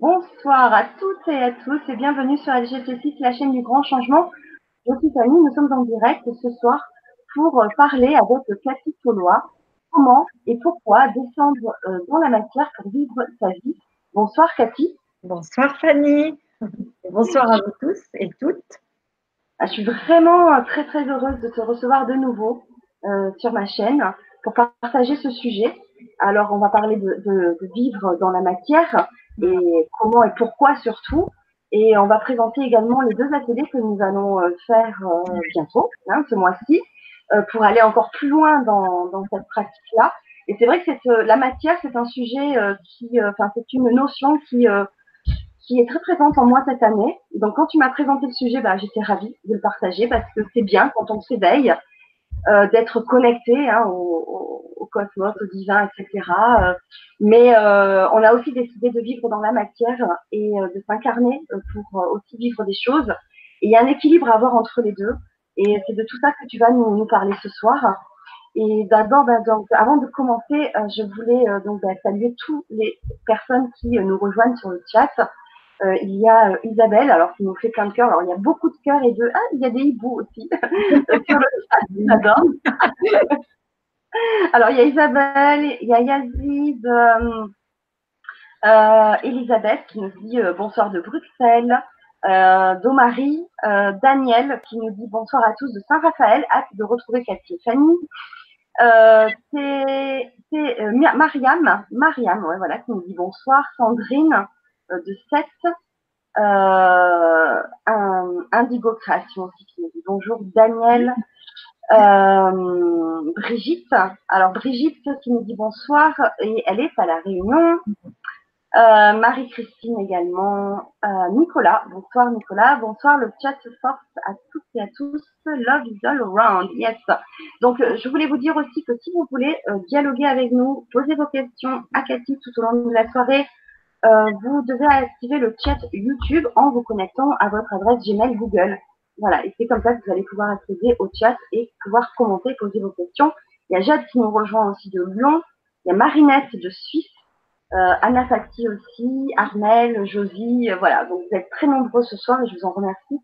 Bonsoir à toutes et à tous et bienvenue sur LGT6, la chaîne du grand changement. Je suis Fanny, nous sommes en direct ce soir pour parler avec Cathy Taulois. Comment et pourquoi descendre dans la matière pour vivre sa vie. Bonsoir Cathy. Bonsoir Fanny. Bonsoir à vous tous et toutes. Je suis vraiment très très heureuse de te recevoir de nouveau sur ma chaîne pour partager ce sujet. Alors on va parler de vivre dans la matière et comment et pourquoi surtout. Et on va présenter également les deux ateliers que nous allons faire bientôt, hein, ce mois-ci, pour aller encore plus loin dans cette pratique-là. Et c'est vrai que la matière, c'est un sujet c'est une notion qui est très présente en moi cette année. Donc quand tu m'as présenté le sujet, j'étais ravie de le partager parce que c'est bien quand on s'éveille d'être connecté au cosmos, au divin, etc. Mais on a aussi décidé de vivre dans la matière et de s'incarner pour aussi vivre des choses. Et il y a un équilibre à avoir entre les deux. Et c'est de tout ça que tu vas nous parler ce soir. Et d'abord, avant de commencer, je voulais saluer toutes les personnes qui nous rejoignent sur le chat. Il y a Isabelle, alors qui nous fait plein de cœurs. Alors il y a beaucoup de cœurs et de il y a des hiboux aussi sur le chat. J'adore. Alors il y a Isabelle, il y a Yazid, Elisabeth qui nous dit bonsoir de Bruxelles. Domari, Daniel qui nous dit bonsoir à tous de Saint-Raphaël, hâte de retrouver Cathy et Fanny. Mariam, ouais, voilà, qui nous dit bonsoir. Sandrine de 7, Indigo Création aussi qui nous dit bonjour. Daniel, Brigitte, alors Brigitte qui nous dit bonsoir et elle est à la Réunion. Marie-Christine également, Nicolas, bonsoir Nicolas, bonsoir le chat force à toutes et à tous, love is all around, yes. Donc je voulais vous dire aussi que si vous voulez dialoguer avec nous, poser vos questions à Cathy tout au long de la soirée, vous devez activer le chat YouTube en vous connectant à votre adresse Gmail Google. Voilà, et c'est comme ça que vous allez pouvoir accéder au chat et pouvoir commenter, poser vos questions. Il y a Jade qui nous rejoint aussi de Lyon, il y a Marinette de Suisse, Anna Fakti aussi, Armel, Josie, voilà. Donc vous êtes très nombreux ce soir et je vous en remercie.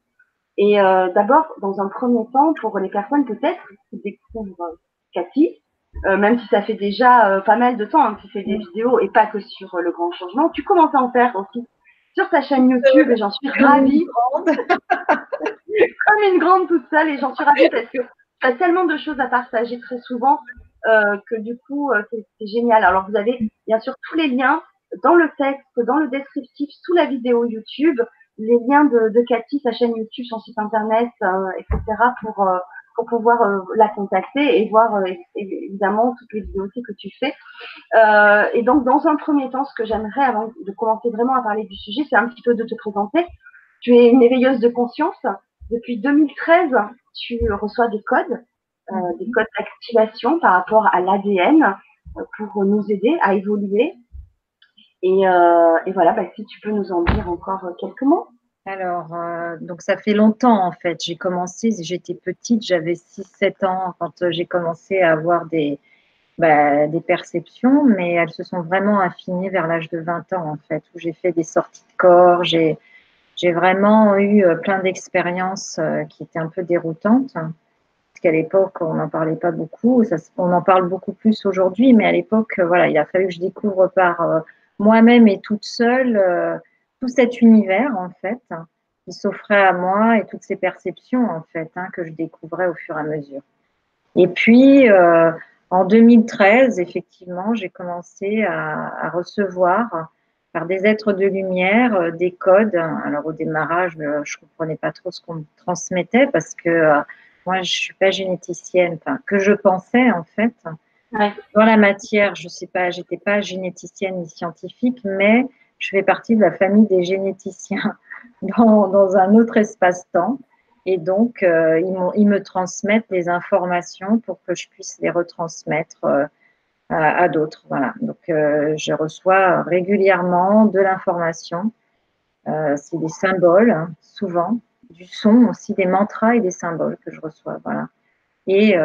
Et d'abord, dans un premier temps, pour les personnes peut-être qui découvrent Cathy, même si ça fait déjà pas mal de temps, hein, que tu fais des vidéos et pas que sur le grand changement, tu commences à en faire aussi sur ta chaîne YouTube et j'en suis ravie. Comme une grande toute seule et j'en suis ravie parce que tu as tellement de choses à partager très souvent. Que du coup, c'est génial. Alors, vous avez bien sûr tous les liens dans le texte, dans le descriptif, sous la vidéo YouTube, les liens de Cathy, sa chaîne YouTube, son site internet, etc. pour pouvoir la contacter et voir évidemment toutes les vidéos aussi que tu fais. Et donc, dans un premier temps, ce que j'aimerais, avant de commencer vraiment à parler du sujet, c'est un petit peu de te présenter. Tu es une éveilleuse de conscience. Depuis 2013, tu reçois des codes. Des codes d'activation par rapport à l'ADN pour nous aider à évoluer. Et voilà, si tu peux nous en dire encore quelques mots. Alors, donc ça fait longtemps en fait. J'ai commencé, j'étais petite, j'avais 6-7 ans quand j'ai commencé à avoir des perceptions, mais elles se sont vraiment affinies vers l'âge de 20 ans en fait, où j'ai fait des sorties de corps, j'ai vraiment eu plein d'expériences qui étaient un peu déroutantes. Parce qu'à l'époque, on n'en parlait pas beaucoup. On en parle beaucoup plus aujourd'hui, mais à l'époque, voilà, il a fallu que je découvre par moi-même et toute seule tout cet univers, en fait, qui s'offrait à moi et toutes ces perceptions, en fait, que je découvrais au fur et à mesure. Et puis, en 2013, effectivement, j'ai commencé à recevoir par des êtres de lumière des codes. Alors, au démarrage, je ne comprenais pas trop ce qu'on me transmettait parce que... moi, je ne suis pas généticienne, que je pensais en fait. Ouais. Dans la matière, je ne sais pas, je n'étais pas généticienne ni scientifique, mais je fais partie de la famille des généticiens dans un autre espace-temps. Et donc, ils me transmettent les informations pour que je puisse les retransmettre à d'autres. Voilà. Donc, je reçois régulièrement de l'information. C'est des symboles, souvent. Du son aussi, des mantras et des symboles que je reçois, voilà. Et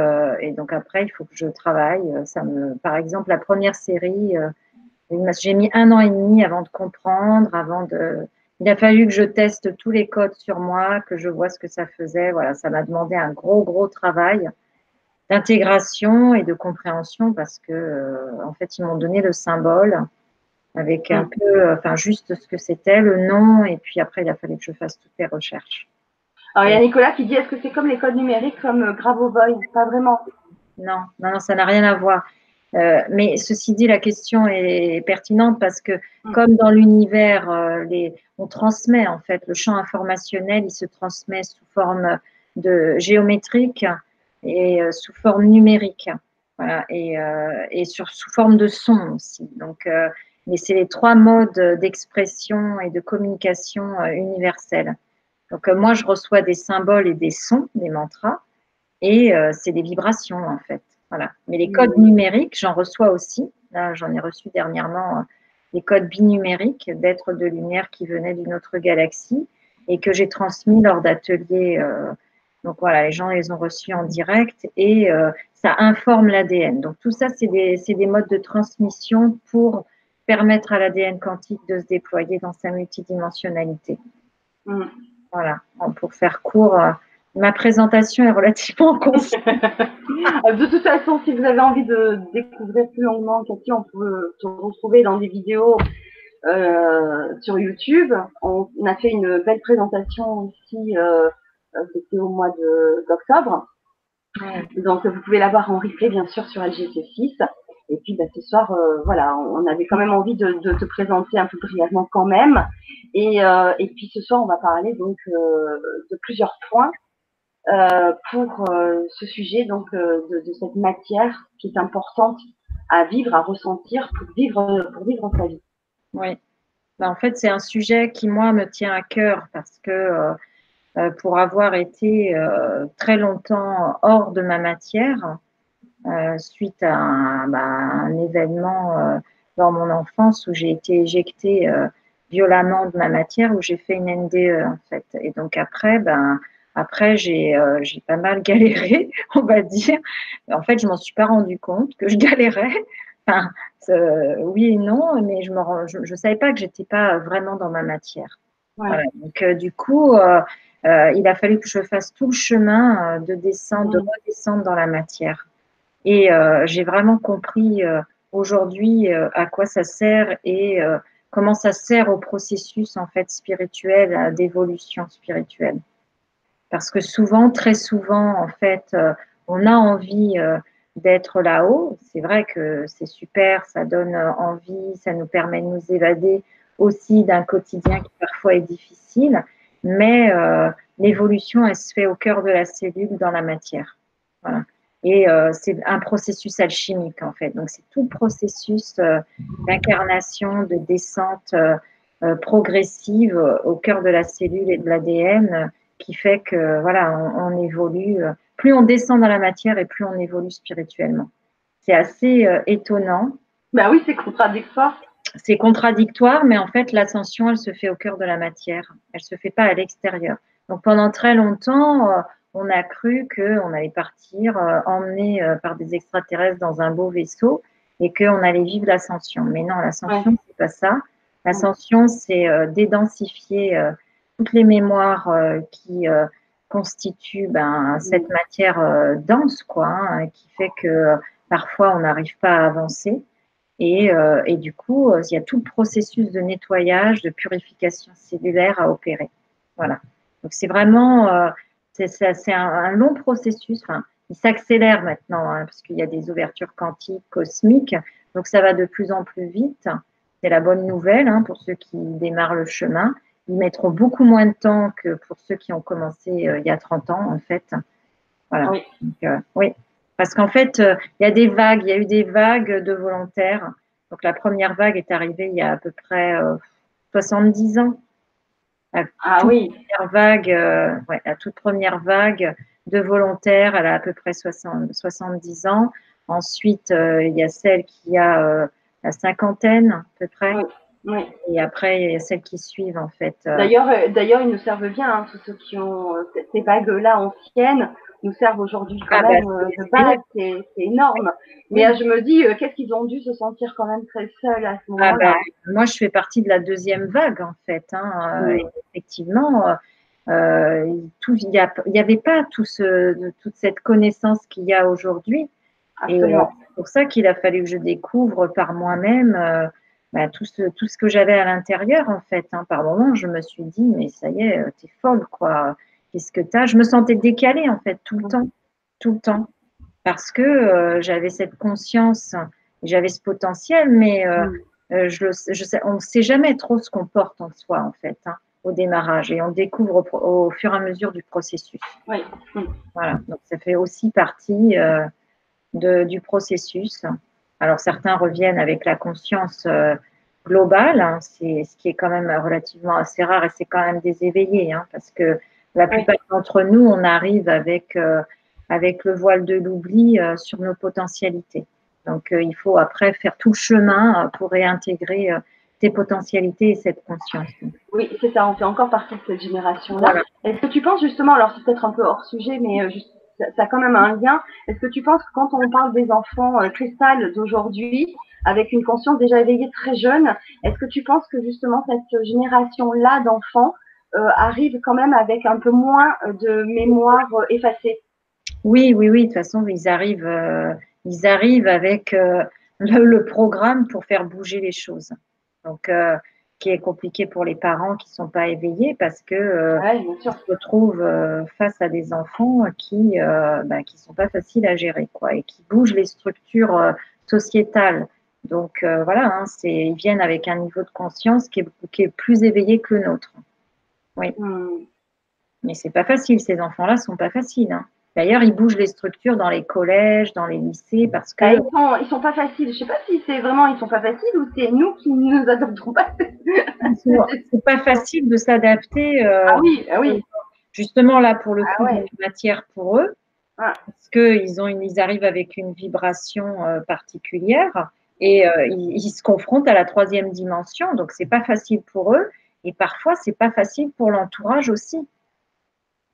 donc après, il faut que je travaille. Par exemple, la première série J'ai mis 1 an et demi avant de comprendre, avant de… Il a fallu que je teste tous les codes sur moi, que je vois ce que ça faisait. Voilà, ça m'a demandé un gros travail d'intégration et de compréhension parce que, en fait, ils m'ont donné le symbole avec un peu, enfin, juste ce que c'était, le nom, et puis après, il a fallu que je fasse toutes les recherches. Alors, il y a Nicolas qui dit, est-ce que c'est comme les codes numériques, comme Gravo Boy? Pas vraiment. Non, non, ça n'a rien à voir. Mais ceci dit, la question est pertinente parce que, comme dans l'univers, on transmet, en fait, le champ informationnel, il se transmet sous forme géométrique et sous forme numérique. Voilà, et sous forme de son aussi. Donc, mais c'est les 3 modes d'expression et de communication universelle. Donc, moi, je reçois des symboles et des sons, des mantras, et c'est des vibrations, en fait. Voilà. Mais les codes numériques, j'en reçois aussi. Là, j'en ai reçu dernièrement des codes binumériques d'êtres de lumière qui venaient d'une autre galaxie et que j'ai transmis lors d'ateliers. Donc, voilà, les gens les ont reçus en direct et ça informe l'ADN. Donc, tout ça, c'est des modes de transmission pour permettre à l'ADN quantique de se déployer dans sa multidimensionnalité. Voilà, pour faire court, ma présentation est relativement concise. De toute façon, si vous avez envie de découvrir plus longuement Cathy, on peut se retrouver dans des vidéos sur YouTube. On a fait une belle présentation ici, c'était au mois d'octobre. Donc, vous pouvez la voir en replay, bien sûr, sur LGT6. Et puis, ben, ce soir, voilà, on avait quand même envie de te présenter un peu brièvement quand même. Et puis, ce soir, on va parler donc de plusieurs points pour ce sujet donc de cette matière qui est importante à vivre, à ressentir pour vivre sa vie. Oui. Ben, en fait, c'est un sujet qui, moi, me tient à cœur parce que pour avoir été très longtemps hors de ma matière, suite à un événement dans mon enfance où j'ai été éjectée violemment de ma matière, où j'ai fait une NDE en fait. Et donc après, après j'ai pas mal galéré, on va dire. En fait, je m'en suis pas rendu compte que je galérais. Enfin, oui et non, mais je savais pas que j'étais pas vraiment dans ma matière. Ouais. Voilà. Donc du coup, il a fallu que je fasse tout le chemin de redescendre dans la matière. Et j'ai vraiment compris aujourd'hui à quoi ça sert et comment ça sert au processus en fait spirituel, d'évolution spirituelle. Parce que souvent, très souvent, en fait, on a envie d'être là-haut. C'est vrai que c'est super, ça donne envie, ça nous permet de nous évader aussi d'un quotidien qui parfois est difficile. Mais l'évolution, elle se fait au cœur de la cellule, dans la matière. Voilà. Et c'est un processus alchimique, en fait. Donc, c'est tout processus d'incarnation, de descente progressive au cœur de la cellule et de l'ADN qui fait que, voilà, on évolue. Plus on descend dans la matière et plus on évolue spirituellement. C'est assez étonnant. Ben oui, c'est contradictoire. C'est contradictoire, mais en fait, l'ascension, elle se fait au cœur de la matière. Elle ne se fait pas à l'extérieur. Donc, pendant très longtemps… on a cru qu'on allait partir, emmené par des extraterrestres dans un beau vaisseau et qu'on allait vivre l'ascension. Mais non, l'ascension, c'est pas ça. L'ascension, c'est dédensifier toutes les mémoires qui constituent cette matière dense, quoi, hein, qui fait que parfois, on n'arrive pas à avancer. Et du coup, il y a tout le processus de nettoyage, de purification cellulaire à opérer. Voilà. Donc, c'est vraiment… c'est un long processus, enfin, il s'accélère maintenant, hein, parce qu'il y a des ouvertures quantiques, cosmiques, donc ça va de plus en plus vite. C'est la bonne nouvelle hein, pour ceux qui démarrent le chemin. Ils mettront beaucoup moins de temps que pour ceux qui ont commencé il y a 30 ans, en fait. Voilà. Oui. Donc, oui. Parce qu'en fait, il y a des vagues, il y a eu des vagues de volontaires. Donc la première vague est arrivée il y a à peu près 70 ans. La toute première vague de volontaires, elle a à peu près 70 ans. Ensuite, il y a celle qui a la cinquantaine à peu près. Oui. Et après, il y a celles qui suivent, en fait. D'ailleurs, ils nous servent bien, hein, tous ceux qui ont ces bagues-là anciennes, nous servent aujourd'hui quand même de base, c'est énorme. Mais je me dis, qu'est-ce qu'ils ont dû se sentir quand même très seuls à ce moment-là. Moi, je fais partie de la deuxième vague, en fait. Hein, et effectivement, il n'y avait pas toute cette connaissance qu'il y a aujourd'hui. Et c'est pour ça qu'il a fallu que je découvre par moi-même tout ce que j'avais à l'intérieur, en fait. Hein. Par moments, je me suis dit, mais ça y est, t'es folle, quoi. Qu'est-ce que t'as ? Je me sentais décalée, en fait, tout le temps. Parce que j'avais cette conscience, j'avais ce potentiel, mais on ne sait jamais trop ce qu'on porte en soi, en fait, hein, au démarrage. Et on découvre au fur et à mesure du processus. Oui. Voilà. Donc, ça fait aussi partie du processus. Alors, certains reviennent avec la conscience globale, hein, ce qui est quand même relativement assez rare, et c'est quand même des éveillés, hein, parce que la plupart d'entre nous, on arrive avec le voile de l'oubli sur nos potentialités. Donc, il faut après faire tout le chemin pour réintégrer tes potentialités et cette conscience. Oui, c'est ça, on fait encore partie de cette génération-là. Voilà. Est-ce que tu penses justement, alors c'est peut-être un peu hors sujet, mais ça a quand même un lien. Est-ce que tu penses que quand on parle des enfants cristal d'aujourd'hui, avec une conscience déjà éveillée très jeune, est-ce que tu penses que justement cette génération-là d'enfants arrive quand même avec un peu moins de mémoire effacée? Oui. De toute façon, ils arrivent avec le programme pour faire bouger les choses. Donc, qui est compliqué pour les parents qui ne sont pas éveillés, parce que se retrouvent face à des enfants qui sont pas faciles à gérer, quoi, et qui bougent les structures sociétales. Donc voilà, hein, ils viennent avec un niveau de conscience qui est plus éveillé que le nôtre. Oui. Mais c'est pas facile, ces enfants-là sont pas faciles, hein. D'ailleurs, ils bougent les structures dans les collèges, dans les lycées, parce que… Ils sont pas faciles. Je ne sais pas si c'est vraiment ils sont pas faciles ou c'est nous qui ne nous adapterons pas. C'est pas facile de s'adapter. Ah oui. Justement, là, pour le coup, de matière pour eux, parce qu'ils arrivent avec une vibration particulière et ils se confrontent à la troisième dimension, donc c'est pas facile pour eux. Et parfois, c'est pas facile pour l'entourage aussi.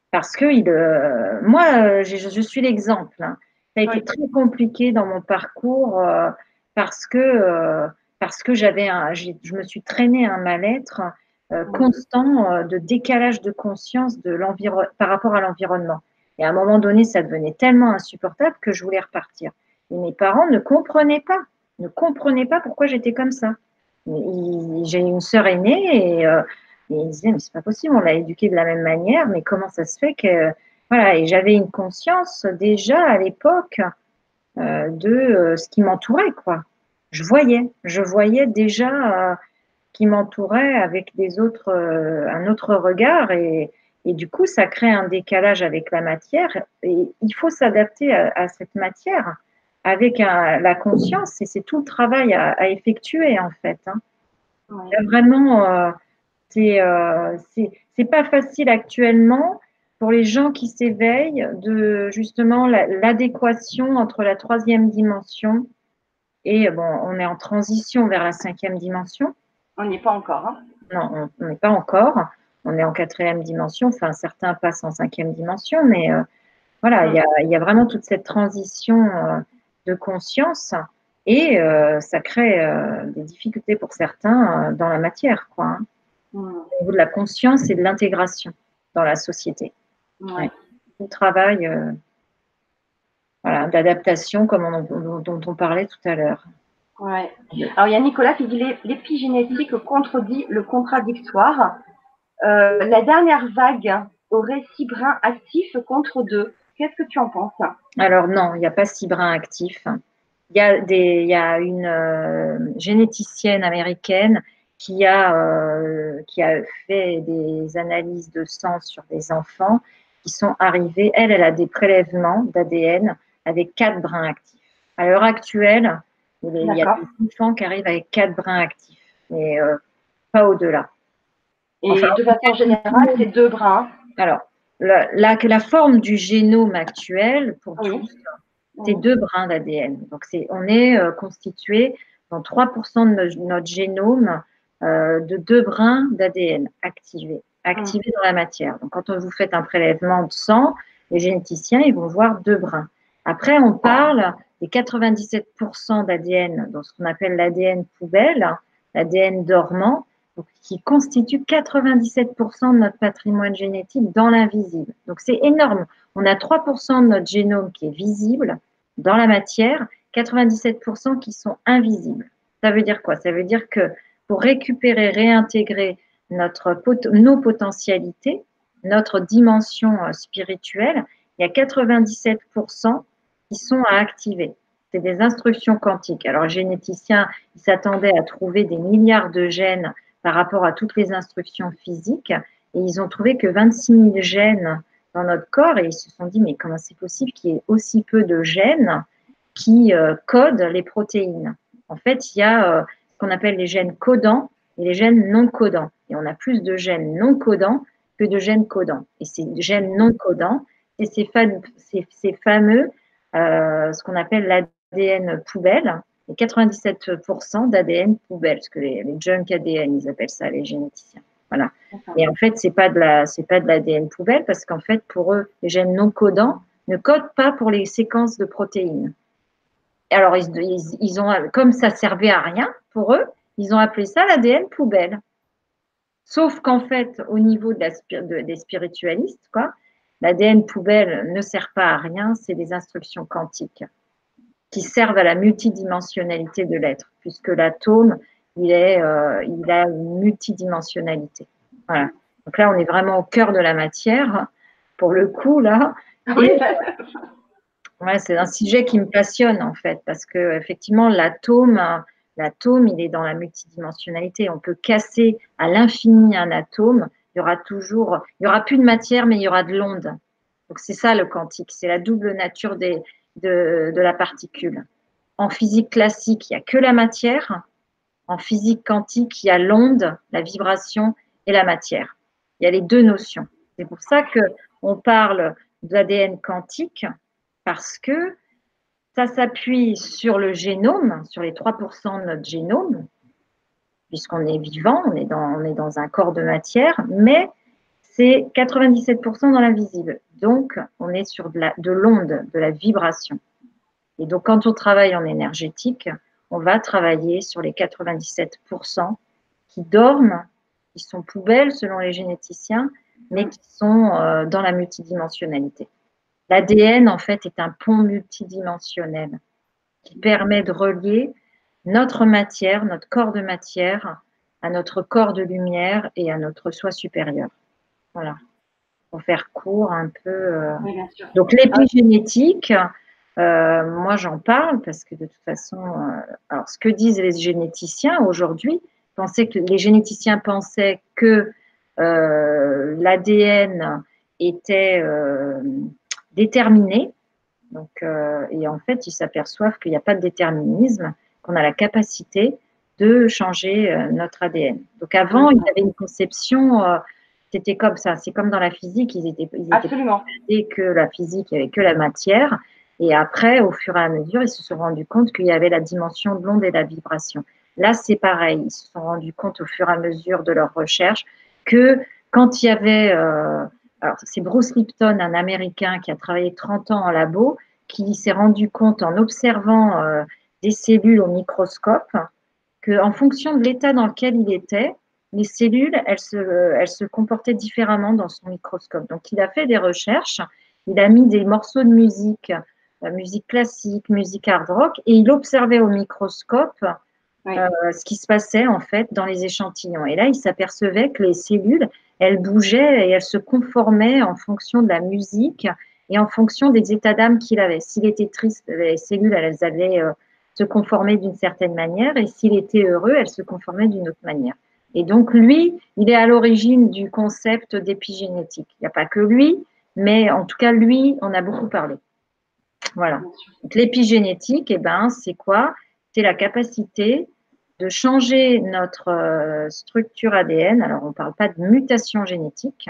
Parce que moi, je suis l'exemple. Hein. Ça a été très compliqué dans mon parcours parce que je me suis traînée à un mal-être constant de décalage de conscience par rapport à l'environnement. Et à un moment donné, ça devenait tellement insupportable que je voulais repartir. Et mes parents ne comprenaient pas pourquoi j'étais comme ça. J'ai une sœur aînée et ils disaient, mais c'est pas possible, on l'a éduquée de la même manière, mais comment ça se fait que… Voilà, et j'avais une conscience déjà à l'époque de ce qui m'entourait, quoi. Je voyais déjà qui m'entourait avec un autre regard et du coup, ça crée un décalage avec la matière et il faut s'adapter à cette matière avec la conscience, et c'est tout le travail à effectuer, en fait. Hein. Ouais. Vraiment, c'est pas facile actuellement pour les gens qui s'éveillent de justement l'adéquation entre la troisième dimension et, bon, on est en transition vers la cinquième dimension. On n'y est pas encore. Hein. Non, on n'est pas encore. On est en quatrième dimension, enfin, certains passent en cinquième dimension, mais voilà, il y a vraiment toute cette transition de conscience et ça crée des difficultés pour certains dans la matière, quoi, hein, au niveau de la conscience et de l'intégration dans la société. Le travail d'adaptation comme dont on parlait tout à l'heure. Ouais. Alors il y a Nicolas qui dit l'épigénétique contredit le contradictoire. La dernière vague aurait six brins actifs contre deux. Qu'est-ce que tu en penses? Alors non, il n'y a pas six brins actifs. Il y a une généticienne américaine qui a fait des analyses de sang sur des enfants qui sont arrivés. Elle a des prélèvements d'ADN avec 4 brins actifs. À l'heure actuelle, il y a des enfants qui arrivent avec 4 brins actifs, mais pas au-delà. Et enfin, de façon générale, c'est 2 brins. Alors, la forme du génome actuel, pour tous, c'est 2 brins d'ADN. Donc, on est constitué dans 3% de notre génome de 2 brins d'ADN activés dans la matière. Donc, quand vous faites un prélèvement de sang, les généticiens, ils vont voir 2 brins. Après, on parle des 97% d'ADN, dans ce qu'on appelle l'ADN poubelle, l'ADN dormant, qui constitue 97% de notre patrimoine génétique dans l'invisible. Donc, c'est énorme. On a 3% de notre génome qui est visible dans la matière, 97% qui sont invisibles. Ça veut dire quoi? Ça veut dire que pour récupérer, réintégrer nos potentialités, notre dimension spirituelle, il y a 97% qui sont à activer. C'est des instructions quantiques. Alors, le généticien, il s'attendait à trouver des milliards de gènes par rapport à toutes les instructions physiques, et ils ont trouvé que 26 000 gènes dans notre corps, et ils se sont dit, mais comment c'est possible qu'il y ait aussi peu de gènes qui codent les protéines? En fait, il y a ce qu'on appelle les gènes codants et les gènes non codants, et on a plus de gènes non codants que de gènes codants, et ces gènes non codants, c'est ces fameux, ce qu'on appelle l'ADN poubelle, et 97% d'ADN poubelle, parce que les junk ADN, ils appellent ça les généticiens. Voilà. Et en fait, ce n'est pas de l'ADN poubelle, parce qu'en fait, pour eux, les gènes non codants ne codent pas pour les séquences de protéines. Et alors, ils ont, comme ça ne servait à rien pour eux, ils ont appelé ça l'ADN poubelle. Sauf qu'en fait, au niveau des spiritualistes, l'ADN poubelle ne sert pas à rien, c'est des instructions quantiques qui servent à la multidimensionnalité de l'être, puisque l'atome, il a une multidimensionnalité. Voilà. Donc là, on est vraiment au cœur de la matière, pour le coup, là. Oui. Ouais, c'est un sujet qui me passionne, en fait, parce qu'effectivement, l'atome, il est dans la multidimensionnalité. On peut casser à l'infini un atome, il n'y aura plus de matière, mais il y aura de l'onde. Donc, c'est ça le quantique, c'est la double nature de la particule. En physique classique, il n'y a que la matière. En physique quantique, il y a l'onde, la vibration et la matière. Il y a les deux notions. C'est pour ça qu'on parle d'ADN quantique, parce que ça s'appuie sur le génome, sur les 3% de notre génome, puisqu'on est vivant, on est dans un corps de matière, mais c'est 97% dans l'invisible. Donc, on est sur de l'onde, de la vibration. Et donc, quand on travaille en énergétique, on va travailler sur les 97% qui dorment, qui sont poubelles selon les généticiens, mais qui sont dans la multidimensionnalité. L'ADN, en fait, est un pont multidimensionnel qui permet de relier notre matière, notre corps de matière, à notre corps de lumière et à notre soi supérieur. Voilà, pour faire court un peu. Oui, bien sûr. Donc l'épigénétique, moi j'en parle parce que de toute façon, alors ce que disent les généticiens aujourd'hui, les généticiens pensaient que l'ADN était déterminé, donc, et en fait ils s'aperçoivent qu'il n'y a pas de déterminisme, qu'on a la capacité de changer notre ADN. Donc avant, ils avaient une conception… c'était comme ça, c'est comme dans la physique, ils étaient persuadés que la physique, il n'y avait que la matière. Et après, au fur et à mesure, ils se sont rendus compte qu'il y avait la dimension de l'onde et de la vibration. Là, c'est pareil, ils se sont rendus compte au fur et à mesure de leur recherche que quand il y avait… alors, c'est Bruce Lipton, un Américain qui a travaillé 30 ans en labo, qui s'est rendu compte en observant des cellules au microscope qu'en fonction de l'état dans lequel il était, les cellules, elles se comportaient différemment dans son microscope. Donc, il a fait des recherches, il a mis des morceaux de musique, musique classique, musique hard rock, et il observait au microscope ce qui se passait en fait dans les échantillons. Et là, il s'apercevait que les cellules, elles bougeaient et elles se conformaient en fonction de la musique et en fonction des états d'âme qu'il avait. S'il était triste, les cellules, elles allaient se conformer d'une certaine manière, et s'il était heureux, elles se conformaient d'une autre manière. Et donc, lui, il est à l'origine du concept d'épigénétique. Il n'y a pas que lui, mais en tout cas, lui, on a beaucoup parlé. Voilà. Donc, l'épigénétique, eh ben, c'est quoi? C'est la capacité de changer notre structure ADN. Alors, on ne parle pas de mutation génétique,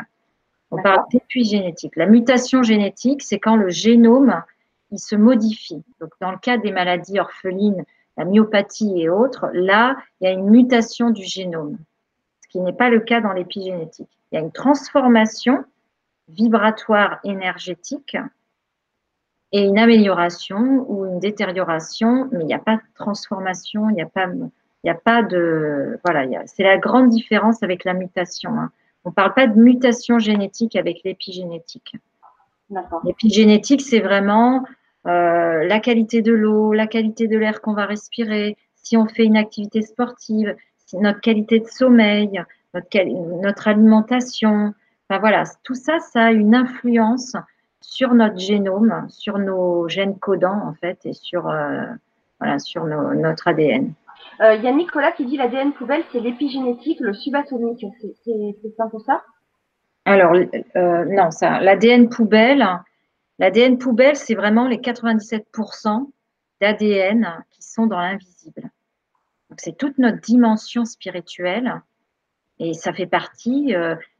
on parle d'épigénétique. La mutation génétique, c'est quand le génome, il se modifie. Donc, dans le cas des maladies orphelines, la myopathie et autres, là, il y a une mutation du génome, ce qui n'est pas le cas dans l'épigénétique. Il y a une transformation vibratoire énergétique et une amélioration ou une détérioration, mais il n'y a pas de transformation, c'est la grande différence avec la mutation. Hein. On ne parle pas de mutation génétique avec l'épigénétique. L'épigénétique, c'est vraiment la qualité de l'eau, la qualité de l'air qu'on va respirer, si on fait une activité sportive, si notre qualité de sommeil, notre alimentation. Enfin, voilà, tout ça, ça a une influence sur notre génome, sur nos gènes codants en fait, et sur, notre ADN. Il y a Nicolas qui dit l'ADN poubelle, c'est l'épigénétique, le subatomique. C'est ça pour ça? Alors, non, ça, l'ADN poubelle, c'est vraiment les 97% d'ADN qui sont dans l'invisible. Donc, c'est toute notre dimension spirituelle et ça fait partie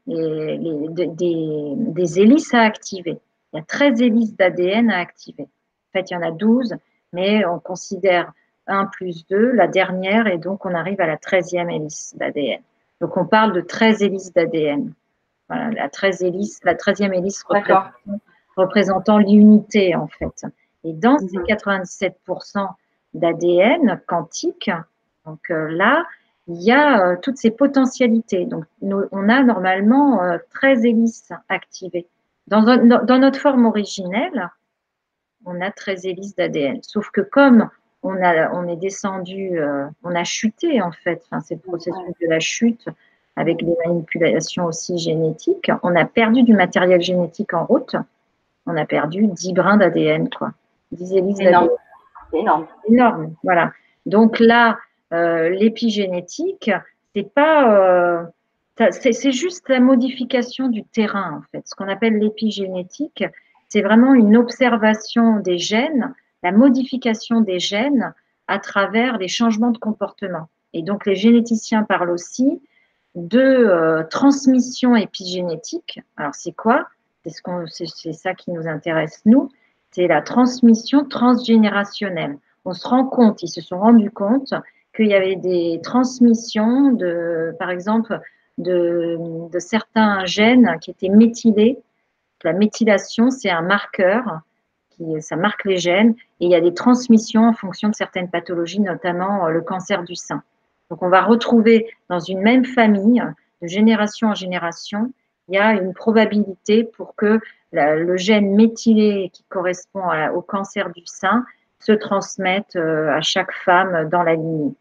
des hélices à activer. Il y a 13 hélices d'ADN à activer. En fait, il y en a 12, mais on considère 1 plus 2, la dernière, et donc on arrive à la 13e hélice d'ADN. Donc, on parle de 13 hélices d'ADN. Voilà, la 13e hélice représentant l'unité, en fait. Et dans ces 97% d'ADN quantique, donc là, il y a toutes ces potentialités. Donc, on a normalement 13 hélices activées. Dans notre forme originelle, on a 13 hélices d'ADN. Sauf que comme on est descendu, on a chuté, en fait, enfin, c'est le processus de la chute, avec des manipulations aussi génétiques, on a perdu du matériel génétique en route, on a perdu 10 brins d'ADN, quoi. 10 hélices d'ADN. C'est énorme. Énorme, voilà. Donc là, l'épigénétique, c'est pas... c'est juste la modification du terrain, en fait. Ce qu'on appelle l'épigénétique, c'est vraiment une observation des gènes, la modification des gènes à travers les changements de comportement. Et donc, les généticiens parlent aussi de transmission épigénétique. Alors, c'est quoi? C'est ça qui nous intéresse, nous. C'est la transmission transgénérationnelle. On se rend compte, ils se sont rendus compte qu'il y avait des transmissions, par exemple, de certains gènes qui étaient méthylés. La méthylation, c'est un marqueur, ça marque les gènes, et il y a des transmissions en fonction de certaines pathologies, notamment le cancer du sein. Donc, on va retrouver dans une même famille, de génération en génération, il y a une probabilité pour que le gène méthylé qui correspond au cancer du sein se transmette à chaque femme dans la lignée.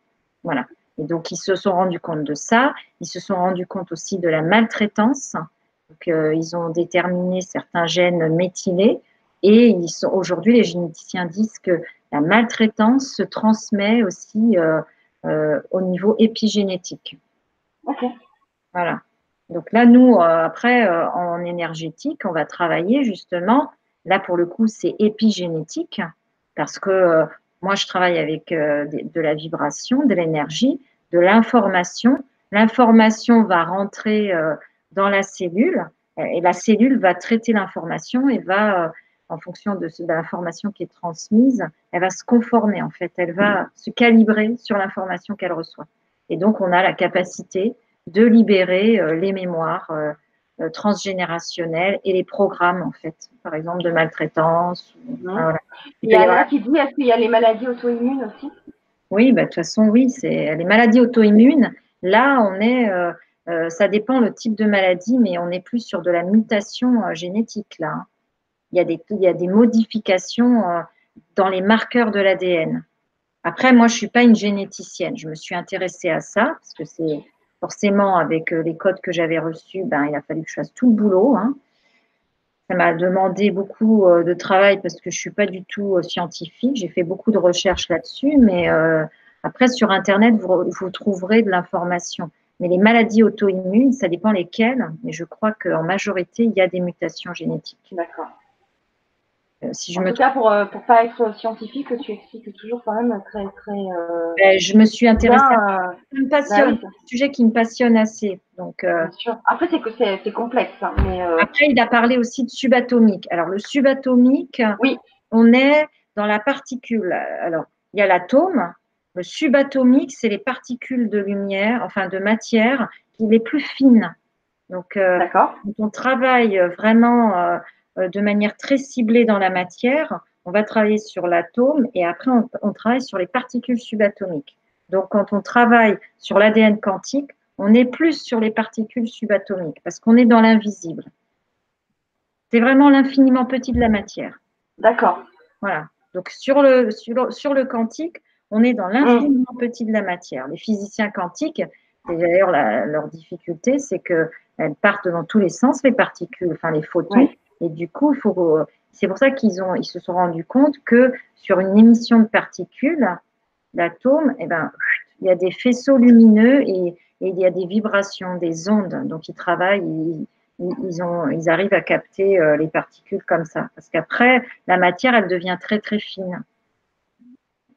Voilà. Et donc, ils se sont rendus compte de ça. Ils se sont rendus compte aussi de la maltraitance. Donc, ils ont déterminé certains gènes méthylés. Et aujourd'hui, les généticiens disent que la maltraitance se transmet aussi au niveau épigénétique. OK. Voilà. Donc là, nous, après, en énergétique, on va travailler justement, là, pour le coup, c'est épigénétique, parce que moi, je travaille avec de la vibration, de l'énergie, de l'information. L'information va rentrer dans la cellule et la cellule va traiter l'information et va... en fonction de l'information qui est transmise, elle va se conformer en fait, elle va se calibrer sur l'information qu'elle reçoit. Et donc, on a la capacité de libérer les mémoires transgénérationnelles et les programmes en fait, par exemple de maltraitance. Voilà. Il y a Anna qui dit, est-ce qu'il y a les maladies auto-immunes aussi? Oui, de toute façon, oui, c'est les maladies auto-immunes. Là, on est, ça dépend le type de maladie, mais on est plus sur de la mutation génétique là. Hein. Il y a des modifications dans les marqueurs de l'ADN. Après, moi, je ne suis pas une généticienne. Je me suis intéressée à ça parce que c'est forcément avec les codes que j'avais reçus, il a fallu que je fasse tout le boulot. Hein. Ça m'a demandé beaucoup de travail parce que je ne suis pas du tout scientifique. J'ai fait beaucoup de recherches là-dessus. Mais après, sur Internet, vous trouverez de l'information. Mais les maladies auto-immunes, ça dépend lesquelles. Mais je crois qu'en majorité, il y a des mutations génétiques. D'accord. En tout cas, pour ne pas être scientifique, tu expliques toujours quand même très… je me suis intéressée à… Ça me passionne, c'est un sujet qui me passionne assez. Donc, bien sûr. Après, c'est complexe. Hein, mais, Après, il a parlé aussi de subatomique. Alors, le subatomique, oui. On est dans la particule. Alors, il y a l'atome, subatomique, c'est les particules de lumière, enfin de matière, qui les plus fines. Donc, on travaille vraiment de manière très ciblée dans la matière. On va travailler sur l'atome et après, on travaille sur les particules subatomiques. Donc, quand on travaille sur l'ADN quantique, on est plus sur les particules subatomiques parce qu'on est dans l'invisible. C'est vraiment l'infiniment petit de la matière. D'accord. Voilà. Donc, sur le quantique, on est dans l'infiniment petit de la matière. Les physiciens quantiques, d'ailleurs, leur difficulté, c'est qu'elles partent dans tous les sens, les particules, enfin les photons. Oui. Et du coup, c'est pour ça qu'ils se sont rendus compte que sur une émission de particules d'atomes, eh ben, il y a des faisceaux lumineux et il y a des vibrations, des ondes. Donc, ils travaillent, ils arrivent à capter les particules comme ça. Parce qu'après, la matière, elle devient très, très fine.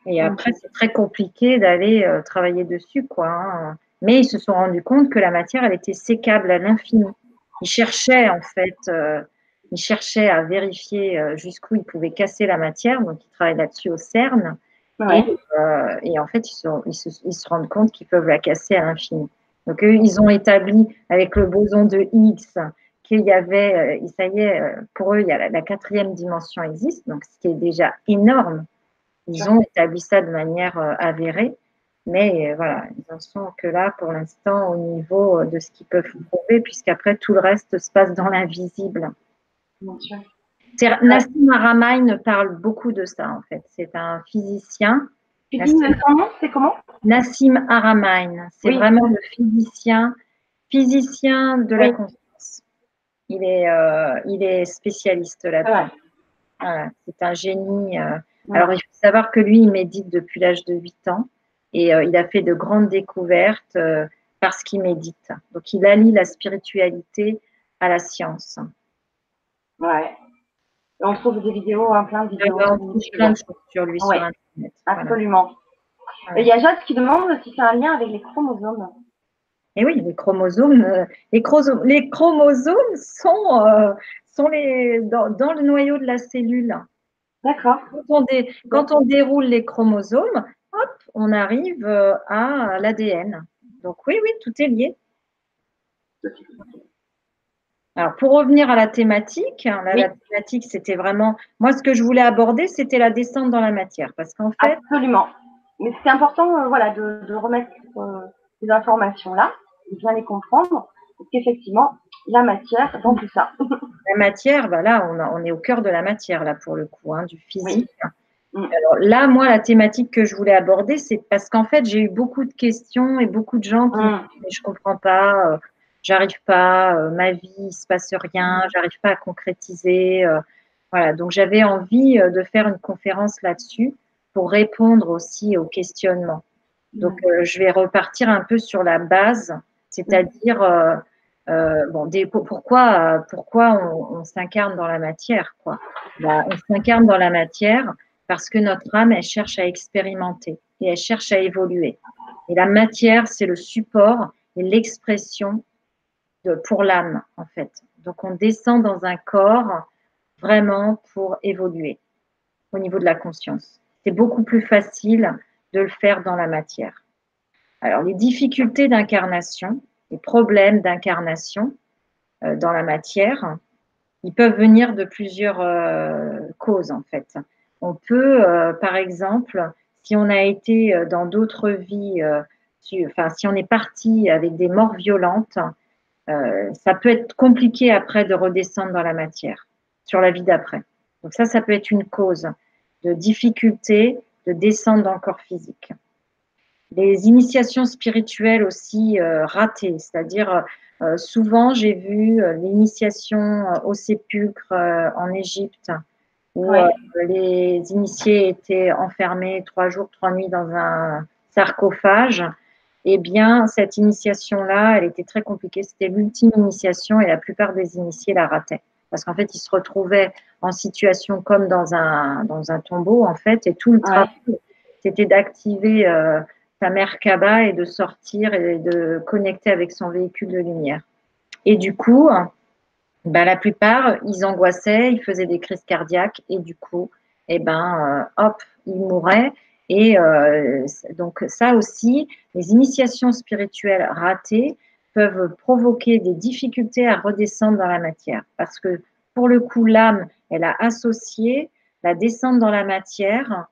Et après, c'est très compliqué d'aller travailler dessus, quoi, hein. Mais ils se sont rendus compte que la matière, elle était sécable à l'infini. Ils cherchaient, en fait, à vérifier jusqu'où ils pouvaient casser la matière. Donc, ils travaillent là-dessus au CERN. Ouais. Et en fait, ils se rendent compte qu'ils peuvent la casser à l'infini. Donc, eux, ils ont établi avec le boson de Higgs qu'il y avait, ça y est, pour eux, il y a la quatrième dimension existe, donc ce qui est déjà énorme. Ils ont établi ça de manière avérée. Mais voilà, ils n'en sont que là pour l'instant au niveau de ce qu'ils peuvent prouver, puisqu'après tout le reste se passe dans l'invisible. Nassim Haramein parle beaucoup de ça en fait. C'est un physicien. Tu dis comment? Nassim Haramein, c'est vraiment le physicien de la conscience. Il est spécialiste là-dedans. Voilà, c'est un génie. Alors il faut savoir que lui, il médite depuis l'âge de 8 ans. Et il a fait de grandes découvertes parce qu'il médite. Donc, il allie la spiritualité à la science. Ouais. Et on trouve des vidéos, hein, plein de vidéos. On trouve plein de choses sur lui sur Internet. Absolument. Voilà. Et il y a Jacques qui demande si c'est un lien avec les chromosomes. Eh oui, les chromosomes sont dans le noyau de la cellule. D'accord. Quand on déroule les chromosomes, hop, on arrive à l'ADN. Donc oui, tout est lié. Alors pour revenir à la thématique, la thématique c'était vraiment… Moi ce que je voulais aborder c'était la descente dans la matière parce qu'en fait… Absolument. Mais c'est important voilà, de remettre ces informations-là, de bien les comprendre parce qu'effectivement la matière, donc tout ça. La matière, ben là on est au cœur de la matière là pour le coup, hein, du physique. Oui. Alors là, moi, la thématique que je voulais aborder, c'est parce qu'en fait, j'ai eu beaucoup de questions et beaucoup de gens qui me disent « je ne comprends pas, j'arrive pas, ma vie, il ne se passe rien, j'arrive pas à concrétiser ». Voilà, donc j'avais envie de faire une conférence là-dessus pour répondre aussi aux questionnements. Donc, je vais repartir un peu sur la base, c'est-à-dire pourquoi on s'incarne dans la matière, quoi. Bah, on s'incarne dans la matière parce que notre âme, elle cherche à expérimenter et elle cherche à évoluer. Et la matière, c'est le support et l'expression pour l'âme, en fait. Donc, on descend dans un corps vraiment pour évoluer au niveau de la conscience. C'est beaucoup plus facile de le faire dans la matière. Alors, les difficultés d'incarnation, les problèmes d'incarnation dans la matière, ils peuvent venir de plusieurs causes, en fait. On peut, par exemple, si on a été dans d'autres vies, si on est parti avec des morts violentes, ça peut être compliqué après de redescendre dans la matière, sur la vie d'après. Donc ça peut être une cause de difficulté de descendre dans le corps physique. Les initiations spirituelles aussi ratées, c'est-à-dire souvent j'ai vu l'initiation au sépulcre en Égypte, où les initiés étaient enfermés 3 jours, 3 nuits dans un sarcophage, eh bien, cette initiation-là, elle était très compliquée. C'était l'ultime initiation et la plupart des initiés la rataient. Parce qu'en fait, ils se retrouvaient en situation comme dans un tombeau, en fait, et tout le travail, c'était d'activer sa mère Kaba et de sortir et de connecter avec son véhicule de lumière. Et du coup… Ben, la plupart, ils angoissaient, ils faisaient des crises cardiaques et du coup, ils mouraient. Et donc ça aussi, les initiations spirituelles ratées peuvent provoquer des difficultés à redescendre dans la matière. Parce que pour le coup, l'âme, elle a associé la descente dans la matière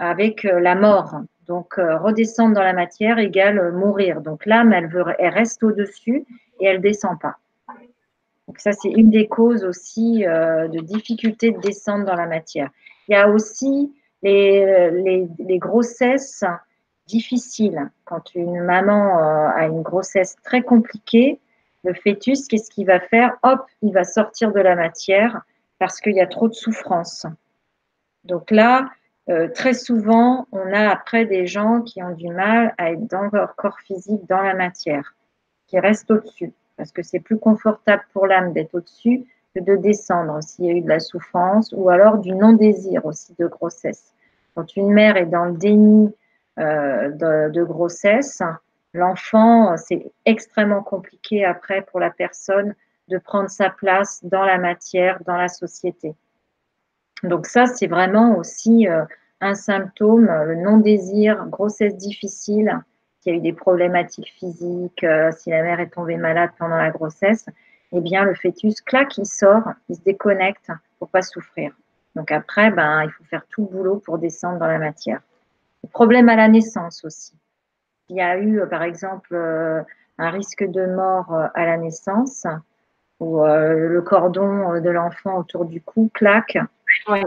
avec la mort. Donc redescendre dans la matière égale mourir. Donc l'âme, elle reste au-dessus et elle ne descend pas. Donc ça, c'est une des causes aussi de difficulté de descendre dans la matière. Il y a aussi les grossesses difficiles. Quand une maman a une grossesse très compliquée, le fœtus, qu'est-ce qu'il va faire? Hop, il va sortir de la matière parce qu'il y a trop de souffrance. Donc là, très souvent, on a après des gens qui ont du mal à être dans leur corps physique, dans la matière, qui restent au-dessus. Parce que c'est plus confortable pour l'âme d'être au-dessus que de descendre s'il y a eu de la souffrance ou alors du non-désir aussi de grossesse. Quand une mère est dans le déni de grossesse, l'enfant, c'est extrêmement compliqué après pour la personne de prendre sa place dans la matière, dans la société. Donc ça, c'est vraiment aussi un symptôme, le non-désir, grossesse difficile, s'il y a eu des problématiques physiques, si la mère est tombée malade pendant la grossesse, eh bien le fœtus, claque, il sort, il se déconnecte pour ne pas souffrir. Donc après, ben, il faut faire tout le boulot pour descendre dans la matière. Le problème à la naissance aussi. Il y a eu, par exemple, un risque de mort à la naissance, où le cordon de l'enfant autour du cou, claque, ouais.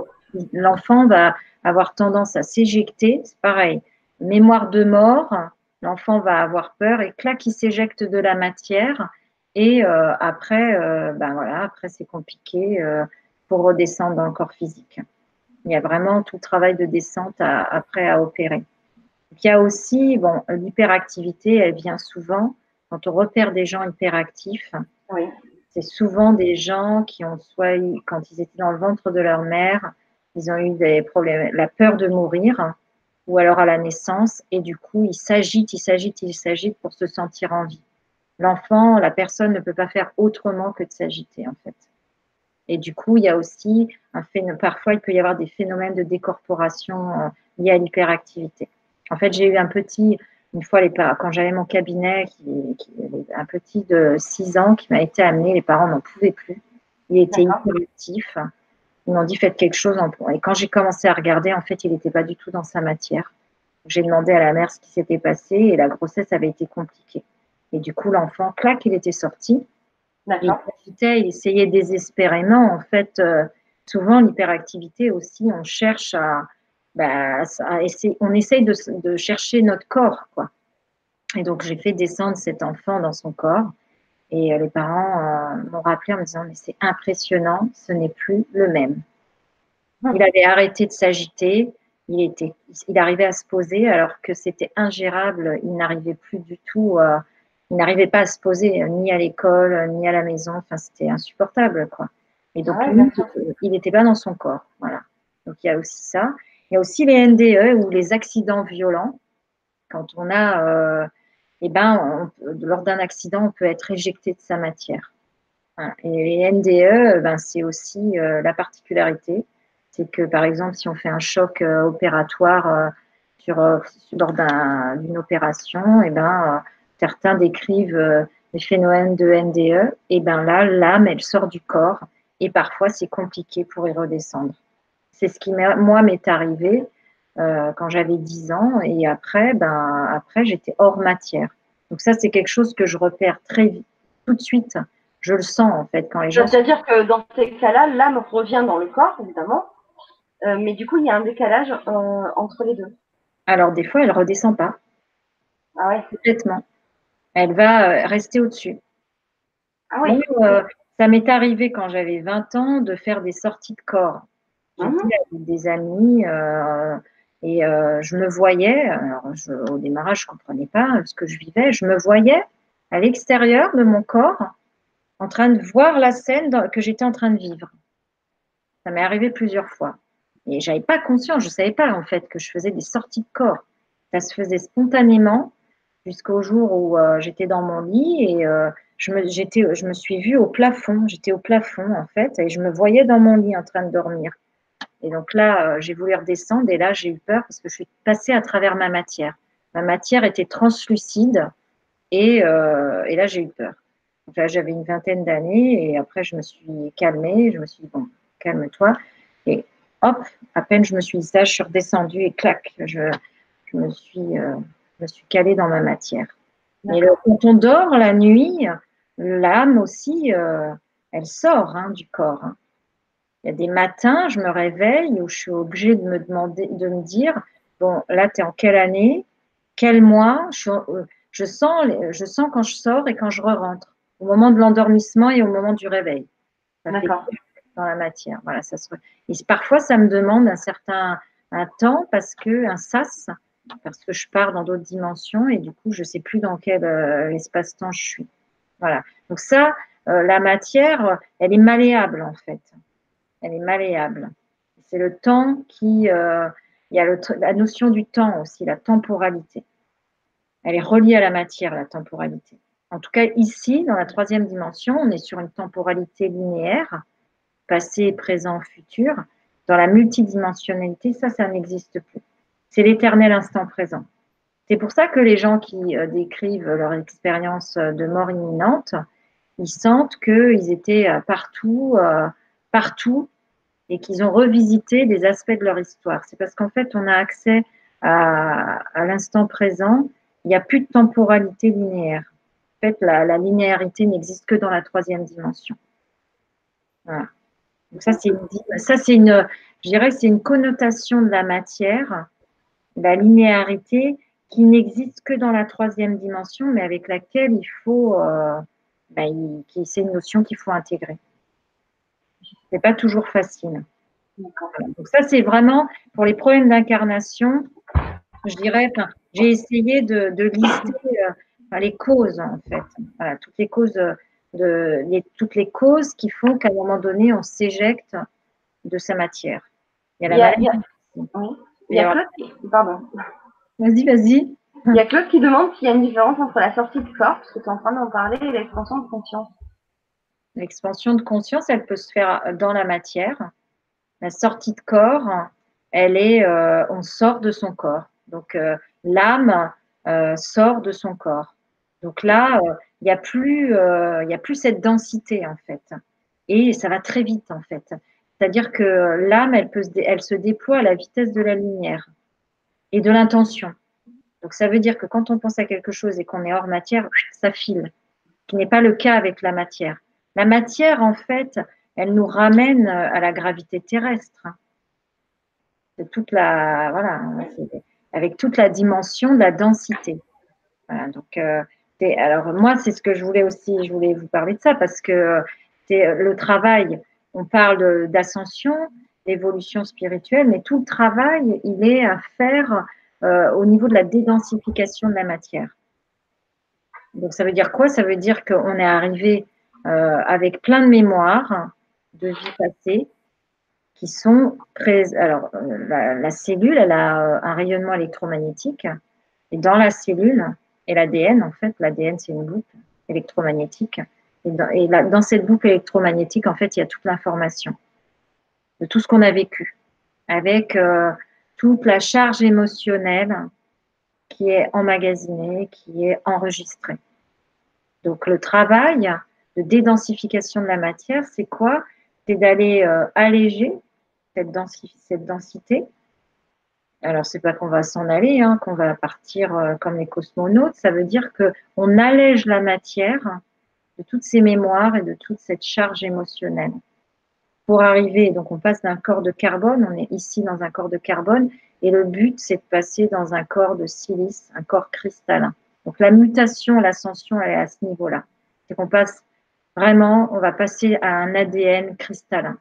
L'enfant va avoir tendance à s'éjecter, c'est pareil, mémoire de mort. L'enfant va avoir peur et clac, il s'éjecte de la matière. Et après, ben voilà, après c'est compliqué pour redescendre dans le corps physique. Il y a vraiment tout le travail de descente après à opérer. Il y a aussi, bon, l'hyperactivité, elle vient souvent. Quand on repère des gens hyperactifs, oui. C'est souvent des gens qui ont soit eu, quand ils étaient dans le ventre de leur mère, ils ont eu des problèmes, la peur de mourir. Ou alors à la naissance, et du coup, il s'agite, il s'agite, il s'agite pour se sentir en vie. L'enfant, la personne ne peut pas faire autrement que de s'agiter, en fait. Et du coup, il y a aussi, parfois, il peut y avoir des phénomènes de décorporation liés à l'hyperactivité. En fait, j'ai eu un petit, une fois, quand j'avais mon cabinet, un petit de 6 ans qui m'a été amené, les parents n'en pouvaient plus. Il était hyperactif. Ils m'ont dit, faites quelque chose. Et quand j'ai commencé à regarder, en fait, il n'était pas du tout dans sa matière. J'ai demandé à la mère ce qui s'était passé et la grossesse avait été compliquée. Et du coup, l'enfant, clac, il était sorti. Il essayait désespérément. En fait, souvent, l'hyperactivité aussi, on cherche on essaye de chercher notre corps, quoi. Et donc, j'ai fait descendre cet enfant dans son corps. Et les parents m'ont rappelé en me disant « mais c'est impressionnant, ce n'est plus le même ». Il avait arrêté de s'agiter, il arrivait à se poser alors que c'était ingérable, il n'arrivait plus du tout, il n'arrivait pas à se poser ni à l'école, ni à la maison, enfin c'était insupportable, quoi. Et donc il n'était pas dans son corps, voilà. Donc il y a aussi ça. Il y a aussi les NDE ou les accidents violents, quand on a… eh ben, lors d'un accident, on peut être éjecté de sa matière. Voilà. Et les NDE, ben, c'est aussi la particularité. C'est que, par exemple, si on fait un choc opératoire lors d'une opération, eh ben, certains décrivent les phénomènes de NDE. Et ben là, l'âme, elle sort du corps et parfois, c'est compliqué pour y redescendre. C'est ce qui, moi, m'est arrivé. Quand j'avais 10 ans et après, ben, après j'étais hors matière. Donc ça, c'est quelque chose que je repère très vite, tout de suite. Je le sens en fait quand les gens… C'est-à-dire que dans ces cas-là, l'âme revient dans le corps, évidemment, mais du coup, il y a un décalage entre les deux. Alors des fois, elle ne redescend pas. Ah ouais. Complètement. Elle va rester au-dessus. Ah oui. Donc, ça m'est arrivé quand j'avais 20 ans de faire des sorties de corps. J'étais avec des amis… Et je me voyais, alors au démarrage, je ne comprenais pas ce que je vivais, je me voyais à l'extérieur de mon corps en train de voir la scène que j'étais en train de vivre. Ça m'est arrivé plusieurs fois. Et je n'avais pas conscience, je ne savais pas en fait que je faisais des sorties de corps. Ça se faisait spontanément jusqu'au jour où j'étais dans mon lit et je me suis vue au plafond. J'étais au plafond en fait et je me voyais dans mon lit en train de dormir. Et donc là, j'ai voulu redescendre et là, j'ai eu peur parce que je suis passée à travers ma matière. Ma matière était translucide et là, j'ai eu peur. Donc là, j'avais une vingtaine d'années et après, je me suis calmée. Je me suis dit, bon, calme-toi. Et hop, à peine je me suis dit ça, je suis redescendue et clac, je me suis calée dans ma matière. Et quand on dort la nuit, l'âme aussi, elle sort du corps. Hein. Il y a des matins, je me réveille où je suis obligée de me demander, de me dire, bon, là, tu es en quelle année, quel mois, je sens quand je sors et quand je rentre, au moment de l'endormissement et au moment du réveil. D'accord. Dans la matière, voilà, ça se. Et parfois, ça me demande un certain temps parce que un sas. Parce que je pars dans d'autres dimensions et du coup, je ne sais plus dans quel espace-temps je suis. Voilà. Donc ça, la matière, elle est malléable en fait. Elle est malléable. C'est le temps qui… il y a la notion du temps aussi, la temporalité. Elle est reliée à la matière, la temporalité. En tout cas, ici, dans la troisième dimension, on est sur une temporalité linéaire, passé, présent, futur. Dans la multidimensionnalité, ça n'existe plus. C'est l'éternel instant présent. C'est pour ça que les gens qui décrivent leur expérience de mort imminente, ils sentent qu'ils étaient partout, et qu'ils ont revisité des aspects de leur histoire. C'est parce qu'en fait, on a accès à l'instant présent. Il n'y a plus de temporalité linéaire. En fait, la linéarité n'existe que dans la troisième dimension. Voilà. Donc ça, c'est une connotation de la matière. La linéarité qui n'existe que dans la troisième dimension, mais avec laquelle il faut, c'est une notion qu'il faut intégrer. C'est pas toujours facile. Donc ça, c'est vraiment pour les problèmes d'incarnation. Je dirais, j'ai essayé de lister les causes en fait, voilà, toutes les causes qui font qu'à un moment donné, on s'éjecte de sa matière. Il y a la matière. Vas-y. Il y a Claude qui demande s'il y a une différence entre la sortie du corps, parce que tu es en train d'en parler, et l'expansion de conscience. L'expansion de conscience, elle peut se faire dans la matière. La sortie de corps, elle est, on sort de son corps. Donc, l'âme sort de son corps. Donc là, il n'y a plus cette densité, en fait. Et ça va très vite, en fait. C'est-à-dire que l'âme, elle se déploie à la vitesse de la lumière et de l'intention. Donc, ça veut dire que quand on pense à quelque chose et qu'on est hors matière, ça file, ce qui n'est pas le cas avec la matière. La matière, en fait, elle nous ramène à la gravité terrestre. C'est toute la, voilà, avec toute la dimension de la densité. Voilà, donc, alors, moi, c'est ce que je voulais aussi, je voulais vous parler de ça parce que c'est le travail. On parle d'ascension, d'évolution spirituelle, mais tout le travail, il est à faire au niveau de la dédensification de la matière. Donc, ça veut dire quoi? Ça veut dire qu'on est arrivé avec plein de mémoires de vie passée qui sont… Alors, la cellule, elle a un rayonnement électromagnétique. Et dans la cellule, et l'ADN, en fait, l'ADN, c'est une boucle électromagnétique. Et dans cette boucle électromagnétique, en fait, il y a toute l'information de tout ce qu'on a vécu, avec toute la charge émotionnelle qui est emmagasinée, qui est enregistrée. Donc, le travail de dédensification de la matière, c'est quoi? C'est d'aller alléger cette densité. Alors, ce n'est pas qu'on va s'en aller, hein, qu'on va partir comme les cosmonautes. Ça veut dire qu'on allège la matière de toutes ces mémoires et de toute cette charge émotionnelle. Pour arriver, donc on passe d'un corps de carbone, on est ici dans un corps de carbone, et le but, c'est de passer dans un corps de silice, un corps cristallin. Donc la mutation, l'ascension, elle est à ce niveau-là. C'est qu'on passe vraiment, on va passer à un ADN cristallin.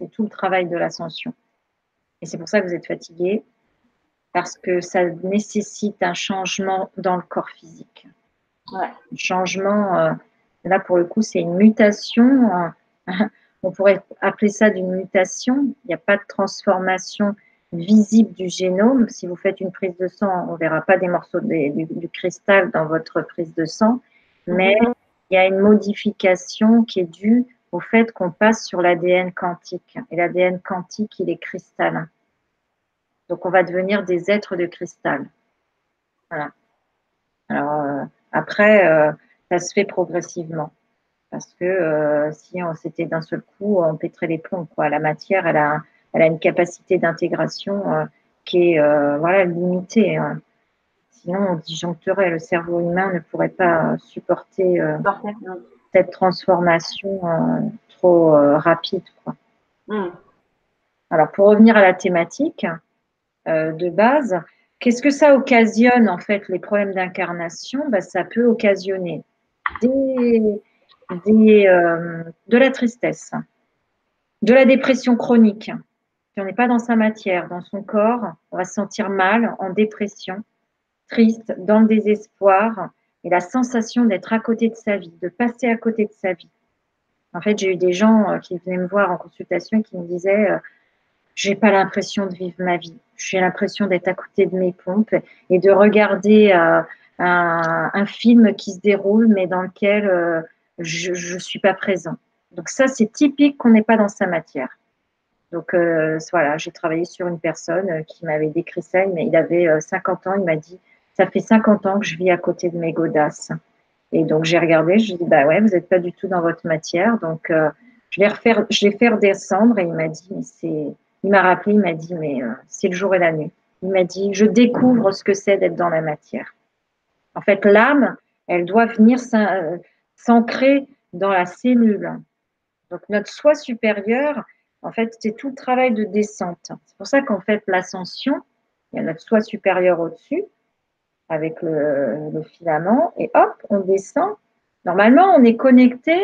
C'est tout le travail de l'ascension. Et c'est pour ça que vous êtes fatigué, parce que ça nécessite un changement dans le corps physique. Ouais. Un changement, là pour le coup c'est une mutation, on pourrait appeler ça d'une mutation, il n'y a pas de transformation visible du génome. Si vous faites une prise de sang, on ne verra pas des morceaux du cristal dans votre prise de sang, mais il y a une modification qui est due au fait qu'on passe sur l'ADN quantique. Et l'ADN quantique, il est cristallin. Donc, on va devenir des êtres de cristal. Voilà. Alors, après, ça se fait progressivement. Parce que si c'était d'un seul coup, on pèterait les plombs, quoi. La matière, elle a une capacité d'intégration qui est voilà, limitée. Hein. Sinon, on disjoncterait. Le cerveau humain ne pourrait pas supporter cette transformation trop rapide, quoi. Mm. Alors, pour revenir à la thématique de base, qu'est-ce que ça occasionne, en fait, les problèmes d'incarnation? Ben, ça peut occasionner de la tristesse, de la dépression chronique. Si on n'est pas dans sa matière, dans son corps, on va se sentir mal, en dépression, triste, dans le désespoir, et la sensation d'être à côté de sa vie, de passer à côté de sa vie. En fait, j'ai eu des gens qui venaient me voir en consultation et qui me disaient « j'ai pas l'impression de vivre ma vie, j'ai l'impression d'être à côté de mes pompes et de regarder un film qui se déroule mais dans lequel je ne suis pas présent ». Donc ça, c'est typique qu'on n'est pas dans sa matière. Donc voilà, j'ai travaillé sur une personne qui m'avait décrit ça, mais il avait 50 ans, il m'a dit « ça fait 50 ans que je vis à côté de mes godasses ». Et donc, j'ai regardé, je lui ai dit, bah ouais, vous n'êtes pas du tout dans votre matière. Donc, je vais faire descendre. Et il m'a dit, il m'a rappelé, il m'a dit, mais c'est le jour et la nuit. Il m'a dit, je découvre ce que c'est d'être dans la matière. En fait, l'âme, elle doit venir s'ancrer dans la cellule. Donc, notre soi supérieur, en fait, c'est tout le travail de descente. C'est pour ça qu'en fait, l'ascension, il y a notre soi supérieur au-dessus, avec le filament, et hop, on descend. Normalement, on est connecté,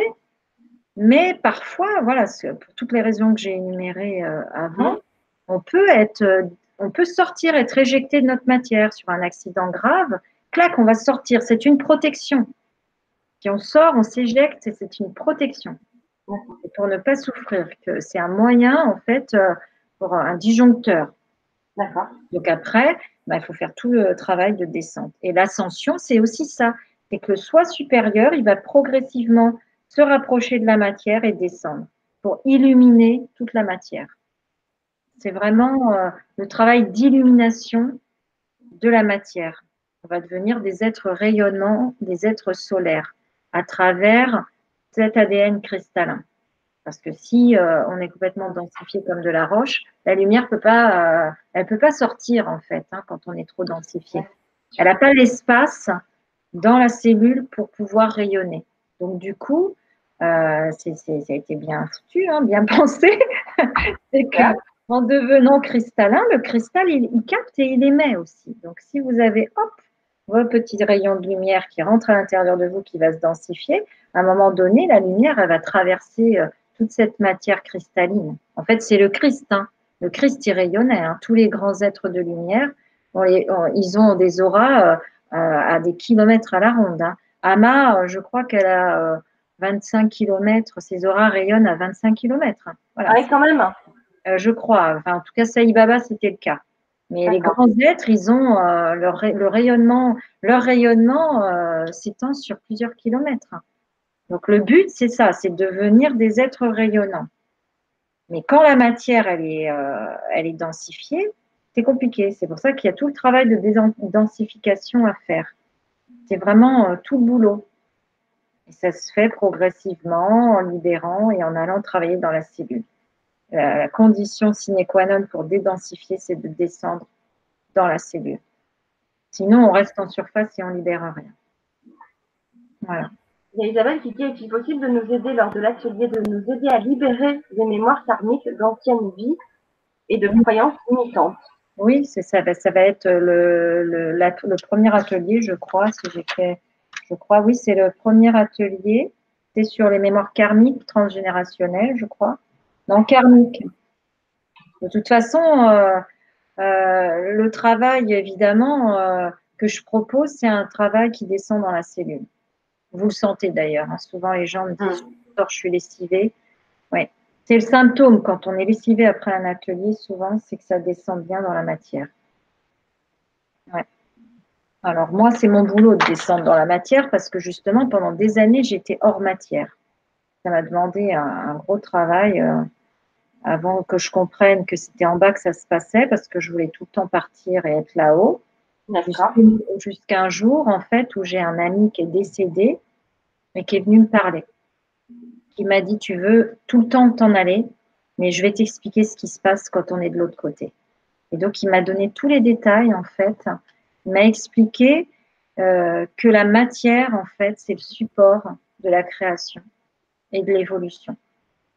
mais parfois, voilà, pour toutes les raisons que j'ai énumérées avant, on peut sortir, être éjecté de notre matière sur un accident grave, clac, on va sortir, c'est une protection. Si on sort, on s'éjecte, c'est une protection. Et pour ne pas souffrir, c'est un moyen, en fait, pour un disjoncteur. D'accord. Donc après, bah, il faut faire tout le travail de descente. Et l'ascension, c'est aussi ça. C'est que le soi supérieur, il va progressivement se rapprocher de la matière et descendre pour illuminer toute la matière. C'est vraiment le travail d'illumination de la matière. On va devenir des êtres rayonnants, des êtres solaires à travers cet ADN cristallin. Parce que si on est complètement densifié comme de la roche, la lumière peut pas, elle peut pas sortir en fait hein, quand on est trop densifié. Elle n'a pas l'espace dans la cellule pour pouvoir rayonner. Donc du coup, ça a été bien foutu, hein, bien pensé. C'est qu'en devenant cristallin, le cristal il capte et il émet aussi. Donc si vous avez hop vos petits rayons de lumière qui rentrent à l'intérieur de vous, qui va se densifier, à un moment donné, la lumière elle va traverser toute cette matière cristalline. En fait, c'est le Christ. Hein. Le Christ, il rayonnait. Hein. Tous les grands êtres de lumière, ils ont des auras à des kilomètres à la ronde. Hein. Ama, je crois qu'elle a 25 kilomètres. Ses auras rayonnent à 25 kilomètres. Hein. Voilà. Ah, quand même. Je crois. Enfin, en tout cas, Sai Baba, c'était le cas. Mais les grands êtres, ils ont leur rayonnement s'étend sur plusieurs kilomètres. Hein. Donc, le but, c'est ça, c'est de devenir des êtres rayonnants. Mais quand la matière, elle est densifiée, c'est compliqué. C'est pour ça qu'il y a tout le travail de dédensification à faire. C'est vraiment tout le boulot. Et ça se fait progressivement, en libérant et en allant travailler dans la cellule. La condition sine qua non pour dédensifier, c'est de descendre dans la cellule. Sinon, on reste en surface et on ne libère rien. Voilà. Il y a Isabelle qui dit, est-il possible de nous aider lors de l'atelier, de nous aider à libérer des mémoires karmiques d'anciennes vies et de croyances limitantes? Oui, c'est ça. Ça va être le premier atelier, je crois, si j'ai fait. Je crois, oui, c'est le premier atelier. C'est sur les mémoires karmiques transgénérationnelles, je crois. Non, karmique. De toute façon, le travail, évidemment, que je propose, c'est un travail qui descend dans la cellule. Vous le sentez d'ailleurs. Hein. Souvent, les gens me disent « je suis lessivée ». Ouais. C'est le symptôme. Quand on est lessivé après un atelier, souvent, c'est que ça descend bien dans la matière. Ouais. Alors, moi, c'est mon boulot de descendre dans la matière parce que justement, pendant des années, j'étais hors matière. ça m'a demandé un gros travail avant que je comprenne que c'était en bas que ça se passait, parce que je voulais tout le temps partir et être là-haut. Jusqu'à un jour, en fait, où j'ai un ami qui est décédé, mais qui est venu me parler, qui m'a dit « Tu veux tout le temps t'en aller, mais je vais t'expliquer ce qui se passe quand on est de l'autre côté. » Et donc, il m'a donné tous les détails, en fait. Il m'a expliqué que la matière, en fait, c'est le support de la création et de l'évolution.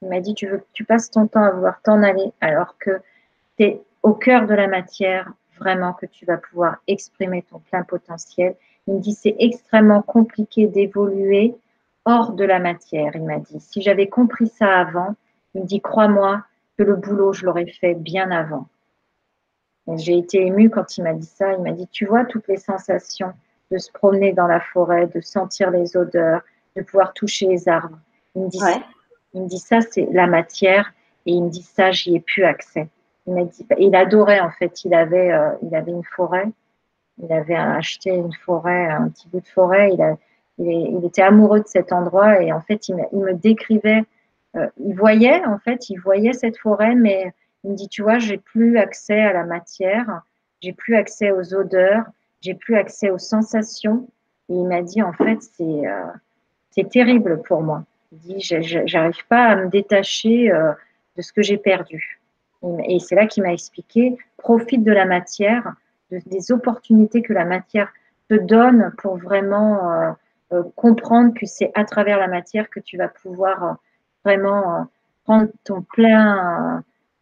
Il m'a dit « Tu veux que tu passes ton temps à vouloir t'en aller, alors que tu es au cœur de la matière, vraiment que tu vas pouvoir exprimer ton plein potentiel. » Il me dit, c'est extrêmement compliqué d'évoluer hors de la matière. Il m'a dit, si j'avais compris ça avant, il me dit, crois-moi que le boulot, je l'aurais fait bien avant. J'ai été émue quand il m'a dit ça. Il m'a dit, tu vois toutes les sensations de se promener dans la forêt, de sentir les odeurs, de pouvoir toucher les arbres. Il me dit, ouais. Il me dit ça, c'est la matière. Et il me dit ça, j'y ai plus accès. Il m'a dit, il adorait en fait, il avait une forêt. Il avait acheté une forêt, un petit bout de forêt. Il était amoureux de cet endroit et en fait, il me décrivait, il voyait cette forêt, mais il me dit, tu vois, j'ai plus accès à la matière, j'ai plus accès aux odeurs, j'ai plus accès aux sensations. Et il m'a dit, en fait, c'est terrible pour moi. Il dit, j'arrive pas à me détacher de ce que j'ai perdu. Et c'est là qu'il m'a expliqué, profite de la matière, des opportunités que la matière te donne pour vraiment comprendre que c'est à travers la matière que tu vas pouvoir vraiment prendre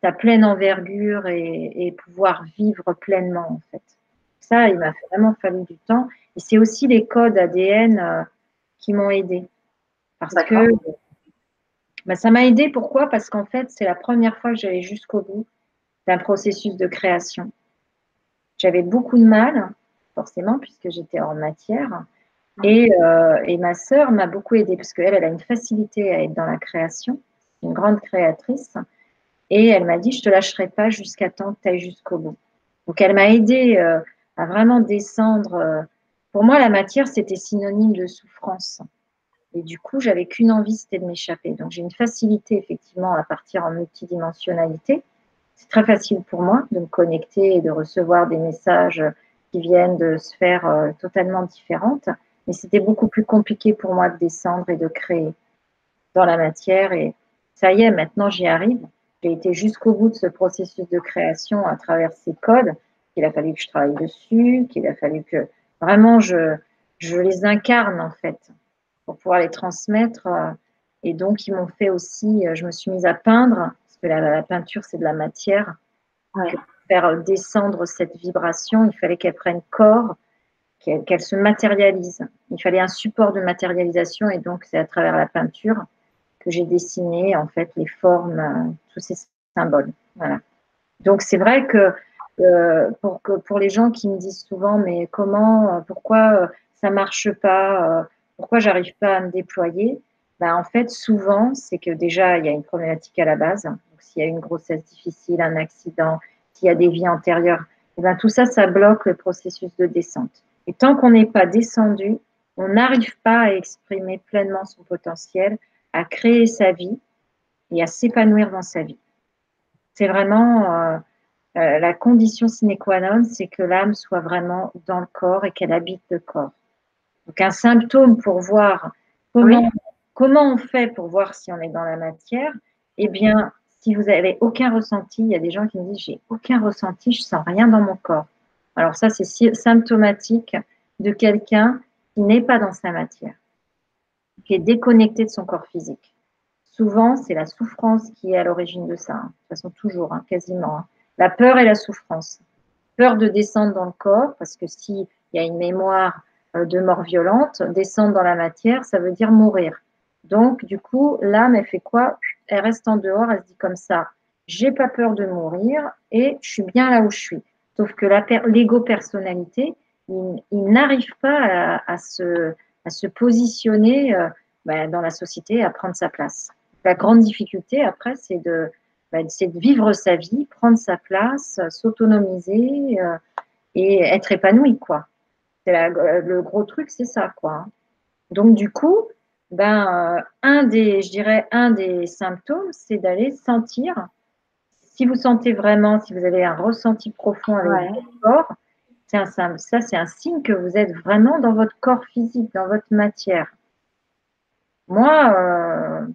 ta pleine envergure et pouvoir vivre pleinement en fait. Ça, il m'a vraiment fallu du temps. Et c'est aussi les codes ADN qui m'ont aidée. Parce que ben, ça m'a aidée, pourquoi? Parce qu'en fait, c'est la première fois que j'allais jusqu'au bout d'un processus de création. J'avais beaucoup de mal, forcément, puisque j'étais hors matière. Et ma sœur m'a beaucoup aidée, parce qu'elle a une facilité à être dans la création, une grande créatrice. Et elle m'a dit, je ne te lâcherai pas jusqu'à temps que tu ailles jusqu'au bout. Donc, elle m'a aidée à vraiment descendre. Pour moi, la matière, c'était synonyme de souffrance. Et du coup, j'avais qu'une envie, c'était de m'échapper. Donc, j'ai une facilité, effectivement, à partir en multidimensionnalité. C'est très facile pour moi de me connecter et de recevoir des messages qui viennent de sphères totalement différentes. Mais c'était beaucoup plus compliqué pour moi de descendre et de créer dans la matière. Et ça y est, maintenant j'y arrive. J'ai été jusqu'au bout de ce processus de création à travers ces codes. Il a fallu que je travaille dessus, qu'il a fallu que vraiment je les incarne en fait pour pouvoir les transmettre. Et donc, ils m'ont fait aussi, je me suis mise à peindre. La peinture, c'est de la matière. Ouais. Pour faire descendre cette vibration, il fallait qu'elle prenne corps, qu'elle se matérialise. Il fallait un support de matérialisation et donc c'est à travers la peinture que j'ai dessiné en fait les formes, tous ces symboles. Voilà. Donc c'est vrai que, pour les gens qui me disent souvent mais comment, pourquoi ça marche pas, pourquoi j'arrive pas à me déployer, ben, en fait souvent c'est que déjà il y a une problématique à la base. S'il y a une grossesse difficile, un accident, s'il y a des vies antérieures, et bien tout ça, ça bloque le processus de descente. Et tant qu'on n'est pas descendu, on n'arrive pas à exprimer pleinement son potentiel, à créer sa vie et à s'épanouir dans sa vie. C'est vraiment la condition sine qua non, c'est que l'âme soit vraiment dans le corps et qu'elle habite le corps. Donc un symptôme pour voir comment on fait pour voir si on est dans la matière, et bien, si vous n'avez aucun ressenti, il y a des gens qui me disent « j'ai aucun ressenti, je ne sens rien dans mon corps ». Alors ça, c'est symptomatique de quelqu'un qui n'est pas dans sa matière, qui est déconnecté de son corps physique. Souvent, c'est la souffrance qui est à l'origine de ça, hein. De toute façon toujours, hein, quasiment. Hein. La peur et la souffrance. Peur de descendre dans le corps, parce que s'il y a une mémoire de mort violente, descendre dans la matière, ça veut dire mourir. Donc, du coup, l'âme, elle fait quoi? Elle reste en dehors, elle se dit comme ça, j'ai pas peur de mourir et je suis bien là où je suis. Sauf que l'ego-personnalité, il n'arrive pas à se positionner dans la société, à prendre sa place. La grande difficulté, après, c'est de vivre sa vie, prendre sa place, s'autonomiser et être épanoui, quoi. Le gros truc, c'est ça, quoi. Donc, du coup, ben, un des symptômes, c'est d'aller sentir. Si vous sentez vraiment, si vous avez un ressenti profond avec votre corps, ça c'est un signe que vous êtes vraiment dans votre corps physique, dans votre matière. Moi,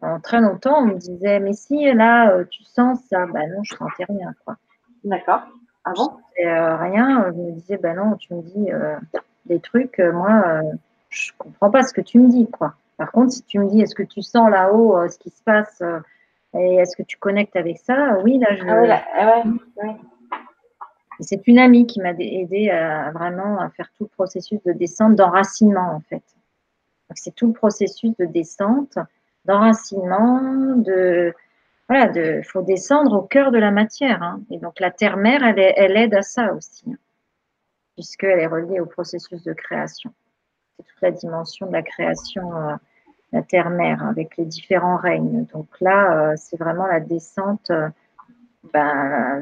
pendant très longtemps, on me disait, mais si là, tu sens ça, ben non, je ne sentais rien, quoi. D'accord. Ah bon ? Rien, je me disais, ben non, tu me dis des trucs, moi, je ne comprends pas ce que tu me dis, quoi. Par contre, si tu me dis, est-ce que tu sens là-haut ce qui se passe et est-ce que tu connectes avec ça? Oui, là, je... Ah oui, là, ouais. C'est une amie qui m'a aidée à faire tout le processus de descente, d'enracinement, en fait. C'est tout le processus de descente, d'enracinement, de... Voilà, il faut descendre au cœur de la matière. Hein. Et donc, la terre-mère, elle aide à ça aussi, hein, puisqu'elle est reliée au processus de création. C'est toute la dimension de la création, la terre-mère, avec les différents règnes. Donc là, c'est vraiment la descente dans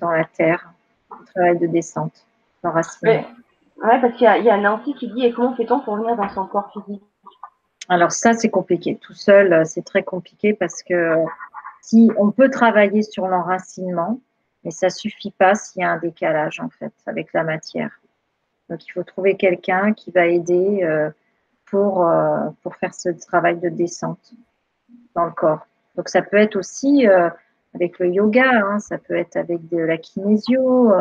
la terre, le travail de descente, d'enracinement. Oui, parce qu'il y a Nancy qui dit « Et comment fait-on pour venir dans son corps physique ?» Alors ça, c'est compliqué. Tout seul, c'est très compliqué parce que si on peut travailler sur l'enracinement, mais ça ne suffit pas s'il y a un décalage en fait avec la matière. Donc, il faut trouver quelqu'un qui va aider pour faire ce travail de descente dans le corps. Donc, ça peut être aussi avec le yoga, hein, ça peut être avec de la kinésio,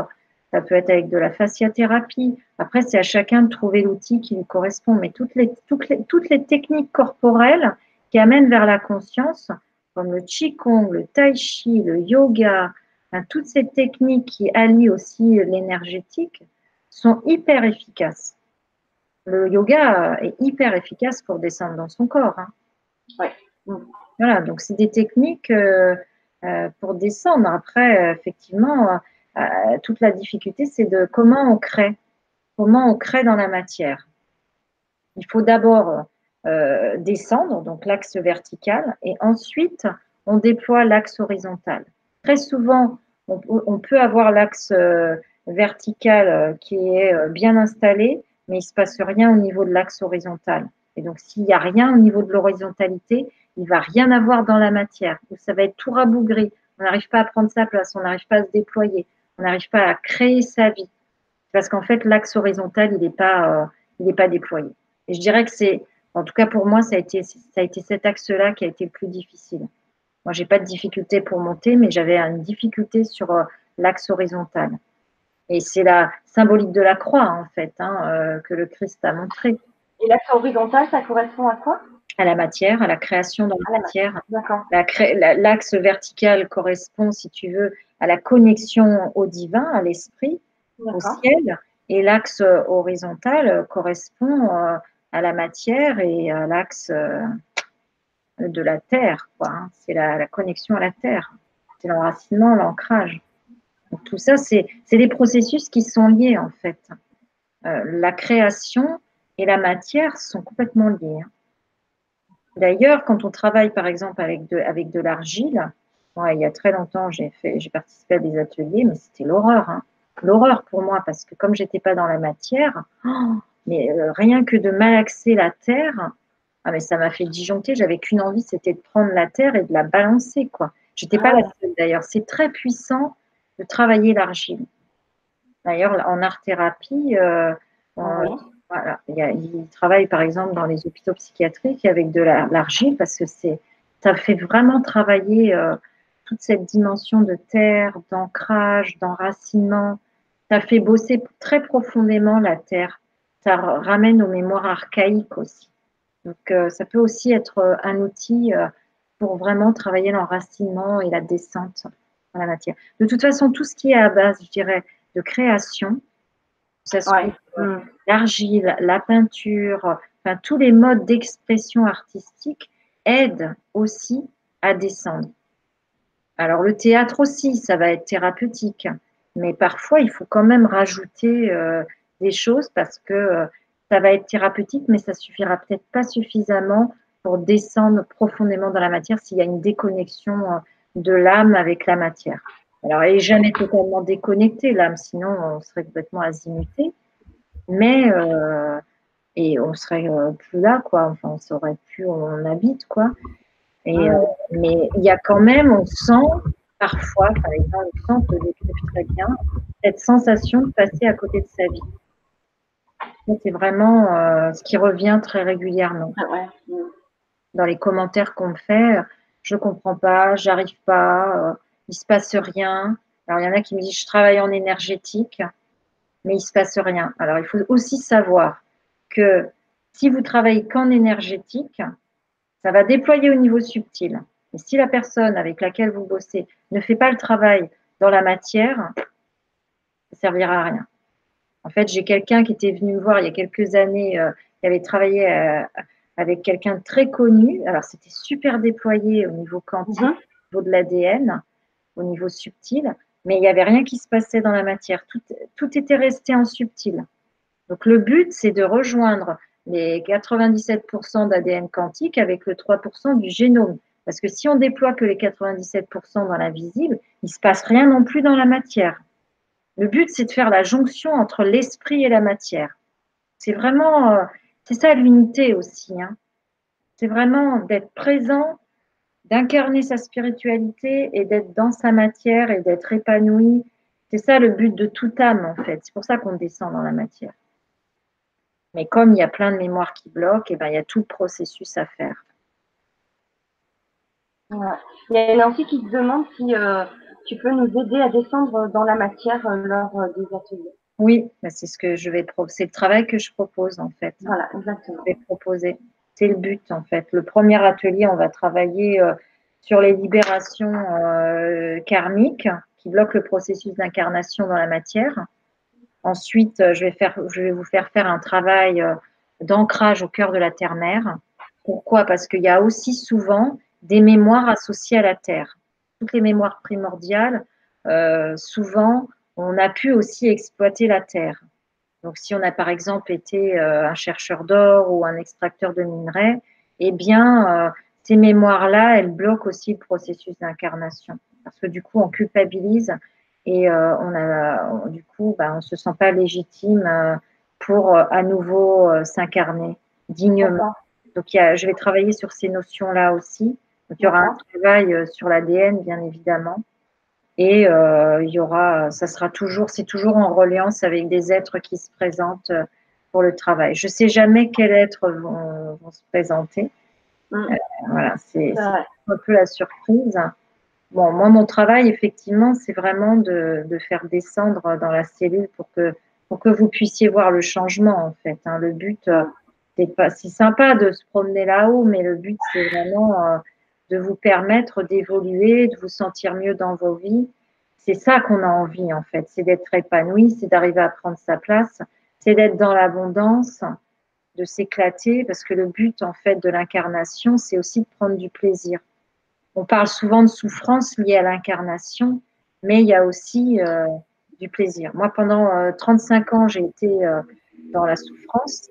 ça peut être avec de la fasciathérapie. Après, c'est à chacun de trouver l'outil qui lui correspond. Mais toutes les techniques corporelles qui amènent vers la conscience, comme le qigong, le tai chi, le yoga, hein, toutes ces techniques qui allient aussi l'énergétique sont hyper efficaces. Le yoga est hyper efficace pour descendre dans son corps. Hein. Ouais. Voilà, donc c'est des techniques pour descendre. Après, effectivement... toute la difficulté, c'est de comment on crée dans la matière. Il faut d'abord descendre, donc l'axe vertical, et ensuite on déploie l'axe horizontal. Très souvent, on peut avoir l'axe vertical qui est bien installé, mais il ne se passe rien au niveau de l'axe horizontal. Et donc, s'il n'y a rien au niveau de l'horizontalité, il ne va rien avoir dans la matière. Donc, ça va être tout rabougri. On n'arrive pas à prendre sa place, on n'arrive pas à se déployer. On n'arrive pas à créer sa vie parce qu'en fait, l'axe horizontal, il n'est pas déployé. Et je dirais que c'est, en tout cas pour moi, ça a été cet axe-là qui a été le plus difficile. Moi, je n'ai pas de difficulté pour monter, mais j'avais une difficulté sur l'axe horizontal. Et c'est la symbolique de la croix, en fait, hein, que le Christ a montré. Et l'axe horizontal, ça correspond à quoi ? À la matière, à la création dans la matière. L'axe vertical correspond, si tu veux, à la connexion au divin, à l'esprit, au ciel. Et l'axe horizontal correspond à la matière et à l'axe de la terre, quoi. C'est la connexion à la terre. C'est l'enracinement, l'ancrage. Tout ça, c'est des processus qui sont liés, en fait. La création et la matière sont complètement liés. D'ailleurs, quand on travaille par exemple avec de l'argile, ouais, il y a très longtemps, j'ai participé à des ateliers, mais c'était l'horreur. Hein. L'horreur pour moi, parce que comme je n'étais pas dans la matière, rien que de malaxer la terre, ah, mais ça m'a fait disjoncter. J'avais qu'une envie, c'était de prendre la terre et de la balancer, quoi. Je n'étais pas la seule d'ailleurs. C'est très puissant de travailler l'argile. D'ailleurs, en art-thérapie, voilà. Il travaille par exemple dans les hôpitaux psychiatriques avec de l'argile parce que ça fait vraiment travailler toute cette dimension de terre, d'ancrage, d'enracinement. Ça fait bosser très profondément la terre. Ça ramène aux mémoires archaïques aussi. Donc ça peut aussi être un outil pour vraiment travailler l'enracinement et la descente dans la matière. De toute façon, tout ce qui est à base, je dirais, de création, ça soit l'argile, la peinture, enfin, tous les modes d'expression artistique aident aussi à descendre. Alors le théâtre aussi, ça va être thérapeutique, mais parfois il faut quand même rajouter des choses parce que ça va être thérapeutique, mais ça ne suffira peut-être pas suffisamment pour descendre profondément dans la matière s'il y a une déconnexion de l'âme avec la matière. Alors, elle n'est jamais totalement déconnectée, l'âme, sinon on serait complètement azimuté. Mais et on serait plus là, quoi. Enfin, on saurait plus où on habite, quoi. Et, mais il y a quand même, on sent parfois, par exemple, on sent, je décris très bien, cette sensation de passer à côté de sa vie. C'est vraiment ce qui revient très régulièrement. Ah ouais. Dans les commentaires qu'on me fait, je ne comprends pas, j'arrive pas, il ne se passe rien. Alors, il y en a qui me disent, je travaille en énergétique, mais il ne se passe rien. Alors, il faut aussi savoir que si vous travaillez qu'en énergétique, ça va déployer au niveau subtil. Mais si la personne avec laquelle vous bossez ne fait pas le travail dans la matière, ça ne servira à rien. En fait, j'ai quelqu'un qui était venu me voir il y a quelques années, qui avait travaillé avec quelqu'un de très connu. Alors, c'était super déployé au niveau quantique, au niveau de l'ADN, au niveau subtil, mais il n'y avait rien qui se passait dans la matière. Tout était resté en subtil. Donc, le but, c'est de rejoindre les 97% d'ADN quantique avec le 3% du génome. Parce que si on déploie que les 97% dans l'invisible, il ne se passe rien non plus dans la matière. Le but, c'est de faire la jonction entre l'esprit et la matière. C'est vraiment, c'est ça l'unité aussi. Hein. C'est vraiment d'être présent, d'incarner sa spiritualité et d'être dans sa matière et d'être épanoui. C'est ça le but de toute âme, en fait. C'est pour ça qu'on descend dans la matière. Mais comme il y a plein de mémoires qui bloquent, et ben, il y a tout le processus à faire. Ouais. Il y a Nancy qui te demande si tu peux nous aider à descendre dans la matière lors des ateliers. Oui, ben c'est ce que je vais c'est le travail que je propose en fait. Voilà, exactement. Je vais proposer. C'est le but en fait. Le premier atelier, on va travailler sur les libérations karmiques qui bloquent le processus d'incarnation dans la matière. Ensuite, je vais vous faire faire un travail d'ancrage au cœur de la Terre-Mère. Pourquoi? Parce qu'il y a aussi souvent des mémoires associées à la Terre. Toutes les mémoires primordiales, souvent, on a pu aussi exploiter la Terre. Donc, si on a par exemple été un chercheur d'or ou un extracteur de minerais, eh bien, ces mémoires-là, elles bloquent aussi le processus d'incarnation. Parce que du coup, on culpabilise et du coup, bah, on ne se sent pas légitime pour à nouveau s'incarner dignement. Donc, je vais travailler sur ces notions-là aussi. Donc, il y aura un travail sur l'ADN, bien évidemment. Et ça sera toujours, c'est toujours en reliance avec des êtres qui se présentent pour le travail. Je ne sais jamais quels êtres vont se présenter. Voilà, c'est un peu la surprise. Bon, moi, mon travail, effectivement, c'est vraiment de faire descendre dans la cellule pour que vous puissiez voir le changement, en fait. Hein. Le but, c'est sympa de se promener là-haut, mais le but, c'est vraiment... de vous permettre d'évoluer, de vous sentir mieux dans vos vies. C'est ça qu'on a envie, en fait. C'est d'être épanoui, c'est d'arriver à prendre sa place, c'est d'être dans l'abondance, de s'éclater, parce que le but, en fait, de l'incarnation, c'est aussi de prendre du plaisir. On parle souvent de souffrance liée à l'incarnation, mais il y a aussi du plaisir. Moi, pendant 35 ans, j'ai été dans la souffrance,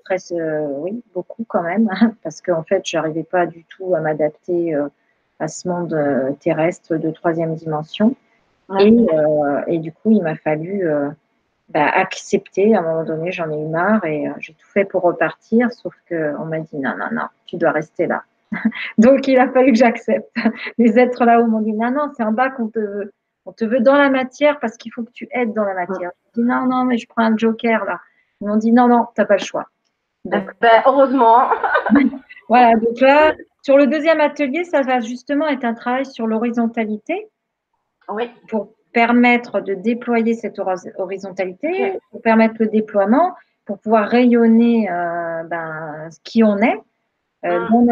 oui, beaucoup quand même, hein, parce qu'en fait, je n'arrivais pas du tout à m'adapter à ce monde terrestre de 3e dimension. Ouais. Et du coup, il m'a fallu accepter. À un moment donné, j'en ai eu marre et j'ai tout fait pour repartir, sauf qu'on m'a dit « Non, non, non, tu dois rester là. » Donc, il a fallu que j'accepte. Les êtres là-haut m'ont dit « Non, non, c'est en bas qu'on te veut. On te veut dans la matière parce qu'il faut que tu aides dans la matière. » Je dis « Non, non, mais je prends un joker là. » Ils m'ont dit « Non, non, tu n'as pas le choix. » Donc, heureusement. Voilà, donc là… Sur le 2e atelier, ça va justement être un travail sur l'horizontalité. Oui. Pour permettre de déployer cette horizontalité, oui. Pour permettre le déploiement, pour pouvoir rayonner qui on est dans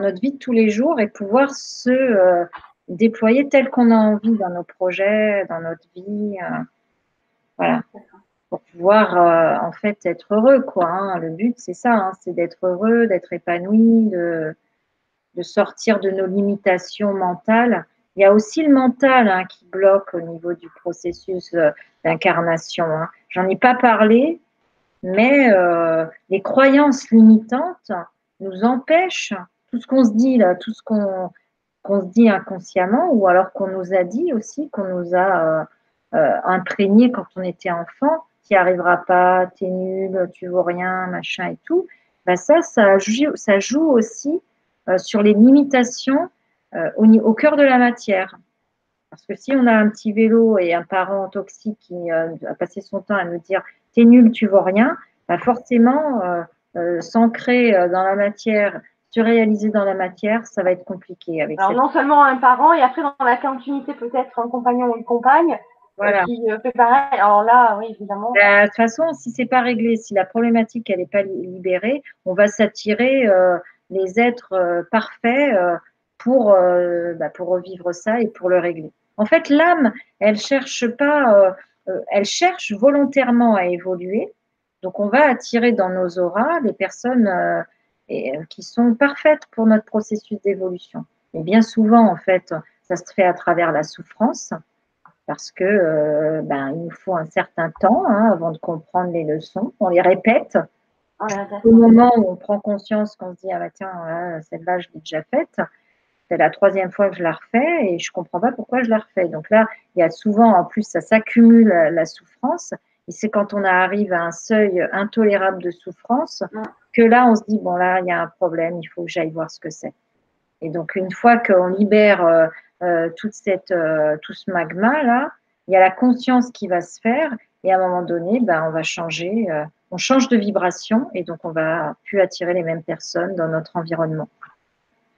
notre vie de tous les jours et pouvoir se déployer tel qu'on a envie dans nos projets, dans notre vie. Voilà. Pour pouvoir en fait être heureux, quoi. Hein. Le but, c'est ça, hein, c'est d'être heureux, d'être épanoui, de sortir de nos limitations mentales. Il y a aussi le mental hein, qui bloque au niveau du processus d'incarnation. Hein. J'en ai pas parlé, mais les croyances limitantes nous empêchent, tout ce qu'on se dit là, tout ce qu'on se dit inconsciemment, ou alors qu'on nous a dit aussi, qu'on nous a imprégné quand on était enfant, t'y arriveras pas, t'es nul, tu vaux rien, machin et tout, ben ça, ça joue aussi sur les limitations au cœur de la matière. Parce que si on a un petit vélo et un parent toxique qui a passé son temps à nous dire « t'es nul, tu vaux rien », bah forcément, s'ancrer dans la matière, se réaliser dans la matière, ça va être compliqué. Avec alors, non seulement un parent, et après dans la continuité, peut-être un compagnon ou une compagne, voilà. Qui fait pareil. Alors là, oui, évidemment. De toute façon, si ce n'est pas réglé, si la problématique n'est pas libérée, on va s'attirer les êtres parfaits pour revivre ça et pour le régler. En fait, l'âme, elle cherche pas, elle cherche volontairement à évoluer. Donc, on va attirer dans nos auras des personnes qui sont parfaites pour notre processus d'évolution. Mais bien souvent, en fait, ça se fait à travers la souffrance, parce que il nous faut un certain temps avant de comprendre les leçons. On les répète. Au moment où on prend conscience, qu'on se dit « Ah bah tiens, celle-là, je l'ai déjà faite ». C'est la troisième fois que je la refais et je ne comprends pas pourquoi je la refais. Donc là, il y a souvent, en plus, ça s'accumule la souffrance. Et c'est quand on arrive à un seuil intolérable de souffrance que là, on se dit, bon là, il y a un problème, il faut que j'aille voir ce que c'est. Et donc, une fois qu'on libère tout ce magma-là, il y a la conscience qui va se faire et à un moment donné, on va changer, on change de vibration et donc on ne va plus attirer les mêmes personnes dans notre environnement.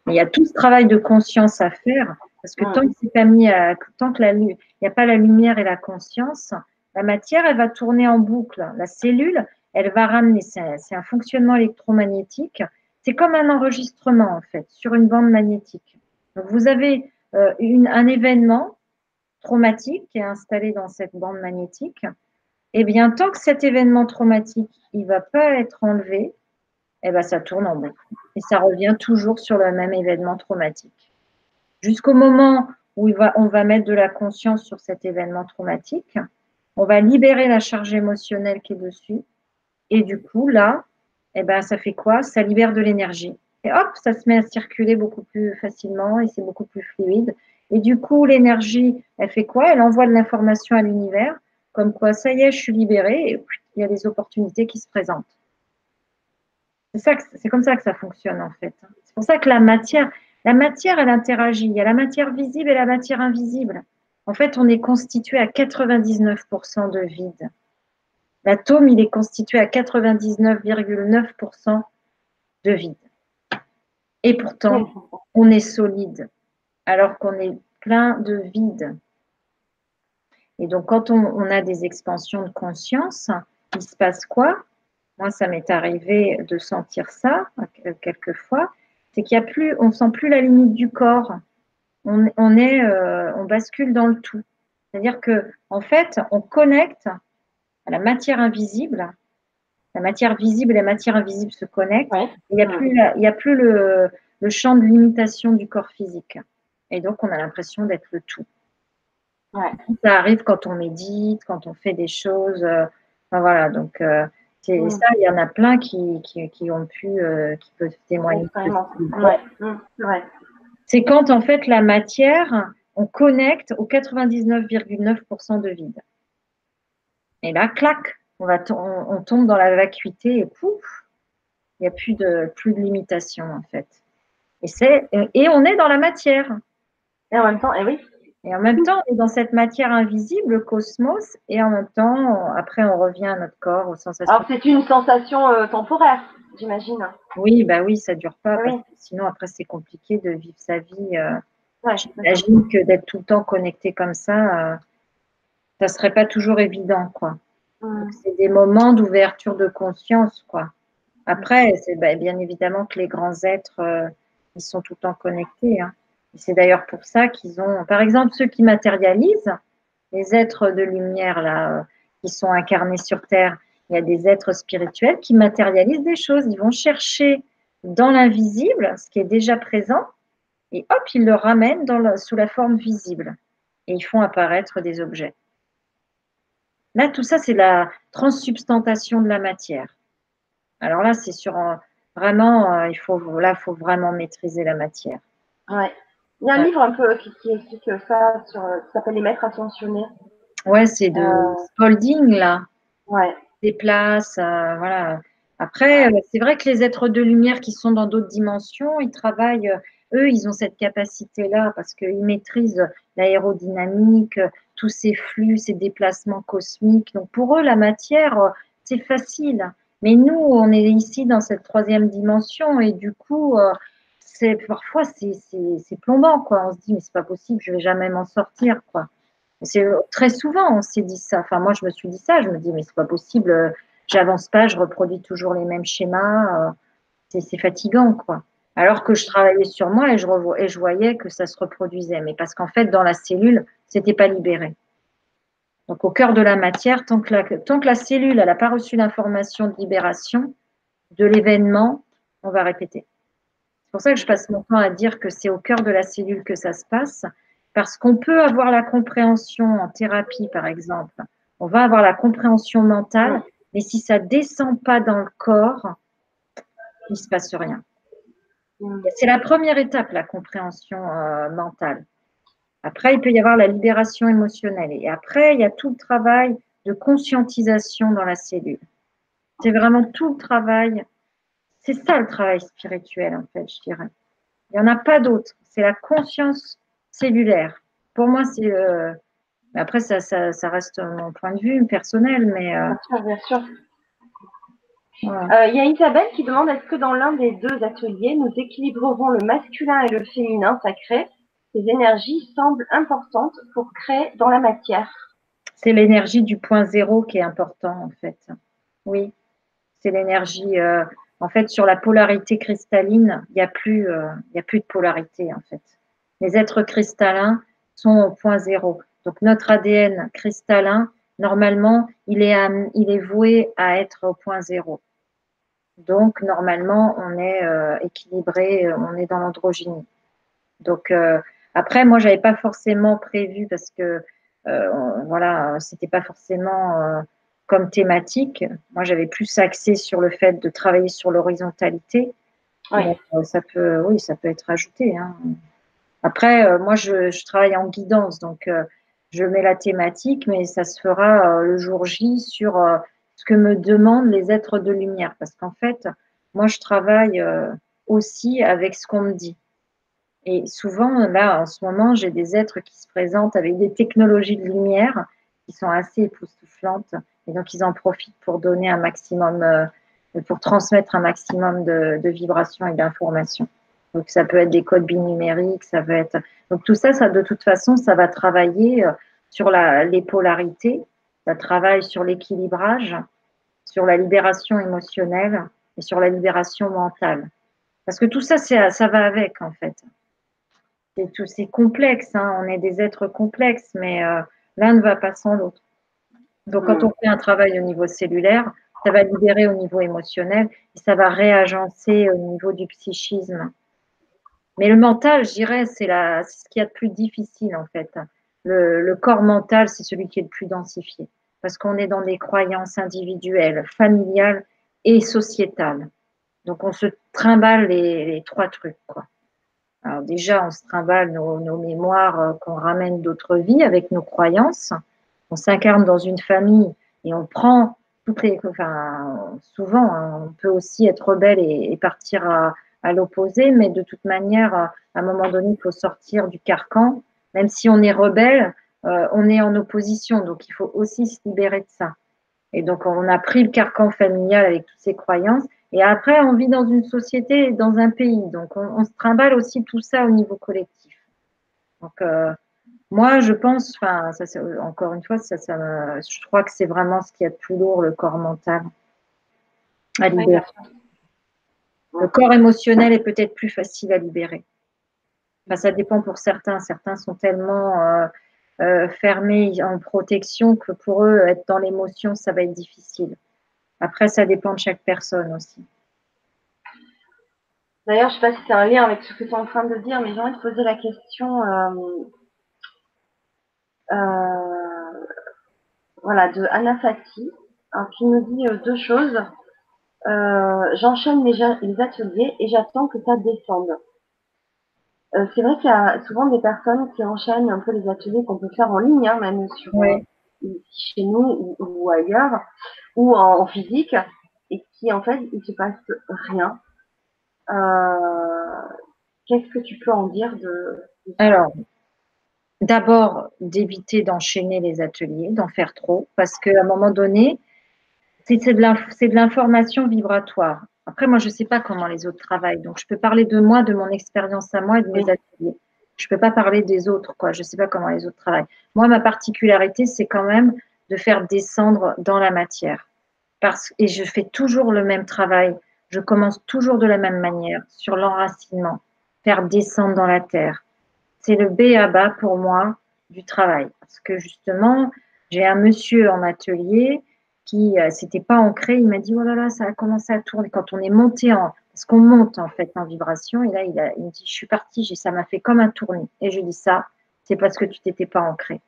Il y a tout ce travail de conscience à faire, parce que tant que c'est pas mis tant que il n'y a pas la lumière et la conscience, la matière, elle va tourner en boucle. La cellule, elle va ramener, c'est un fonctionnement électromagnétique. C'est comme un enregistrement, en fait, sur une bande magnétique. Donc, vous avez un événement traumatique qui est installé dans cette bande magnétique. Eh bien, tant que cet événement traumatique, il ne va pas être enlevé, eh bien, ça tourne en boucle. Et ça revient toujours sur le même événement traumatique. Jusqu'au moment où on va mettre de la conscience sur cet événement traumatique, on va libérer la charge émotionnelle qui est dessus. Et du coup, là, eh ben, ça fait quoi? Ça libère de l'énergie. Et hop, ça se met à circuler beaucoup plus facilement et c'est beaucoup plus fluide. Et du coup, l'énergie, elle fait quoi? Elle envoie de l'information à l'univers, comme quoi, ça y est, je suis libérée et il y a des opportunités qui se présentent. C'est comme ça que ça fonctionne en fait. C'est pour ça que la matière, elle interagit. Il y a la matière visible et la matière invisible. En fait, on est constitué à 99% de vide. L'atome, il est constitué à 99,9% de vide. Et pourtant, on est solide, alors qu'on est plein de vide. Et donc, quand on a des expansions de conscience, il se passe quoi ? Moi, ça m'est arrivé de sentir ça quelquefois, c'est qu'on ne sent plus la limite du corps. On bascule dans le tout. C'est-à-dire qu'en fait, on connecte à la matière invisible. La matière visible et la matière invisible se connectent. Ouais. Il n'y a plus le champ de limitation du corps physique. Et donc, on a l'impression d'être le tout. Ouais. Ça arrive quand on médite, quand on fait des choses. Enfin, voilà, donc... Et ça, il y en a plein qui peuvent témoigner. Ouais. C'est quand, en fait, la matière, on connecte au 99,9% de vide. Et là, clac, on tombe dans la vacuité et pouf, il n'y a plus de limitation, en fait. Et on est dans la matière. Et en même temps, on est dans cette matière invisible, le cosmos, et en même temps, après, on revient à notre corps, aux sensations. Alors, c'est une sensation temporaire, j'imagine. Oui, ça ne dure pas, parce que sinon, après, c'est compliqué de vivre sa vie. J'imagine que d'être tout le temps connecté comme ça, ça ne serait pas toujours évident, quoi. C'est des moments d'ouverture de conscience, quoi. Après, c'est bien évidemment que les grands êtres, ils sont tout le temps connectés, C'est d'ailleurs pour ça qu'ils ont, par exemple, ceux qui matérialisent, les êtres de lumière là, qui sont incarnés sur Terre, il y a des êtres spirituels qui matérialisent des choses. Ils vont chercher dans l'invisible ce qui est déjà présent et hop, ils le ramènent sous la forme visible et ils font apparaître des objets. Là, tout ça, c'est la transsubstantation de la matière. Alors là, c'est il faut vraiment maîtriser la matière. Ouais. Il y a un livre un peu qui explique ça, qui s'appelle « Les maîtres attentionnés ». Ouais, c'est de Spalding, là. Ouais. Des places, voilà. Après, c'est vrai que les êtres de lumière qui sont dans d'autres dimensions, ils travaillent, eux, ils ont cette capacité-là parce qu'ils maîtrisent l'aérodynamique, tous ces flux, ces déplacements cosmiques. Donc, pour eux, la matière, c'est facile. Mais nous, on est ici dans cette troisième dimension et du coup, parfois, c'est plombant, quoi. On se dit, mais c'est pas possible, je vais jamais m'en sortir, quoi. C'est très souvent, on s'est dit ça. Enfin, moi, je me suis dit ça, je me dis, mais c'est pas possible, j'avance pas, je reproduis toujours les mêmes schémas, c'est fatigant, quoi. Alors que je travaillais sur moi et je voyais que ça se reproduisait. Mais parce qu'en fait, dans la cellule, c'était pas libéré. Donc, au cœur de la matière, tant que la cellule n'a pas reçu l'information de libération, de l'événement, on va répéter. C'est pour ça que je passe mon temps à dire que c'est au cœur de la cellule que ça se passe, parce qu'on peut avoir la compréhension en thérapie, par exemple. On va avoir la compréhension mentale, mais si ça ne descend pas dans le corps, il ne se passe rien. C'est la première étape, la compréhension mentale. Après, il peut y avoir la libération émotionnelle. Et après, il y a tout le travail de conscientisation dans la cellule. C'est vraiment tout le travail. C'est ça le travail spirituel, en fait, je dirais. Il n'y en a pas d'autre. C'est la conscience cellulaire. Pour moi, c'est… Après, ça reste mon point de vue personnel, mais… Bien sûr, bien sûr. Il y a Isabelle qui demande « Est-ce que dans l'un des deux ateliers, nous équilibrerons le masculin et le féminin sacré ? Ces énergies semblent importantes pour créer dans la matière. » C'est l'énergie du point zéro qui est important, en fait. Oui, c'est l'énergie… en fait, sur la polarité cristalline, il n'y a plus, de polarité, en fait. Les êtres cristallins sont au point zéro. Donc, notre ADN cristallin, normalement, il est voué à être au point zéro. Donc, normalement, on est équilibré, on est dans l'androgynie. Donc, après, moi, j'avais pas forcément prévu parce que, voilà, c'était pas forcément comme thématique. Moi, j'avais plus axé sur le fait de travailler sur l'horizontalité. Oui. Ça peut être ajouté, hein. Après, moi, je travaille en guidance, donc je mets la thématique, mais ça se fera le jour J sur ce que me demandent les êtres de lumière. Parce qu'en fait, moi, je travaille aussi avec ce qu'on me dit. Et souvent, là, en ce moment, j'ai des êtres qui se présentent avec des technologies de lumière qui sont assez époustouflantes. Et donc, ils en profitent pour donner un maximum, pour transmettre un maximum de vibrations et d'informations. Donc, ça peut être des codes binumériques, ça peut être… Donc, tout ça, de toute façon, ça va travailler sur les polarités, ça travaille sur l'équilibrage, sur la libération émotionnelle et sur la libération mentale. Parce que tout ça, ça va avec, en fait. C'est complexe, hein. On est des êtres complexes, mais l'un ne va pas sans l'autre. Donc, quand on fait un travail au niveau cellulaire, ça va libérer au niveau émotionnel et ça va réagencer au niveau du psychisme. Mais le mental, je dirais, c'est ce qu'il y a de plus difficile, en fait. Le corps mental, c'est celui qui est le plus densifié parce qu'on est dans des croyances individuelles, familiales et sociétales. Donc, on se trimballe les trois trucs, quoi. Alors déjà, on se trimballe nos mémoires qu'on ramène d'autres vies avec nos croyances. On s'incarne dans une famille et on prend toutes les… Enfin, souvent, hein, on peut aussi être rebelle et partir à l'opposé, mais de toute manière, à un moment donné, il faut sortir du carcan. Même si on est rebelle, on est en opposition, donc il faut aussi se libérer de ça. Et donc, on a pris le carcan familial avec toutes ces croyances. Et après, on vit dans une société, dans un pays. Donc, on se trimballe aussi tout ça au niveau collectif. Donc, moi, je pense, enfin, encore une fois, je crois que c'est vraiment ce qu'il y a de plus lourd, le corps mental à libérer. Le corps émotionnel est peut-être plus facile à libérer. Enfin, ça dépend pour certains. Certains sont tellement fermés en protection que pour eux, être dans l'émotion, ça va être difficile. Après, ça dépend de chaque personne aussi. D'ailleurs, je ne sais pas si c'est un lien avec ce que tu es en train de dire, mais j'ai envie de poser la question voilà, de Anna Fati, hein, qui nous dit deux choses. J'enchaîne les ateliers et j'attends que ça descende. C'est vrai qu'il y a souvent des personnes qui enchaînent un peu les ateliers qu'on peut faire en ligne, hein, même sur… Oui. chez nous ou ailleurs, ou en physique, et qui en fait, il ne se passe rien. Qu'est-ce que tu peux en dire de... Alors, d'abord, d'éviter d'enchaîner les ateliers, d'en faire trop, parce qu'à un moment donné, c'est de l'information vibratoire. Après, moi, je ne sais pas comment les autres travaillent, donc je peux parler de moi, de mon expérience à moi et de mes ateliers. Je ne peux pas parler des autres, quoi. Je ne sais pas comment les autres travaillent. Moi, ma particularité, c'est quand même de faire descendre dans la matière. Et je fais toujours le même travail. Je commence toujours de la même manière, sur l'enracinement, faire descendre dans la terre. C'est le b.a.-ba pour moi du travail. Parce que justement, j'ai un monsieur en atelier qui s'était pas ancré. Il m'a dit « Oh là là, ça a commencé à tourner. » Quand on est monté en... Parce qu'on monte en fait en vibration. Et là, il me dit « Je suis partie, ça m'a fait comme un tournis. » Et je dis ça, c'est parce que tu t'étais pas ancré.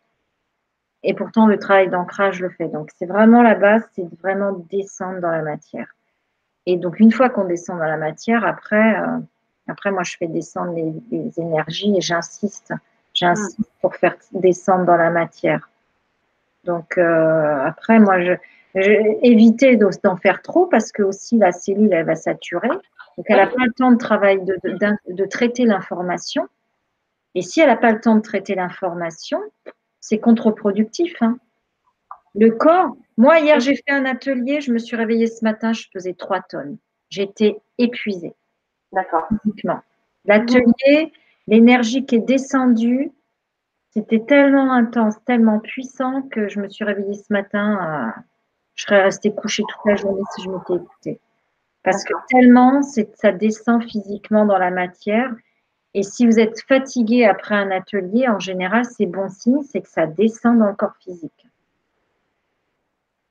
Et pourtant, le travail d'ancrage le fait. Donc, c'est vraiment la base, c'est vraiment descendre dans la matière. Et donc, une fois qu'on descend dans la matière, après, moi, je fais descendre les énergies et j'insiste. J'insiste pour faire descendre dans la matière. Donc, après, moi, éviter d'en faire trop parce que aussi la cellule, elle va saturer. Donc, elle n'a pas le temps de travailler, de traiter l'information. Et si elle n'a pas le temps de traiter l'information, c'est contre-productif. Hein. Le corps, moi hier j'ai fait un atelier, je me suis réveillée ce matin, je pesais 3 tonnes. J'étais épuisée. D'accord. Physiquement. L'atelier, l'énergie qui est descendue, c'était tellement intense, tellement puissant que je me suis réveillée ce matin, je serais restée couchée toute la journée si je m'étais écoutée. Parce que tellement ça descend physiquement dans la matière. Et si vous êtes fatigué après un atelier, en général, c'est bon signe, c'est que ça descend dans le corps physique.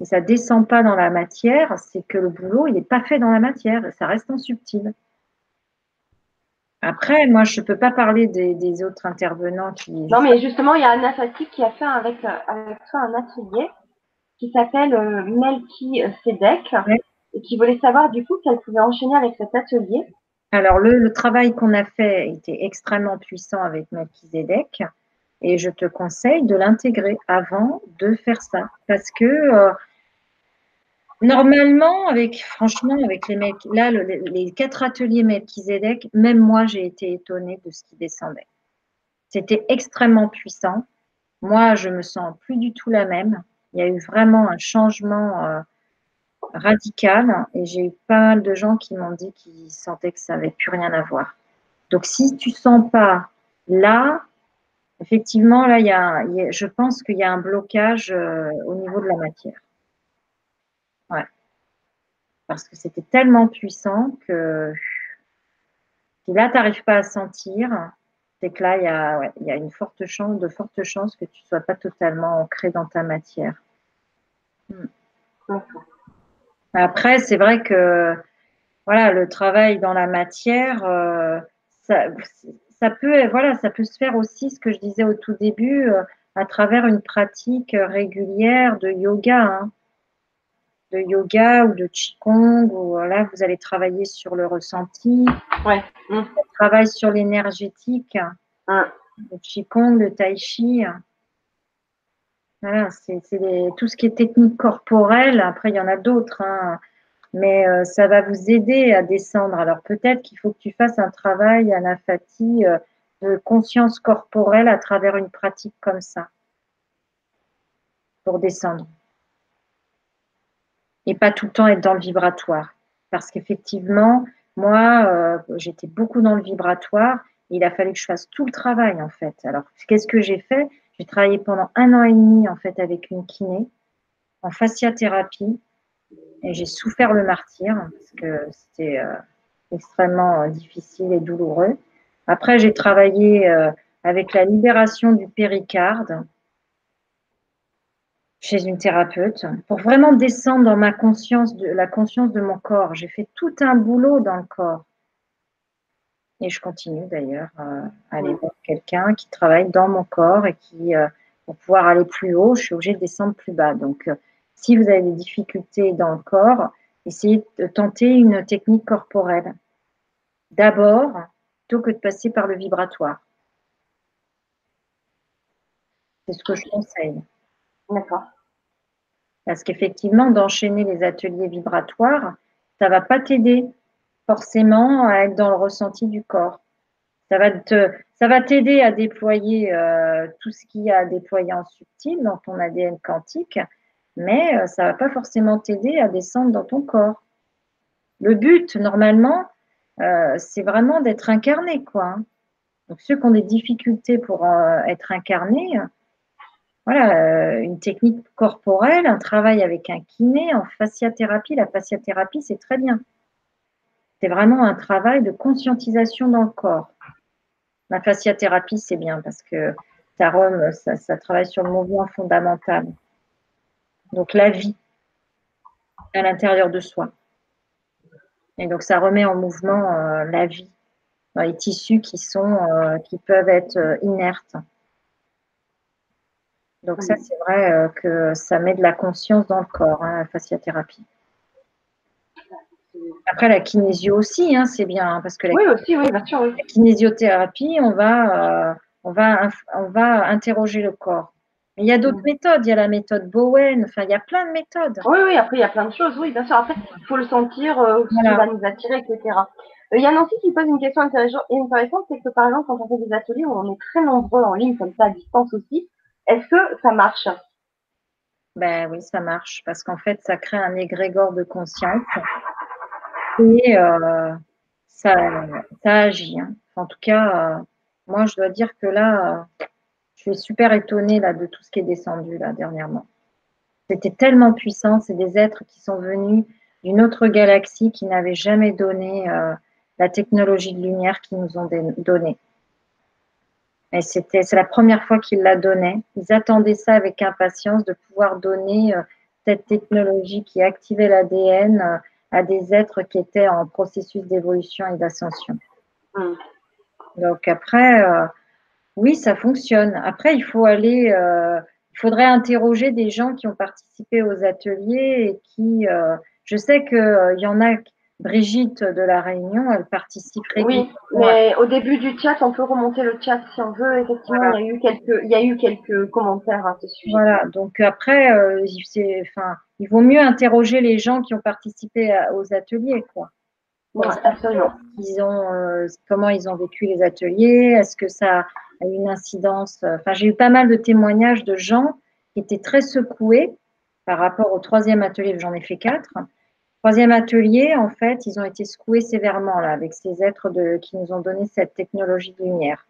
Et ça ne descend pas dans la matière, c'est que le boulot, il n'est pas fait dans la matière, ça reste en subtil. Après, moi, je ne peux pas parler des autres intervenants qui… Non, mais justement, il y a Anna Fatih qui a fait avec toi un atelier qui s'appelle Melchizedek, et qui voulait savoir du coup qu'elle pouvait enchaîner avec cet atelier. Alors, le travail qu'on a fait était extrêmement puissant avec Melchizedek et je te conseille de l'intégrer avant de faire ça. Parce que normalement, franchement, avec les 4 ateliers Melchizedek, même moi, j'ai été étonnée de ce qui descendait. C'était extrêmement puissant. Moi, je me sens plus du tout la même. Il y a eu vraiment un changement radical et j'ai eu pas mal de gens qui m'ont dit qu'ils sentaient que ça n'avait plus rien à voir. Donc, si tu ne sens pas là, effectivement, là, je pense qu'il y a un blocage au niveau de la matière. Ouais. Parce que c'était tellement puissant que si là, tu n'arrives pas à sentir, c'est que là, il y a une forte chance que tu ne sois pas totalement ancré dans ta matière. Après, c'est vrai que voilà, le travail dans la matière, ça peut se faire aussi, ce que je disais au tout début, à travers une pratique régulière de yoga, hein, de yoga ou de qigong, où là, vous allez travailler sur le ressenti, travail sur l'énergétique, le qigong, le tai chi. Voilà, c'est tout ce qui est technique corporelle, après il y en a d'autres, hein, mais ça va vous aider à descendre. Alors peut-être qu'il faut que tu fasses un travail à la fatigue de conscience corporelle à travers une pratique comme ça, pour descendre. Et pas tout le temps être dans le vibratoire, parce qu'effectivement, moi, j'étais beaucoup dans le vibratoire, et il a fallu que je fasse tout le travail en fait. Alors qu'est-ce que j'ai fait? J'ai travaillé pendant 1 an et demi en fait avec une kiné en fasciathérapie et j'ai souffert le martyr parce que c'était extrêmement difficile et douloureux. Après, j'ai travaillé avec la libération du péricarde chez une thérapeute pour vraiment descendre dans ma conscience, la conscience de mon corps. J'ai fait tout un boulot dans le corps. Et je continue d'ailleurs à aller voir quelqu'un qui travaille dans mon corps et qui, pour pouvoir aller plus haut, je suis obligée de descendre plus bas. Donc, si vous avez des difficultés dans le corps, essayez de tenter une technique corporelle. D'abord, plutôt que de passer par le vibratoire. C'est ce que je conseille. D'accord. Parce qu'effectivement, d'enchaîner les ateliers vibratoires, ça ne va pas t'aider forcément à être dans le ressenti du corps. Ça va t'aider à déployer tout ce qu'il y a à déployer en subtil dans ton ADN quantique, mais ça ne va pas forcément t'aider à descendre dans ton corps. Le but, normalement, c'est vraiment d'être incarné, quoi. Donc, ceux qui ont des difficultés pour être incarnés, voilà, une technique corporelle, un travail avec un kiné, en fasciathérapie. La fasciathérapie, c'est très bien. C'est vraiment un travail de conscientisation dans le corps. La fasciathérapie, c'est bien parce que ça travaille sur le mouvement fondamental. Donc, la vie à l'intérieur de soi. Et donc, ça remet en mouvement la vie dans les tissus qui peuvent être inertes. Donc, ça, c'est vrai que ça met de la conscience dans le corps, hein, la fasciathérapie. Après, la kinésio aussi, hein, c'est bien. Hein, parce que oui, aussi, oui, bien sûr. Oui. La kinésiothérapie, on va interroger le corps. Mais il y a d'autres méthodes, il y a la méthode Bowen, enfin il y a plein de méthodes. Oui, oui, après il y a plein de choses, oui, bien sûr. Après, il faut le sentir, voilà. On va nous attirer, etc. Il y a Nancy qui pose une question intéressante, c'est que par exemple, quand on fait des ateliers où on est très nombreux en ligne, comme ça, à distance aussi, est-ce que ça marche? Ben oui, ça marche, parce qu'en fait, ça crée un égrégore de conscience et ça agit. Hein. En tout cas, moi, je dois dire que là... Je suis super étonnée là, de tout ce qui est descendu là, dernièrement. C'était tellement puissant. C'est des êtres qui sont venus d'une autre galaxie qui n'avaient jamais donné la technologie de lumière qu'ils nous ont donnée. Et c'est la première fois qu'ils la donnaient. Ils attendaient ça avec impatience de pouvoir donner cette technologie qui activait l'ADN à des êtres qui étaient en processus d'évolution et d'ascension. Donc après... oui, ça fonctionne. Après, il faudrait interroger des gens qui ont participé aux ateliers et qui, je sais qu'il y en a, Brigitte de La Réunion, elle participe régulièrement. Oui, mais au début du chat, on peut remonter le chat si on veut. Effectivement, voilà. il y a eu quelques commentaires à ce sujet. Voilà, donc après, il vaut mieux interroger les gens qui ont participé aux ateliers, quoi. Ouais, absolument. Comment ils ont vécu les ateliers, est-ce que ça a une incidence, enfin j'ai eu pas mal de témoignages de gens qui étaient très secoués par rapport au troisième atelier, j'en ai fait 4. Troisième atelier, en fait, ils ont été secoués sévèrement là, avec ces êtres qui nous ont donné cette technologie de lumière.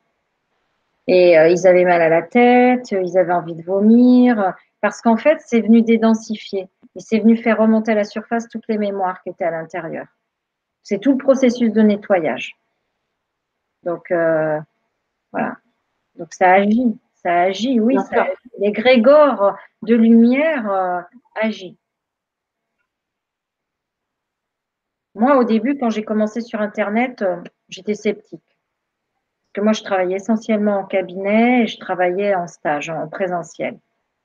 Et ils avaient mal à la tête, ils avaient envie de vomir, parce qu'en fait, c'est venu dédensifier et c'est venu faire remonter à la surface toutes les mémoires qui étaient à l'intérieur. C'est tout le processus de nettoyage. Donc, voilà. Donc, ça agit, oui. L'égrégore de lumière agit. Moi, au début, quand j'ai commencé sur Internet, j'étais sceptique. Parce que moi, je travaillais essentiellement en cabinet et je travaillais en stage, en présentiel.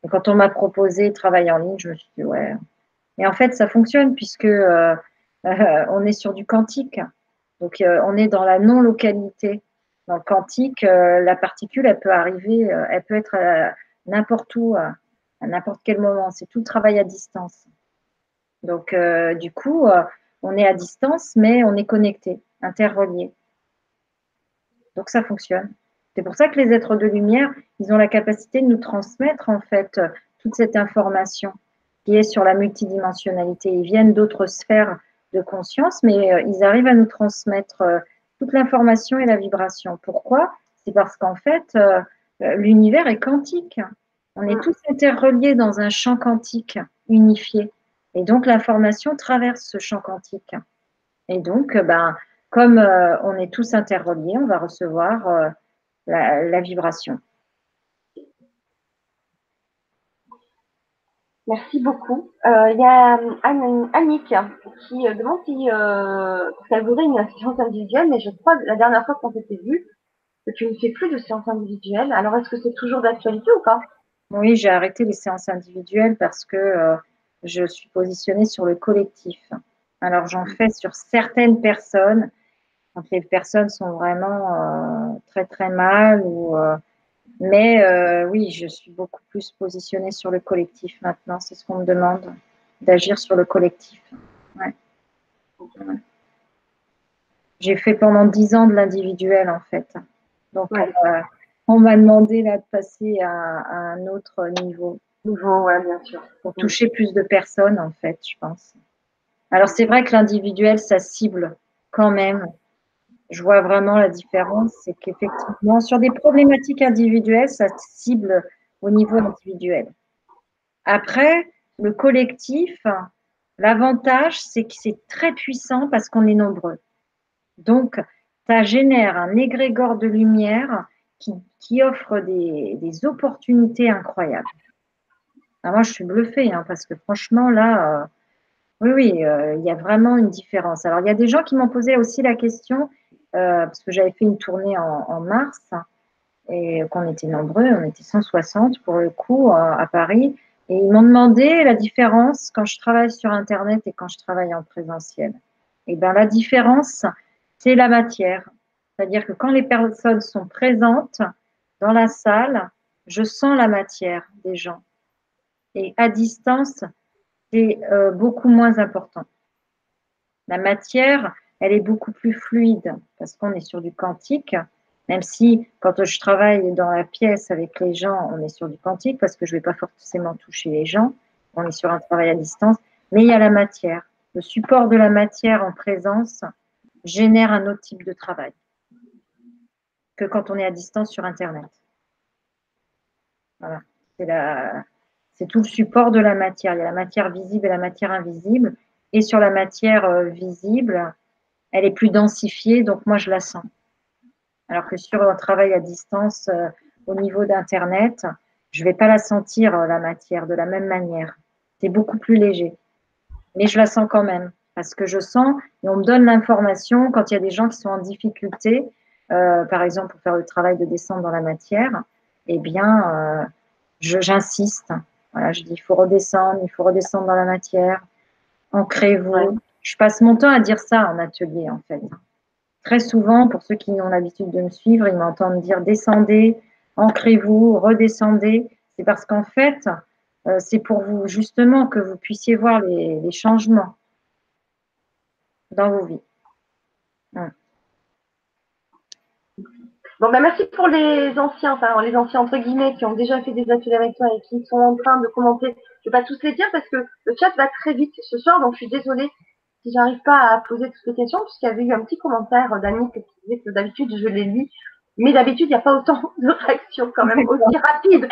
Et quand on m'a proposé de travailler en ligne, je me suis dit, ouais. Et en fait, ça fonctionne puisque... on est sur du quantique, donc on est dans la non-localité. Dans le quantique, la particule, elle peut arriver, elle peut être n'importe où, à n'importe quel moment. C'est tout le travail à distance. Donc, du coup, on est à distance, mais on est connecté, interrelié. Donc, ça fonctionne. C'est pour ça que les êtres de lumière, ils ont la capacité de nous transmettre, en fait, toute cette information qui est sur la multidimensionnalité. Ils viennent d'autres sphères de conscience, mais ils arrivent à nous transmettre toute l'information et la vibration. Pourquoi? C'est parce qu'en fait, l'univers est quantique. On est tous interreliés dans un champ quantique unifié. Et donc, l'information traverse ce champ quantique. Et donc, comme on est tous interreliés, on va recevoir la vibration. Merci beaucoup. Il y a Annick qui demande si ça voudrait une séance individuelle, mais je crois que la dernière fois qu'on s'était vu, que tu ne fais plus de séance individuelle. Alors, est-ce que c'est toujours d'actualité ou pas? Oui, j'ai arrêté les séances individuelles parce que je suis positionnée sur le collectif. Alors, j'en fais sur certaines personnes, quand les personnes sont vraiment très, très mal ou Mais oui, je suis beaucoup plus positionnée sur le collectif maintenant. C'est ce qu'on me demande, d'agir sur le collectif. Ouais. Ouais. J'ai fait pendant 10 ans de l'individuel, en fait. Donc, ouais. On m'a demandé là, de passer à un autre niveau. Nouveau, ouais, bien sûr. Pour toucher plus de personnes, en fait, je pense. Alors, c'est vrai que l'individuel, ça cible quand même. Je vois vraiment la différence, c'est qu'effectivement, sur des problématiques individuelles, ça cible au niveau individuel. Après, le collectif, l'avantage, c'est que c'est très puissant parce qu'on est nombreux. Donc, ça génère un égrégore de lumière qui offre des opportunités incroyables. Alors moi, je suis bluffée, hein, parce que franchement, là, oui, il y a vraiment une différence. Alors, il y a des gens qui m'ont posé aussi la question… parce que j'avais fait une tournée en mars et qu'on était nombreux, on était 160 pour le coup à Paris, et ils m'ont demandé la différence quand je travaille sur Internet et quand je travaille en présentiel. Et bien la différence, c'est la matière, c'est-à-dire que quand les personnes sont présentes dans la salle, je sens la matière des gens, et à distance, c'est beaucoup moins important. La matière… elle est beaucoup plus fluide parce qu'on est sur du quantique, même si quand je travaille dans la pièce avec les gens, on est sur du quantique parce que je ne vais pas forcément toucher les gens, on est sur un travail à distance, mais il y a la matière. Le support de la matière en présence génère un autre type de travail que quand on est à distance sur Internet. Voilà, c'est tout le support de la matière. Il y a la matière visible et la matière invisible, et sur la matière visible, elle est plus densifiée, donc moi je la sens. Alors que sur un travail à distance, au niveau d'Internet, je ne vais pas la sentir, la matière, de la même manière. C'est beaucoup plus léger. Mais je la sens quand même, parce que je sens, et on me donne l'information quand il y a des gens qui sont en difficulté, par exemple pour faire le travail de descente dans la matière, eh bien, j'insiste. Voilà, je dis, il faut redescendre dans la matière, ancrez-vous. Ouais. Je passe mon temps à dire ça en atelier, en fait. Très souvent, pour ceux qui ont l'habitude de me suivre, ils m'entendent dire « descendez, ancrez-vous, redescendez ». C'est parce qu'en fait, c'est pour vous, justement, que vous puissiez voir les changements dans vos vies. Ouais. Bon, ben, merci pour les anciens, enfin les anciens entre guillemets, qui ont déjà fait des ateliers avec toi et qui sont en train de commenter. Je ne vais pas tous les dire parce que le chat va très vite ce soir, donc je suis désolée si je n'arrive pas à poser toutes les questions, puisqu'il y avait eu un petit commentaire d'Annie qui disait que d'habitude, je les lis, mais d'habitude, il n'y a pas autant de réactions quand même aussi rapides.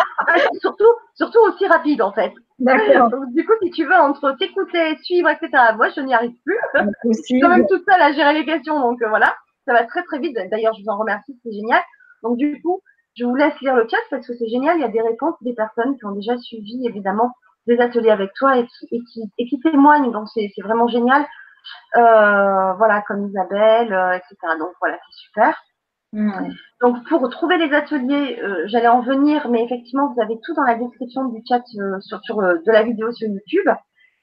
Surtout aussi rapides, en fait. Donc, du coup, si tu veux, entre t'écouter, suivre, etc., moi, je n'y arrive plus. Je suis quand même toute seule à gérer les questions, donc voilà, ça va très vite. D'ailleurs, je vous en remercie, c'est génial. Donc, du coup, je vous laisse lire le chat parce que c'est génial, il y a des réponses des personnes qui ont déjà suivi, évidemment, des ateliers avec toi et qui témoignent, donc c'est vraiment génial. Voilà, comme Isabelle, etc. Donc voilà, c'est super. Mmh. Donc pour trouver les ateliers, j'allais en venir, mais effectivement, vous avez tout dans la description du chat de la vidéo sur YouTube.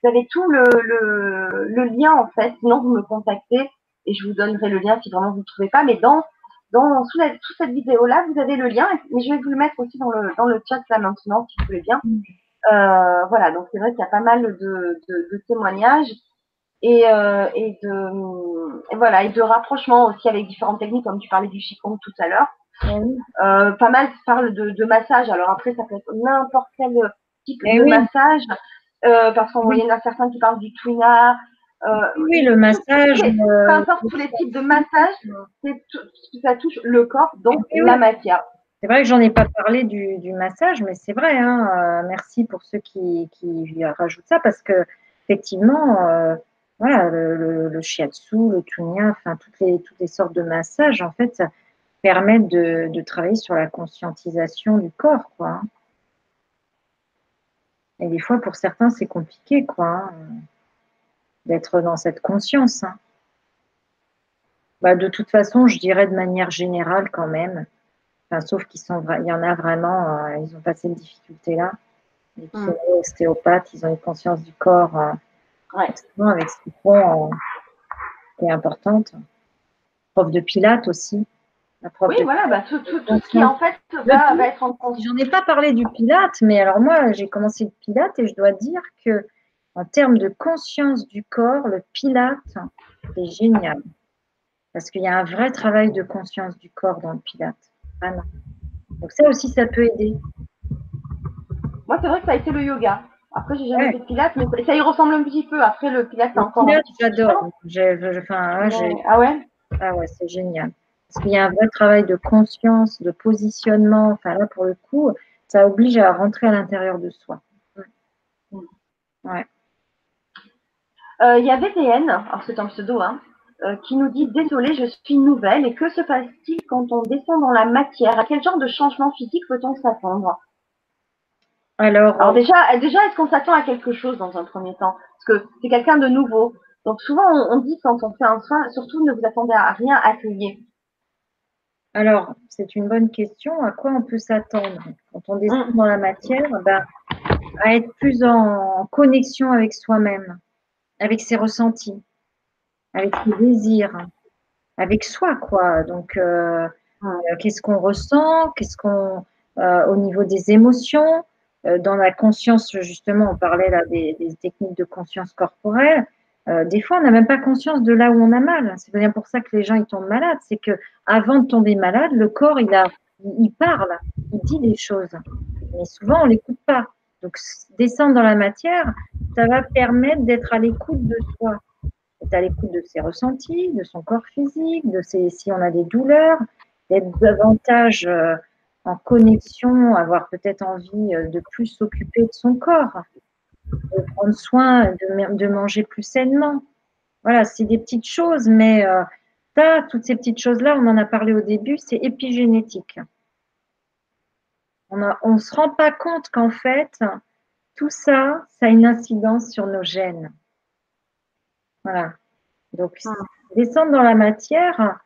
Vous avez tout le lien, en fait, sinon vous me contactez et je vous donnerai le lien si vraiment vous ne le trouvez pas. Mais sous cette vidéo-là, vous avez le lien, mais je vais vous le mettre aussi dans le chat là maintenant, si vous voulez bien. Mmh. Voilà, donc c'est vrai qu'il y a pas mal de témoignages et de rapprochements aussi avec différentes techniques, comme tu parlais du Qigong tout à l'heure. Mmh. Pas mal parle de massage, alors après ça peut être n'importe quel type de massage, parce qu'on voyait certains qui parlent du Twina. Oui, le massage. Peu importe tous les types de massage, ça touche le corps, donc la matière. C'est vrai que j'en ai pas parlé du massage, mais c'est vrai. Hein, merci pour ceux qui rajoutent ça, parce que effectivement, voilà, le shiatsu, le tunya, enfin toutes les sortes de massages, en fait, ça permet de travailler sur la conscientisation du corps, quoi. Et des fois, pour certains, c'est compliqué, quoi, hein, d'être dans cette conscience. Hein. Bah, de toute façon, je dirais de manière générale quand même. Enfin, sauf qu'il y en a vraiment, ils ont pas cette difficulté-là. Les ostéopathes, ils ont une conscience du corps avec ce qu'ils font qui est importante. Prof de pilates aussi. Oui, voilà, bah, tout ce qui en fait va être en compte. J'en ai pas parlé du Pilate, mais alors moi, j'ai commencé le Pilate et je dois dire que en termes de conscience du corps, le Pilate est génial. Parce qu'il y a un vrai travail de conscience du corps dans le Pilate. Vraiment. Donc ça aussi, ça peut aider. Moi, c'est vrai que ça a été le yoga. Après, j'ai jamais fait de Pilate, mais ça y ressemble un petit peu. Après, le Pilate, c'est encore... Pilate, j'adore. Ah ouais? Ah ouais, c'est génial. Parce qu'il y a un vrai travail de conscience, de positionnement. Enfin, là, pour le coup, ça oblige à rentrer à l'intérieur de soi. Ouais. Y a VTN, alors c'est un pseudo, hein, qui nous dit « Désolée, je suis nouvelle. Et que se passe-t-il quand on descend dans la matière? À quel genre de changement physique peut-on s'attendre ?» Alors déjà, est-ce qu'on s'attend à quelque chose dans un premier temps? Parce que c'est quelqu'un de nouveau. Donc souvent, on dit quand on fait un soin, surtout ne vous attendez à rien accueillir. Alors, c'est une bonne question. À quoi on peut s'attendre quand on descend dans la matière? Ben, à être plus en connexion avec soi-même, avec ses ressentis, avec ses désirs, avec soi, quoi. Donc, qu'est-ce qu'on ressent? Qu'est-ce qu'on au niveau des émotions? Dans la conscience, justement, on parlait là des techniques de conscience corporelle. Des fois, on n'a même pas conscience de là où on a mal. C'est bien pour ça que les gens ils tombent malades. C'est qu'avant de tomber malade, le corps, il parle, il dit des choses. Mais souvent, on ne l'écoute pas. Donc, descendre dans la matière, ça va permettre d'être à l'écoute de soi. D'être à l'écoute de ses ressentis, de son corps physique, de ses, si on a des douleurs, d'être davantage... en connexion, avoir peut-être envie de plus s'occuper de son corps, de prendre soin, de manger plus sainement. Voilà, c'est des petites choses, mais ça, toutes ces petites choses-là, on en a parlé au début, c'est épigénétique. On ne se rend pas compte qu'en fait, tout ça, ça a une incidence sur nos gènes. Voilà. Donc, descendre dans la matière...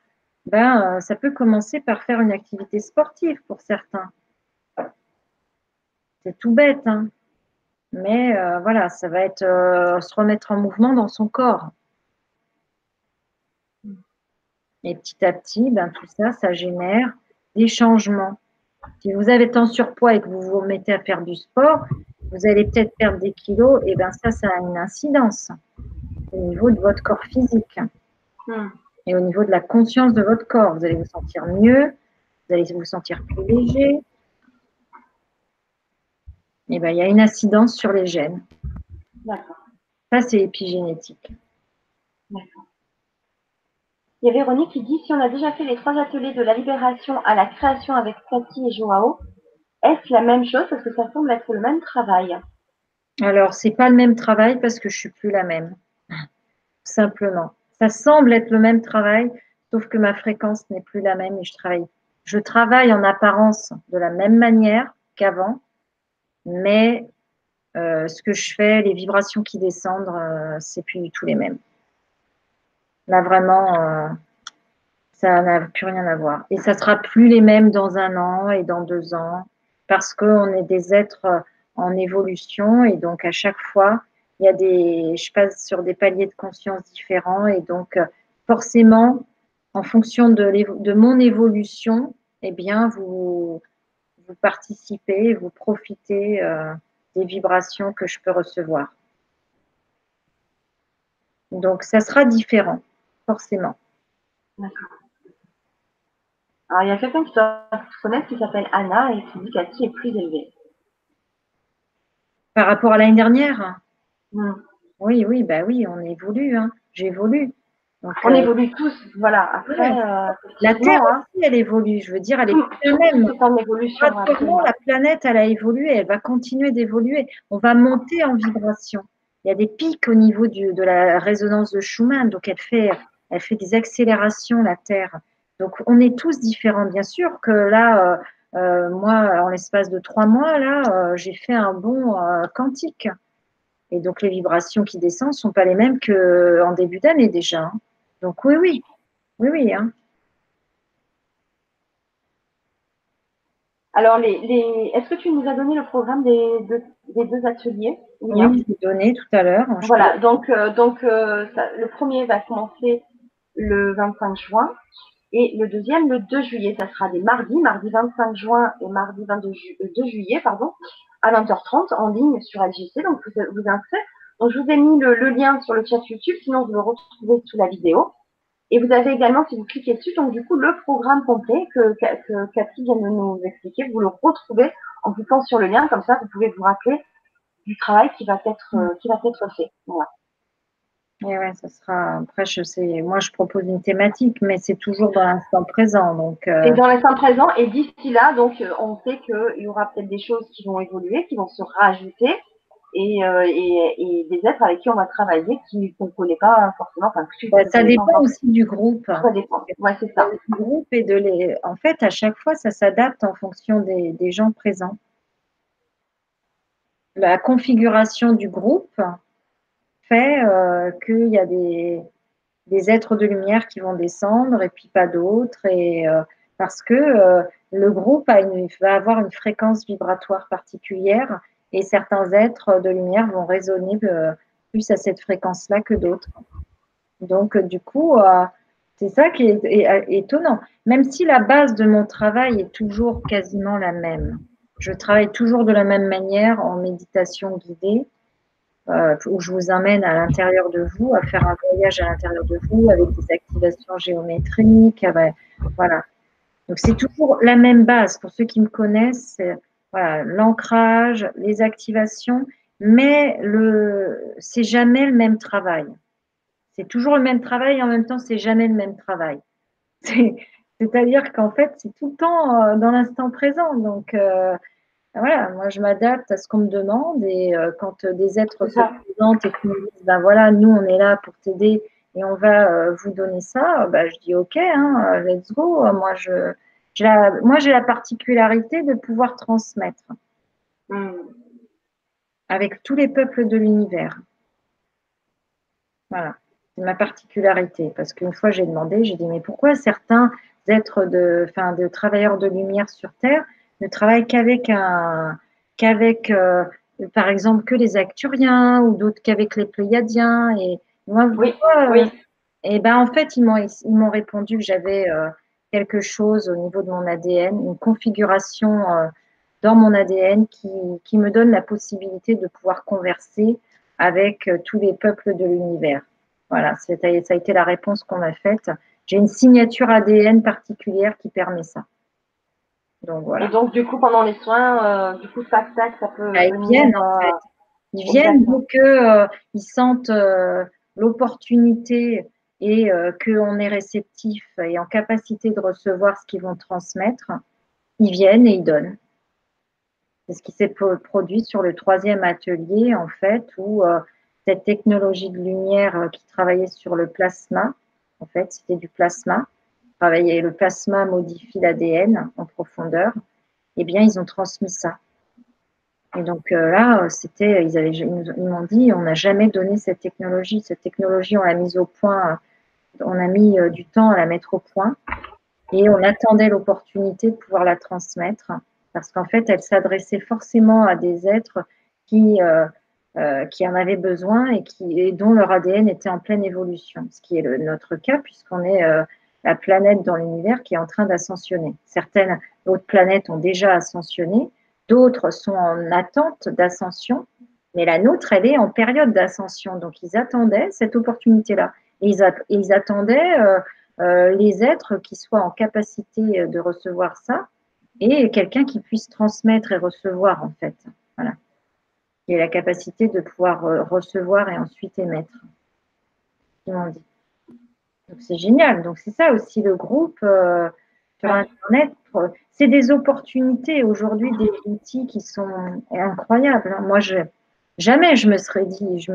Ben, ça peut commencer par faire une activité sportive pour certains. C'est tout bête, hein. Mais voilà, ça va être se remettre en mouvement dans son corps. Et petit à petit, ben, tout ça, ça génère des changements. Si vous avez en surpoids et que vous vous remettez à faire du sport, vous allez peut-être perdre des kilos, et bien ça, ça a une incidence au niveau de votre corps physique. Et au niveau de la conscience de votre corps, vous allez vous sentir mieux, vous allez vous sentir plus léger. Et ben, il y a une incidence sur les gènes. D'accord. Ça, c'est épigénétique. D'accord. Il y a Véronique qui dit, si on a déjà fait les 3 ateliers de la libération à la création avec Cathy et Joao, est-ce la même chose? Parce que ça semble être le même travail. Alors, ce n'est pas le même travail parce que je ne suis plus la même. Tout simplement. Ça semble être le même travail, sauf que ma fréquence n'est plus la même et je travaille en apparence de la même manière qu'avant, mais ce que je fais, les vibrations qui descendent, c'est plus du tout les mêmes. Là, vraiment, ça n'a plus rien à voir. Et ça ne sera plus les mêmes dans 1 an et dans 2 ans, parce qu'on est des êtres en évolution et donc à chaque fois, je passe sur des paliers de conscience différents et donc forcément, en fonction de mon évolution, eh bien, vous participez, vous profitez des vibrations que je peux recevoir. Donc, ça sera différent, forcément. D'accord. Alors, il y a quelqu'un qui doit se connaître qui s'appelle Anna et qui dit qu'Aty est plus élevée. Par rapport à l'année dernière? Oui, bah oui, on évolue, hein. J'évolue. On évolue tous, voilà. Après, la Terre aussi, elle évolue, je veux dire, elle est plus la même. Comment la planète, elle a évolué, elle va continuer d'évoluer. On va monter en vibration. Il y a des pics au niveau de la résonance de Schumann, donc elle fait des accélérations, la Terre. Donc, on est tous différents, bien sûr, que là, moi, en l'espace de 3 mois, là, j'ai fait un bond quantique. Et donc, les vibrations qui descendent ne sont pas les mêmes qu'en début d'année déjà. Donc, oui. Hein. Alors, est-ce que tu nous as donné le programme des 2 ateliers? Oui, je l'ai donné tout à l'heure. Voilà, donc le premier va commencer le 25 juin Et le deuxième, le 2 juillet, ça sera des mardis, mardi 25 juin et mardi 2 juillet, pardon, à 20h30 en ligne sur LGT, donc vous inscrivez. Donc je vous ai mis le lien sur le chat YouTube, sinon vous le retrouvez sous la vidéo. Et vous avez également, si vous cliquez dessus, donc du coup le programme complet que Cathy vient de nous expliquer, vous le retrouvez en cliquant sur le lien, comme ça vous pouvez vous rappeler du travail qui va être fait. Voilà. Et ouais, ça sera. Après, je sais. Moi, je propose une thématique, mais c'est toujours dans l'instant présent. Donc. Et dans l'instant présent. Et d'ici là, donc, on sait qu'il y aura peut-être des choses qui vont évoluer, qui vont se rajouter, et des êtres avec qui on va travailler, qu'on ne connaît pas forcément. Enfin, ouais, ça dépend aussi du groupe. Ça dépend. Ouais, c'est ça. Du groupe et de les. En fait, à chaque fois, ça s'adapte en fonction des gens présents. La configuration du groupe. Qu'il y a des êtres de lumière qui vont descendre et puis pas d'autres, et parce que le groupe va avoir une fréquence vibratoire particulière et certains êtres de lumière vont résonner plus à cette fréquence-là que d'autres. Donc du coup, c'est ça qui est étonnant. Même si la base de mon travail est toujours quasiment la même, je travaille toujours de la même manière en méditation guidée. Où je vous emmène à l'intérieur de vous, à faire un voyage à l'intérieur de vous avec des activations géométriques. Voilà. Donc, c'est toujours la même base. Pour ceux qui me connaissent, c'est voilà, l'ancrage, les activations, mais c'est jamais le même travail. C'est toujours le même travail et en même temps, c'est jamais le même travail. C'est-à-dire qu'en fait, c'est tout le temps dans l'instant présent. Donc, voilà, moi je m'adapte à ce qu'on me demande et quand des êtres se présentent et qu'ils me disent ben voilà, nous on est là pour t'aider et on va vous donner ça, ben, je dis ok, hein, let's go. Moi j'ai la particularité de pouvoir transmettre avec tous les peuples de l'univers. Voilà, c'est ma particularité parce qu'une fois j'ai demandé, j'ai dit mais pourquoi certains êtres de travailleurs de lumière sur Terre ne travaille qu'avec par exemple, que les Acturiens ou d'autres qu'avec les Pléiadiens. Et moi, oui. Et ben en fait, ils m'ont répondu que j'avais quelque chose au niveau de mon ADN, une configuration dans mon ADN qui me donne la possibilité de pouvoir converser avec tous les peuples de l'univers. Voilà, ça a été la réponse qu'on m'a faite. J'ai une signature ADN particulière qui permet ça. Donc, voilà. Et donc, du coup, pendant les soins, du coup, tac, ça peut. Ah, ils viennent, en fait. Ils viennent pour qu'ils sentent l'opportunité et qu'on est réceptif et en capacité de recevoir ce qu'ils vont transmettre. Ils viennent et ils donnent. C'est ce qui s'est produit sur le 3e atelier, en fait, où cette technologie de lumière qui travaillait sur le plasma, en fait, c'était du plasma. Travailler le plasma modifie l'ADN en profondeur, eh bien, ils ont transmis ça. Et donc là, ils m'ont dit, on n'a jamais donné cette technologie. Cette technologie, on l'a mise au point, on a mis du temps à la mettre au point et on attendait l'opportunité de pouvoir la transmettre parce qu'en fait, elle s'adressait forcément à des êtres qui en avaient besoin et dont leur ADN était en pleine évolution, ce qui est notre cas puisqu'on est... la planète dans l'univers qui est en train d'ascensionner. Certaines autres planètes ont déjà ascensionné, d'autres sont en attente d'ascension, mais la nôtre, elle est en période d'ascension. Donc, ils attendaient cette opportunité-là. Et ils attendaient les êtres qui soient en capacité de recevoir ça et quelqu'un qui puisse transmettre et recevoir, en fait. Voilà. Et la capacité de pouvoir recevoir et ensuite émettre. Ils m'ont dit. Donc c'est génial. Donc c'est ça aussi le groupe sur Internet. C'est des opportunités aujourd'hui, des outils qui sont incroyables. Moi, jamais je me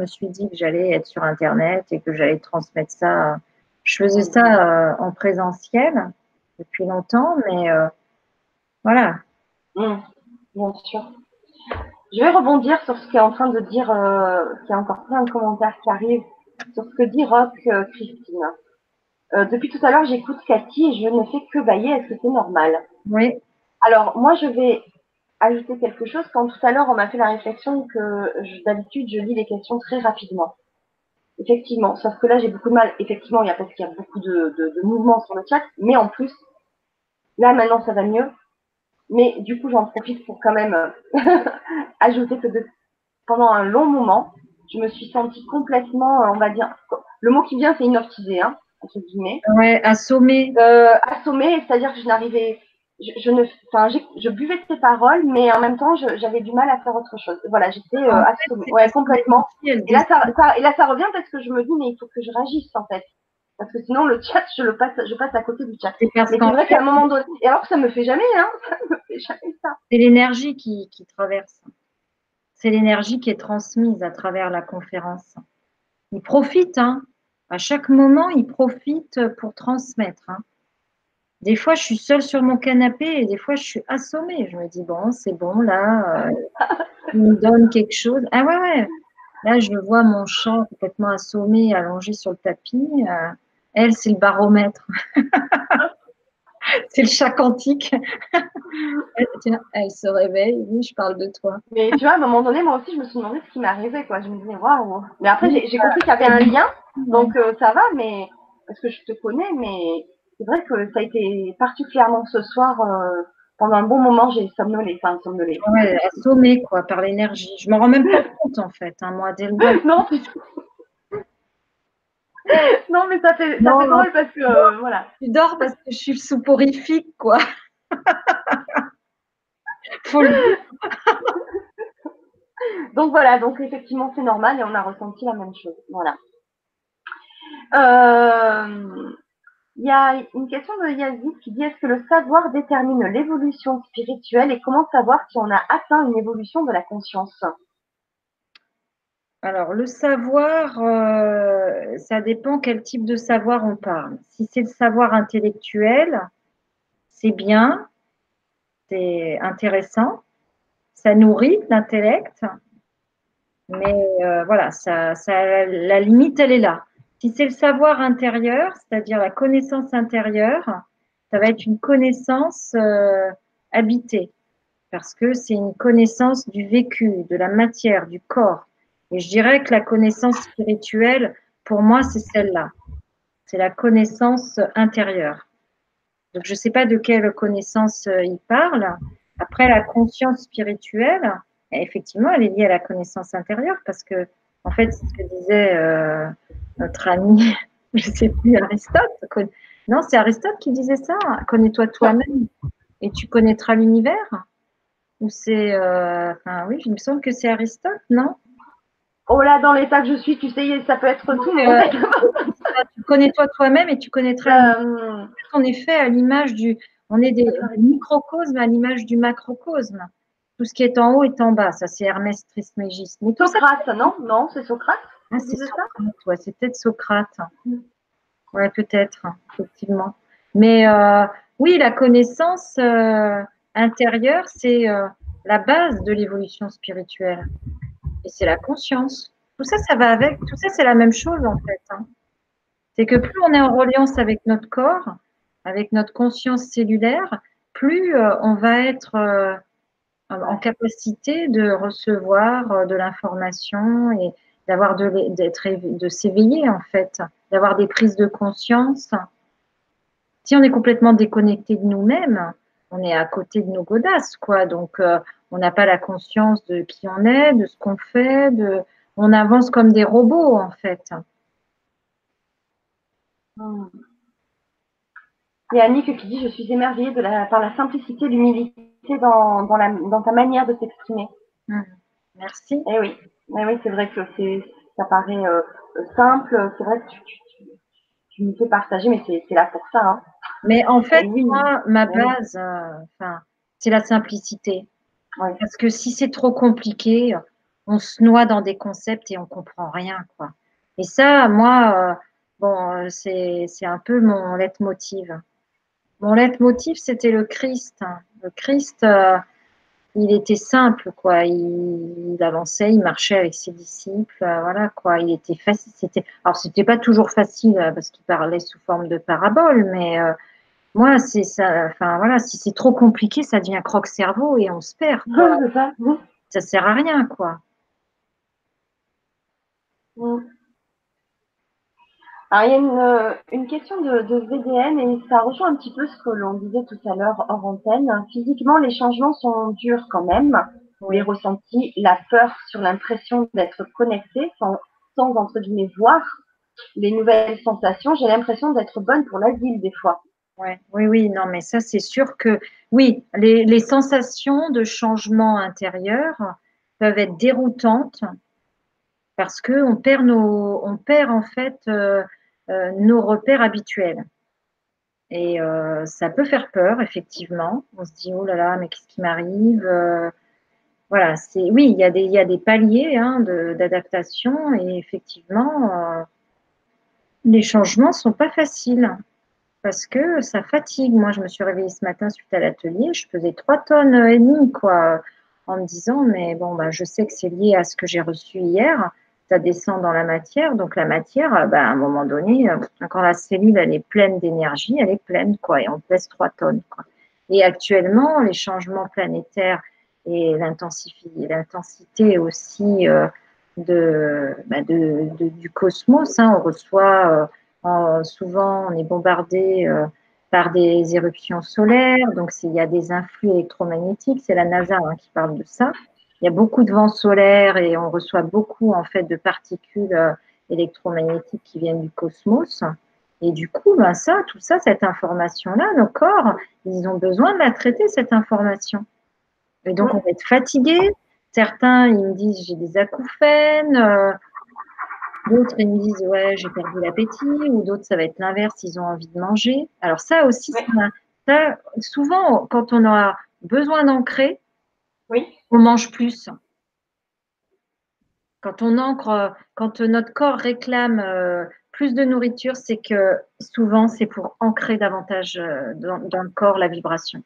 suis dit que j'allais être sur Internet et que j'allais transmettre ça. Je faisais ça en présentiel depuis longtemps, mais voilà. Bien sûr. Je vais rebondir sur ce qu'est en train de dire, qu'il y a encore plein de commentaires qui arrivent sur ce que dit Rock Christine. Depuis tout à l'heure, j'écoute Cathy et je ne fais que bailler. Est-ce que c'est normal? Oui. Alors, moi, je vais ajouter quelque chose. Quand tout à l'heure, on m'a fait la réflexion que d'habitude, je lis les questions très rapidement. Effectivement, sauf que là, j'ai beaucoup de mal. Effectivement, il y a parce qu'il y a beaucoup de mouvements sur le chat, mais en plus, là, maintenant, ça va mieux. Mais du coup, j'en profite pour quand même ajouter que pendant un long moment, je me suis sentie complètement, on va dire, le mot qui vient, c'est hypnotisée, hein, entre guillemets. Ouais, assommée. Assommée, c'est-à-dire que je n'arrivais, je buvais de ces paroles, mais en même temps, j'avais du mal à faire autre chose. Voilà, j'étais assommée, ouais, complètement. Et là, ça revient parce que je me dis, mais il faut que je réagisse, en fait. Parce que sinon, le chat, je passe à côté du chat. Mais c'est vrai qu'à un moment donné, et alors que ça me fait jamais, hein, ça me fait jamais ça. C'est l'énergie qui traverse. C'est l'énergie qui est transmise à travers la conférence. Ils profitent, hein. À chaque moment, ils profitent pour transmettre. Hein. Des fois, je suis seule sur mon canapé et des fois, je suis assommée. Je me dis, bon, c'est bon, là, ils me donnent quelque chose. Ah ouais, ouais. Là, je vois mon chat complètement assommé, allongé sur le tapis. Elle, c'est le baromètre. C'est le chat quantique. Tiens, elle se réveille. Oui, je parle de toi. Mais tu vois, à un moment donné, moi aussi, je me suis demandé ce qui m'arrivait, quoi. Je me disais, waouh. Mais après, j'ai compris qu'il y avait un lien. Donc, ça va, mais parce que je te connais. Mais c'est vrai que ça a été particulièrement ce soir. Pendant un bon moment, j'ai somnolé. Enfin, somnolé. Ouais, assommé, quoi, par l'énergie. Je m'en rends même pas compte, en fait, hein, moi, dès le début. Non, non, mais ça fait drôle parce que, voilà. Tu dors parce que je suis soporifique, quoi. Faut le dire. Donc, voilà. Donc, effectivement, c'est normal et on a ressenti la même chose. Voilà. Il y a une question de Yazid qui dit « Est-ce que le savoir détermine l'évolution spirituelle et comment savoir si on a atteint une évolution de la conscience ?» Alors, le savoir, ça dépend quel type de savoir on parle. Si c'est le savoir intellectuel, c'est bien, c'est intéressant, ça nourrit l'intellect, mais voilà, la limite, elle est là. Si c'est le savoir intérieur, c'est-à-dire la connaissance intérieure, ça va être une connaissance habitée, parce que c'est une connaissance du vécu, de la matière, du corps. Et je dirais que la connaissance spirituelle, pour moi, c'est celle-là. C'est la connaissance intérieure. Donc, je ne sais pas de quelle connaissance il parle. Après, la conscience spirituelle, effectivement, elle est liée à la connaissance intérieure, parce que, en fait, c'est ce que disait... notre ami, je ne sais plus, Aristote. Non, c'est Aristote qui disait ça. Connais-toi toi-même et tu connaîtras l'univers. Ou c'est. Enfin, oui, il me semble que c'est Aristote, non? Oh là, dans l'état que je suis, tu sais, ça peut être tout. Mais tu connais-toi toi-même et tu connaîtras. En effet, à l'image du. On est des microcosmes à l'image du macrocosme. Tout ce qui est en haut est en bas. Ça, c'est Hermès Trismégiste. Mais Socrate, non? Non, c'est Socrate. Ah, c'est Socrate, ouais, c'est peut-être Socrate. Ouais, peut-être, effectivement. Mais oui, la connaissance intérieure, c'est la base de l'évolution spirituelle. Et c'est la conscience. Tout ça, ça va avec. Tout ça, c'est la même chose, en fait. Hein. C'est que plus on est en reliance avec notre corps, avec notre conscience cellulaire, plus on va être en capacité de recevoir de l'information et de s'éveiller, en fait, d'avoir des prises de conscience. Si on est complètement déconnecté de nous-mêmes, on est à côté de nos godasses, quoi. Donc, on n'a pas la conscience de qui on est, de ce qu'on fait, on avance comme des robots, en fait. Il y a Annick qui dit « Je suis émerveillée par la simplicité et l'humilité dans ta manière de t'exprimer. » Merci. Eh oui. Mais oui, c'est vrai que ça paraît simple, c'est vrai que tu me fais partager, mais c'est là pour ça. Hein. Mais en fait, oui, moi, ma base, c'est la simplicité. Oui. Parce que si c'est trop compliqué, on se noie dans des concepts et on ne comprend rien, quoi. Et ça, moi, bon, c'est un peu mon leitmotiv. Mon leitmotiv, c'était le Christ. Hein. Le Christ... il était simple, quoi. Il avançait, il marchait avec ses disciples, voilà, quoi. Il était facile. Alors, c'était pas toujours facile parce qu'il parlait sous forme de parabole, mais moi, c'est ça. Enfin, voilà, si c'est trop compliqué, ça devient croque-cerveau et on se perd. Quoi. Oui, ça. Oui. Ça sert à rien, quoi. Oui. Alors, il y a une question de VDN et ça rejoint un petit peu ce que l'on disait tout à l'heure hors antenne. Physiquement, les changements sont durs quand même. On les ressentit, la peur sur l'impression d'être connecté sans entre guillemets voir les nouvelles sensations. J'ai l'impression d'être bonne pour l'asile des fois. Ouais, oui, non, mais ça c'est sûr que oui, les sensations de changement intérieur peuvent être déroutantes parce que on perd en fait nos repères habituels. Et ça peut faire peur, effectivement. On se dit, oh là là, mais qu'est-ce qui m'arrive? Voilà, c'est oui, il y a des paliers hein, d'adaptation et effectivement, les changements ne sont pas faciles parce que ça fatigue. Moi, je me suis réveillée ce matin suite à l'atelier, je pesais 3,5 tonnes quoi, en me disant, mais bon, bah, je sais que c'est lié à ce que j'ai reçu hier, ça descend dans la matière, donc la matière, bah, à un moment donné, quand la cellule elle est pleine d'énergie, elle est pleine quoi, et on pèse 3 tonnes. Quoi. Et actuellement, les changements planétaires et l'intensité aussi du cosmos. Hein, on reçoit, souvent on est bombardé par des éruptions solaires, donc il y a des influx électromagnétiques, c'est la NASA hein, qui parle de ça. Il y a beaucoup de vents solaires et on reçoit beaucoup en fait, de particules électromagnétiques qui viennent du cosmos. Et du coup, ben, ça, tout ça, cette information-là, nos corps, ils ont besoin de la traiter, cette information. Et donc, on va être fatigué. Certains, ils me disent, j'ai des acouphènes. D'autres, ils me disent, ouais, j'ai perdu l'appétit. Ou d'autres, ça va être l'inverse, ils ont envie de manger. Alors, ça aussi, oui. Ça, souvent, quand on a besoin d'ancrer, oui. On mange plus. Quand on ancre, quand notre corps réclame plus de nourriture, c'est que souvent, c'est pour ancrer davantage dans le corps la vibration.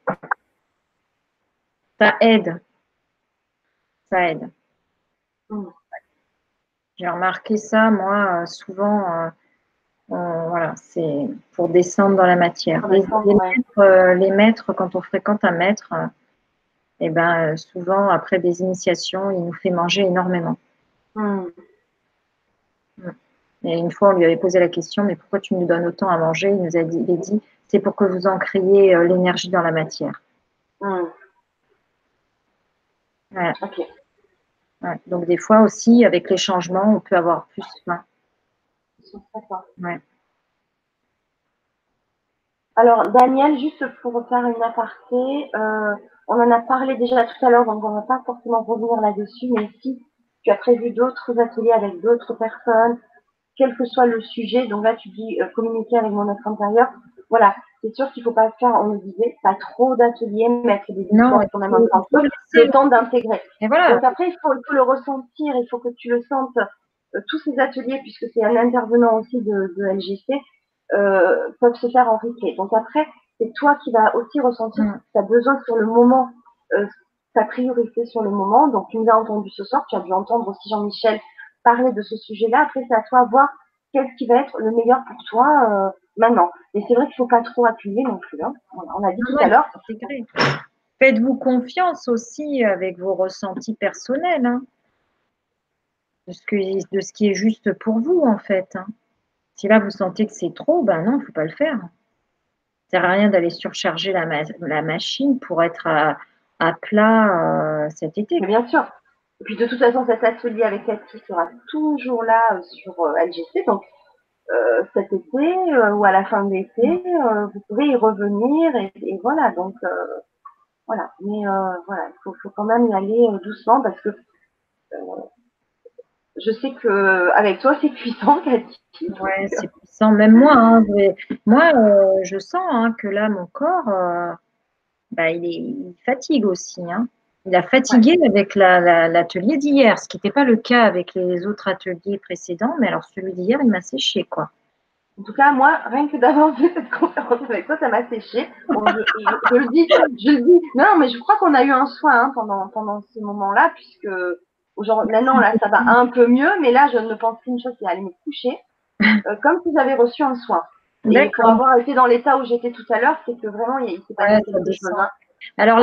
Ça aide. Ça aide. J'ai remarqué ça, moi, souvent, voilà, c'est pour descendre dans la matière. Les maîtres, quand on fréquente un maître, eh ben, souvent, après des initiations, il nous fait manger énormément. Et une fois, on lui avait posé la question, mais pourquoi tu nous donnes autant à manger? Il nous a dit, c'est pour que vous ancriez l'énergie dans la matière. Voilà. Okay. Ouais. Donc, des fois aussi, avec les changements, on peut avoir plus faim. Ouais. Alors, Daniel, juste pour faire une aparté, on en a parlé déjà tout à l'heure, donc on ne va pas forcément revenir là-dessus, mais si tu as prévu d'autres ateliers avec d'autres personnes, quel que soit le sujet, donc là, tu dis communiquer avec mon être intérieur, voilà. C'est sûr qu'il ne faut pas faire, on le disait, pas trop d'ateliers, mettre des histoires qu'on a même un peu, le temps d'intégrer. Voilà. Donc après, il faut le ressentir, il faut que tu le sentes. Tous ces ateliers, puisque c'est un intervenant aussi de LGC, peuvent se faire en replay. Donc après, c'est toi qui vas aussi ressentir si tu as besoin sur le moment, ta priorité sur le moment. Donc tu nous as entendu ce soir, tu as dû entendre aussi Jean-Michel parler de ce sujet-là. Après, c'est à toi de voir qu'est-ce qui va être le meilleur pour toi maintenant. Et c'est vrai qu'il ne faut pas trop appuyer non plus. Hein. On a dit tout à l'heure. Faites-vous confiance aussi avec vos ressentis personnels. Hein, de ce qui est juste pour vous, en fait. Hein. Si là, vous sentez que c'est trop, ben non, il ne faut pas le faire. Ça ne sert à rien d'aller surcharger la machine pour être à plat cet été. Mais bien sûr. Et puis, de toute façon, cet atelier avec Cathy sera toujours là sur LGC. Donc, cet été ou à la fin de l'été, vous pouvez y revenir et voilà. Donc, voilà. Mais voilà, il faut quand même y aller doucement parce que je sais qu'avec toi, c'est puissant, Cathy. Oui, c'est puissant. Même moi, hein, moi, je sens hein, que là, mon corps, bah, il fatigue aussi, hein. Il a fatigué avec l'atelier d'hier, ce qui n'était pas le cas avec les autres ateliers précédents, mais alors celui d'hier, il m'a séché, quoi. En tout cas, moi, rien que d'avancer cette conférence avec toi, ça m'a séché. Bon, je le dis. Non, mais je crois qu'on a eu un soin hein, pendant ce moment-là, puisque maintenant, là, ça va un peu mieux, mais là, je ne pense qu'une chose, c'est aller me coucher, comme si j'avais reçu un soin. Et pour avoir été dans l'état où j'étais tout à l'heure, c'est que vraiment, il s'est passé des choses. Hein. Alors,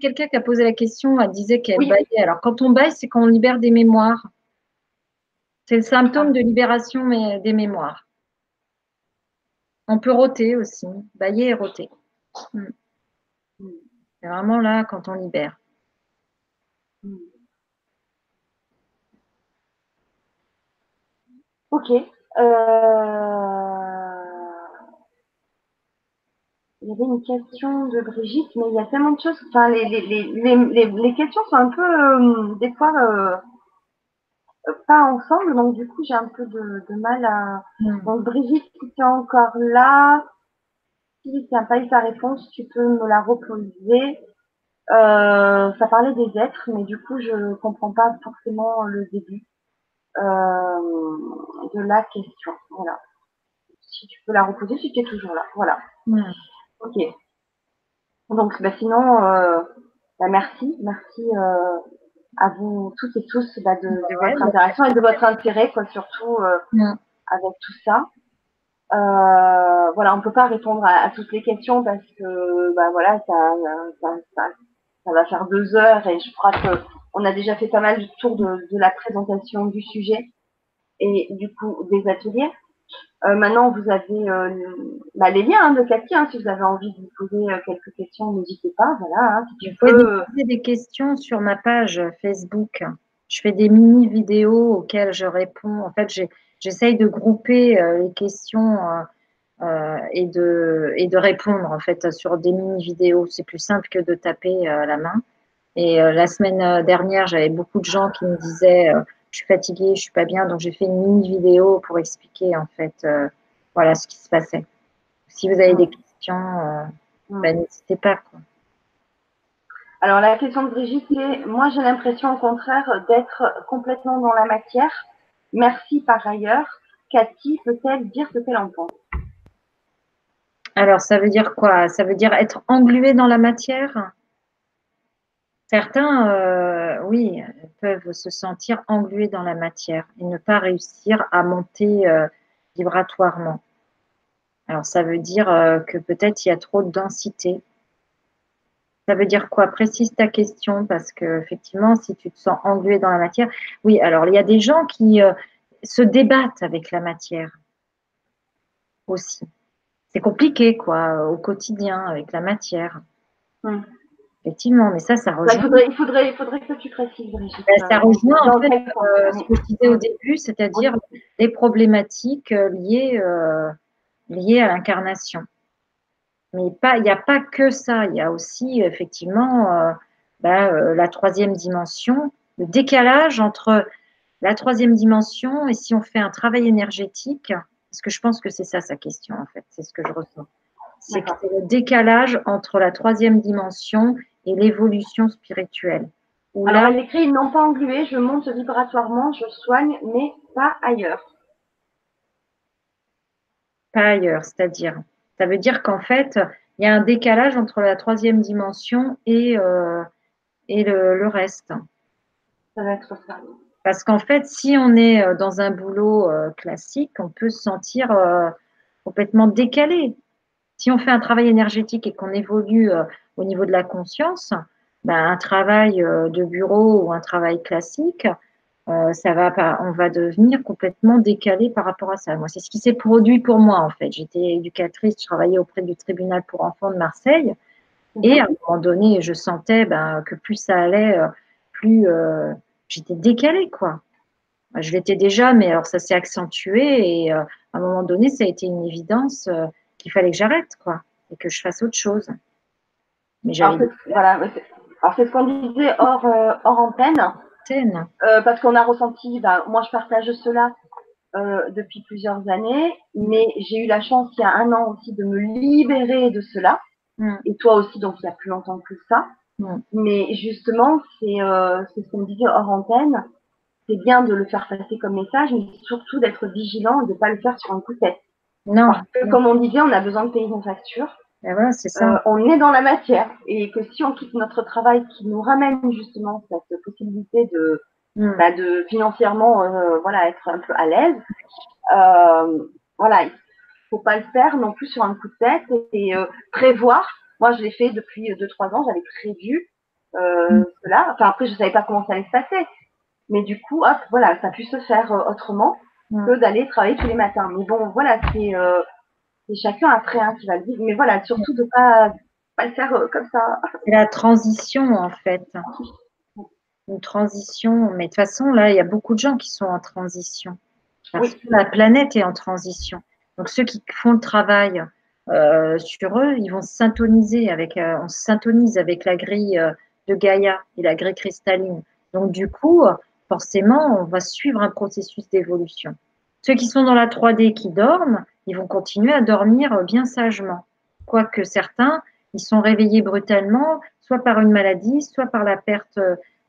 quelqu'un qui a posé la question, elle disait qu'elle baillait. Alors, quand on baille, c'est qu'on libère des mémoires. C'est le symptôme de libération des mémoires. On peut rôter aussi, bailler et rôter. C'est vraiment là quand on libère. Ok. Il y avait une question de Brigitte, mais il y a tellement de choses. Enfin, les questions sont un peu, des fois, pas ensemble. Donc, du coup, j'ai un peu de mal à… Donc, Brigitte, si tu es encore là, si tu n'as pas eu ta réponse, tu peux me la reposer. Ça parlait des êtres, mais du coup, je ne comprends pas forcément le début de la question. Voilà. Si tu peux la reposer, si tu es toujours là. Voilà. Ok. Donc, bah, sinon, bah, merci à vous toutes et tous bah, de votre interaction et de votre intérêt, quoi, surtout avec tout ça. Voilà, on ne peut pas répondre à toutes les questions parce que, bah, voilà, ça va faire 2 heures et je crois que on a déjà fait pas mal de tour de la présentation du sujet et du coup des ateliers. Maintenant, vous avez bah, les liens de Cathy. Si vous avez envie de vous poser quelques questions, n'hésitez pas. Voilà, hein, si tu peux poser des questions sur ma page Facebook. Je fais des mini-vidéos auxquelles je réponds. En fait, j'essaye de grouper les questions et de répondre en fait, sur des mini-vidéos. C'est plus simple que de taper la main. Et la semaine dernière, j'avais beaucoup de gens qui me disaient… je suis fatiguée, je ne suis pas bien, donc j'ai fait une mini-vidéo pour expliquer, en fait, voilà, ce qui se passait. Si vous avez des questions, bah, n'hésitez pas. Quoi. Alors, la question de Brigitte est, moi, j'ai l'impression, au contraire, d'être complètement dans la matière. Merci, par ailleurs. Cathy, peut-elle dire ce qu'elle en pense? Alors, ça veut dire quoi? Ça veut dire être englué dans la matière? Certains, oui, peuvent se sentir englués dans la matière et ne pas réussir à monter vibratoirement. Alors, ça veut dire que peut-être il y a trop de densité. Ça veut dire quoi? Précise ta question parce qu'effectivement, si tu te sens englué dans la matière… Oui, alors, il y a des gens qui se débattent avec la matière aussi. C'est compliqué, quoi, au quotidien avec la matière. Effectivement, mais ça, ça rejoint… Il faudrait que tu précises, Brigitte. Ben, ça rejoint en fait ce que je disais au début, c'est-à-dire les problématiques liées à l'incarnation. Mais il n'y a pas que ça, il y a aussi effectivement la troisième dimension, le décalage entre la troisième dimension et si on fait un travail énergétique, parce que je pense que c'est ça sa question en fait, c'est ce que je ressens. C'est le décalage entre la troisième dimension et l'évolution spirituelle. Où alors, elle écrit, ils n'ont pas englué, je monte vibratoirement, je soigne, mais pas ailleurs. Pas ailleurs, c'est-à-dire, ça veut dire qu'en fait, il y a un décalage entre la troisième dimension et le reste. Ça va être ça. Parce qu'en fait, si on est dans un boulot classique, on peut se sentir complètement décalé. Si on fait un travail énergétique et qu'on évolue au niveau de la conscience, ben, un travail de bureau ou un travail classique, on va devenir complètement décalé par rapport à ça. Moi, c'est ce qui s'est produit pour moi, en fait. J'étais éducatrice, je travaillais auprès du tribunal pour enfants de Marseille. Et à un moment donné, je sentais ben, que plus ça allait, plus j'étais décalée, quoi. Je l'étais déjà, mais alors ça s'est accentué. Et à un moment donné, ça a été une évidence… Il fallait que j'arrête, quoi, et que je fasse autre chose. Mais j'avais… Voilà, alors c'est ce qu'on disait hors antenne, parce qu'on a ressenti, bah, moi je partage cela depuis plusieurs années, mais j'ai eu la chance il y a 1 an aussi de me libérer de cela, et toi aussi, donc il y a plus longtemps que ça, mais justement, c'est ce qu'on disait hors antenne, c'est bien de le faire passer comme message, mais surtout d'être vigilant, de ne pas le faire sur un coup de tête. Non, parce que, comme on disait, on a besoin de payer nos factures. Ben voilà, c'est ça. On est dans la matière. Et que si on quitte notre travail qui nous ramène justement cette possibilité de, bah, de financièrement voilà, être un peu à l'aise, voilà, il ne faut pas le faire non plus sur un coup de tête et prévoir. Moi, je l'ai fait depuis 2-3 ans, j'avais prévu cela. Enfin, après, je ne savais pas comment ça allait se passer. Mais du coup, hop, voilà, ça a pu se faire autrement que d'aller travailler tous les matins. Mais bon, voilà, c'est Et chacun après, hein, qui va le vivre. Mais voilà, surtout de ne pas le faire comme ça. La transition, en fait. Une transition. Mais de toute façon, là, il y a beaucoup de gens qui sont en transition. Parce que la planète est en transition. Donc, ceux qui font le travail sur eux, ils vont se syntoniser avec, on se syntonise avec la grille de Gaïa et la grille cristalline. Donc, du coup, forcément, on va suivre un processus d'évolution. Ceux qui sont dans la 3D qui dorment, ils vont continuer à dormir bien sagement. Quoique certains, ils sont réveillés brutalement, soit par une maladie, soit par la perte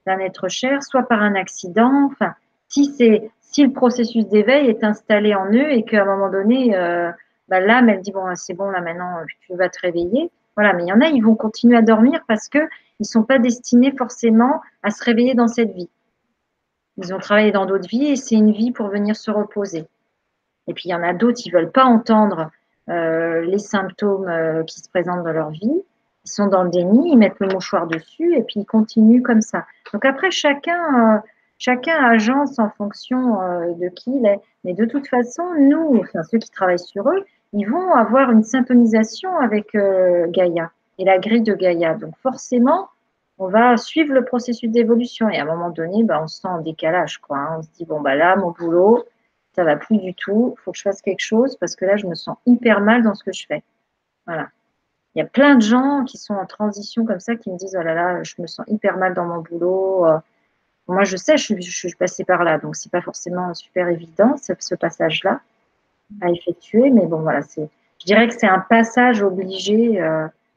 d'un être cher, soit par un accident. Enfin, si le processus d'éveil est installé en eux et qu'à un moment donné, l'âme, elle dit, bon, c'est bon, là, maintenant, tu vas te réveiller. Voilà, mais il y en a, ils vont continuer à dormir parce qu'ils ne sont pas destinés forcément à se réveiller dans cette vie. Ils ont travaillé dans d'autres vies et c'est une vie pour venir se reposer. Et puis, il y en a d'autres, ils ne veulent pas entendre les symptômes qui se présentent dans leur vie. Ils sont dans le déni, ils mettent le mouchoir dessus et puis ils continuent comme ça. Donc après, chacun agence en fonction de qui il est. Mais de toute façon, nous, enfin, ceux qui travaillent sur eux, ils vont avoir une syntonisation avec Gaïa et la grille de Gaïa. Donc forcément, on va suivre le processus d'évolution. Et à un moment donné, on se sent en décalage, quoi, hein. On se dit, bon, là, mon boulot, ça va plus du tout, il faut que je fasse quelque chose parce que là, je me sens hyper mal dans ce que je fais. Voilà. Il y a plein de gens qui sont en transition comme ça, qui me disent, oh là là, je me sens hyper mal dans mon boulot. Moi, je sais, je suis passée par là, donc ce n'est pas forcément super évident, ce passage-là à effectuer. Mais bon, voilà, je dirais que c'est un passage obligé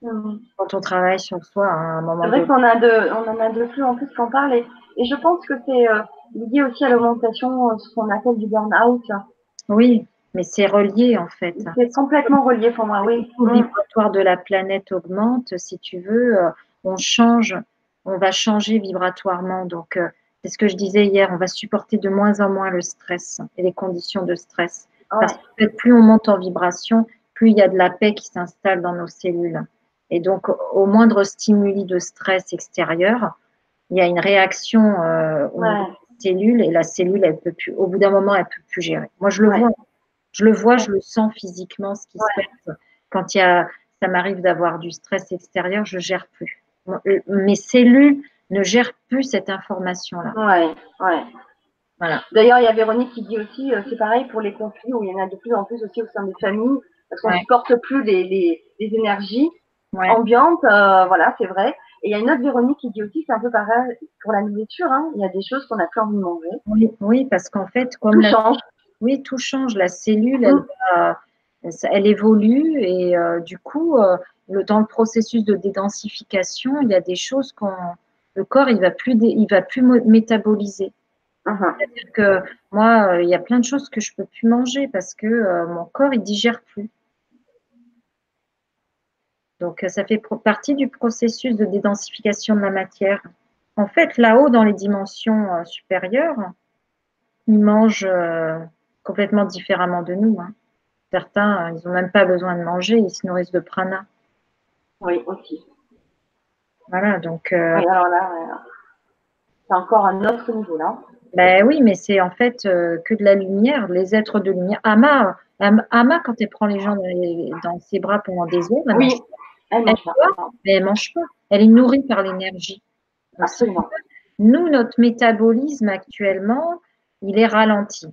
quand on travaille sur soi à un moment donné. C'est vrai qu'on en a de plus en plus qu'on parle. Et je pense que c'est... lié aussi à l'augmentation, ce qu'on appelle du burn-out. Oui, mais c'est relié en fait. C'est complètement relié pour moi, oui. Le vibratoire de la planète augmente, si tu veux, on change, on va changer vibratoirement. Donc, c'est ce que je disais hier, on va supporter de moins en moins le stress et les conditions de stress. Ouais. Parce que plus on monte en vibration, plus il y a de la paix qui s'installe dans nos cellules. Et donc, au moindre stimuli de stress extérieur, il y a une réaction cellule et la cellule, elle peut plus, au bout d'un moment, elle ne peut plus gérer. Moi, je le vois, je le sens physiquement ce qui se passe. Quand ça m'arrive d'avoir du stress extérieur, je ne gère plus. Mes cellules ne gèrent plus cette information-là. Ouais, ouais. Voilà. D'ailleurs, il y a Véronique qui dit aussi, c'est pareil pour les conflits où il y en a de plus en plus aussi au sein des familles, parce qu'on ne supporte plus les énergies ambiantes, voilà, c'est vrai. Et il y a une autre Véronique qui dit aussi c'est un peu pareil pour la nourriture. Hein. Il y a des choses qu'on n'a plus envie de manger. Oui, oui, parce qu'en fait, comme tout change. Oui, tout change. La cellule, elle évolue et du coup, dans le processus de dédensification, il y a des choses qu'on le corps il va plus métaboliser. C'est-à-dire que moi, il y a plein de choses que je ne peux plus manger parce que mon corps il digère plus. Donc, ça fait partie du processus de dédensification de la matière. En fait, là-haut, dans les dimensions supérieures, ils mangent complètement différemment de nous. Hein. Certains, ils n'ont même pas besoin de manger, ils se nourrissent de prana. Oui, aussi. Voilà, donc… Oui, alors là, c'est encore un autre niveau, là. Ben oui, mais c'est en fait que de la lumière, les êtres de lumière. Ama, quand elle prend les gens dans ses bras pendant des heures, elle mange. Mais elle ne mange pas. Elle est nourrie par l'énergie. Absolument. Nous, notre métabolisme actuellement, il est ralenti.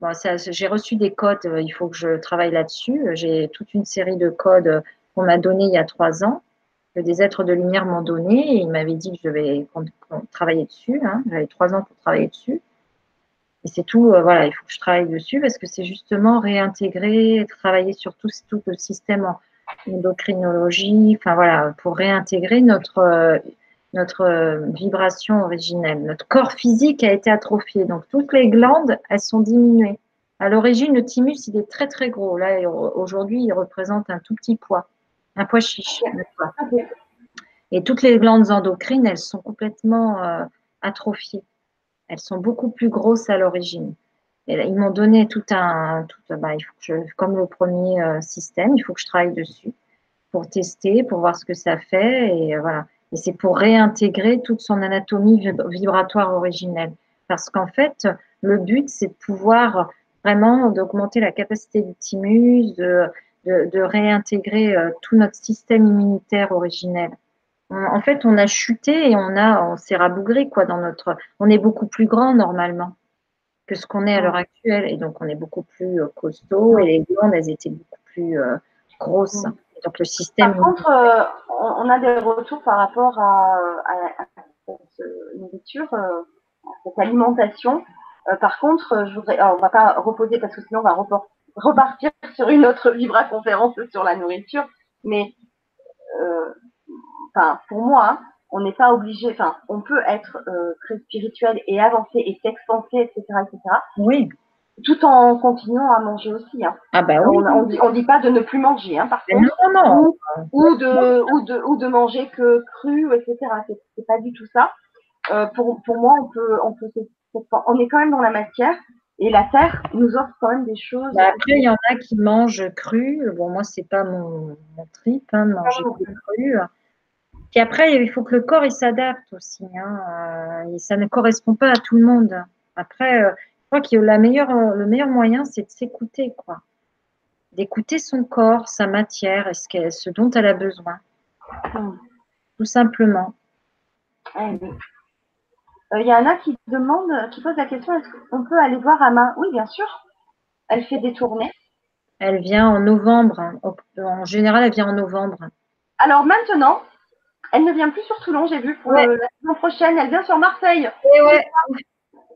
Bon, j'ai reçu des codes, il faut que je travaille là-dessus. J'ai toute une série de codes qu'on m'a donnés il y a 3 ans, que des êtres de lumière m'ont donnés. Ils m'avaient dit que je devais travailler dessus. Hein. J'avais 3 ans pour travailler dessus. Et c'est tout, voilà, il faut que je travaille dessus parce que c'est justement réintégrer, travailler sur tout le système en endocrinologie, enfin voilà, pour réintégrer notre vibration originelle. Notre corps physique a été atrophié, donc toutes les glandes, elles sont diminuées. À l'origine, le thymus, il est très très gros. Là, aujourd'hui, il représente un tout petit pois, un pois chiche. Et toutes les glandes endocrines, elles sont complètement atrophiées. Elles sont beaucoup plus grosses à l'origine. Ils m'ont donné il faut que comme le premier système, il faut que je travaille dessus pour tester, pour voir ce que ça fait. Et voilà. Et c'est pour réintégrer toute son anatomie vibratoire originelle. Parce qu'en fait, le but, c'est de pouvoir vraiment d'augmenter la capacité du thymus, de réintégrer tout notre système immunitaire originel. En fait, on a chuté et on s'est rabougré, quoi, dans notre. On est beaucoup plus grand normalement que ce qu'on est à l'heure actuelle, et donc on est beaucoup plus costaud, et les glandes, elles étaient beaucoup plus grosses. Et donc le système. Par contre, on a des retours par rapport à cette nourriture, à cette alimentation. Par contre, je voudrais, alors on ne va pas reposer parce que sinon on va repartir sur une autre vibra-conférence sur la nourriture, mais pour moi, on n'est pas obligé, on peut être très spirituel et avancer et s'expanser, etc. Oui. Tout en continuant à manger aussi. Hein. Ah ben oui. On dit pas de ne plus manger, hein, par contre. Non, non. Ou de manger que cru, etc. C'est pas du tout ça. Pour moi, on peut on est quand même dans la matière et la terre nous offre quand même des choses. Bah après, il y en a qui mangent cru. Bon, moi, c'est pas mon trip, hein, de manger cru. Puis après, il faut que le corps s'adapte aussi. Hein, et ça ne correspond pas à tout le monde. Après, je crois que le meilleur moyen, c'est de s'écouter, quoi. D'écouter son corps, sa matière, ce dont elle a besoin. Tout simplement. Oui. Il y en a qui pose la question, est-ce qu'on peut aller voir Ama? Oui, bien sûr. Elle fait des tournées. Elle vient en novembre. En général, elle vient en novembre. Alors maintenant, elle ne vient plus sur Toulon, j'ai vu. Pour la saison prochaine, elle vient sur Marseille. Ouais.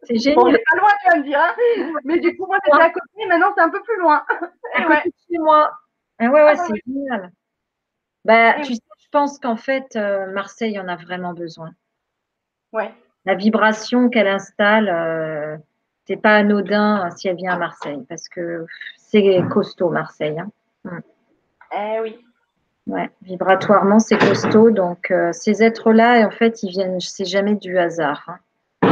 C'est génial. Bon, c'est pas loin, tu vas me dire. Hein, mais du coup, moi, c'était à côté. Maintenant, c'est un peu plus loin. C'est moi. Ouais, c'est génial. Bah, tu sais, je pense qu'en fait, Marseille en a vraiment besoin. Ouais. La vibration qu'elle installe, c'est pas anodin si elle vient à Marseille, parce que c'est costaud Marseille. Hein. Oui. Ouais, vibratoirement c'est costaud, donc ces êtres-là, en fait, ils viennent, c'est jamais du hasard. Hein.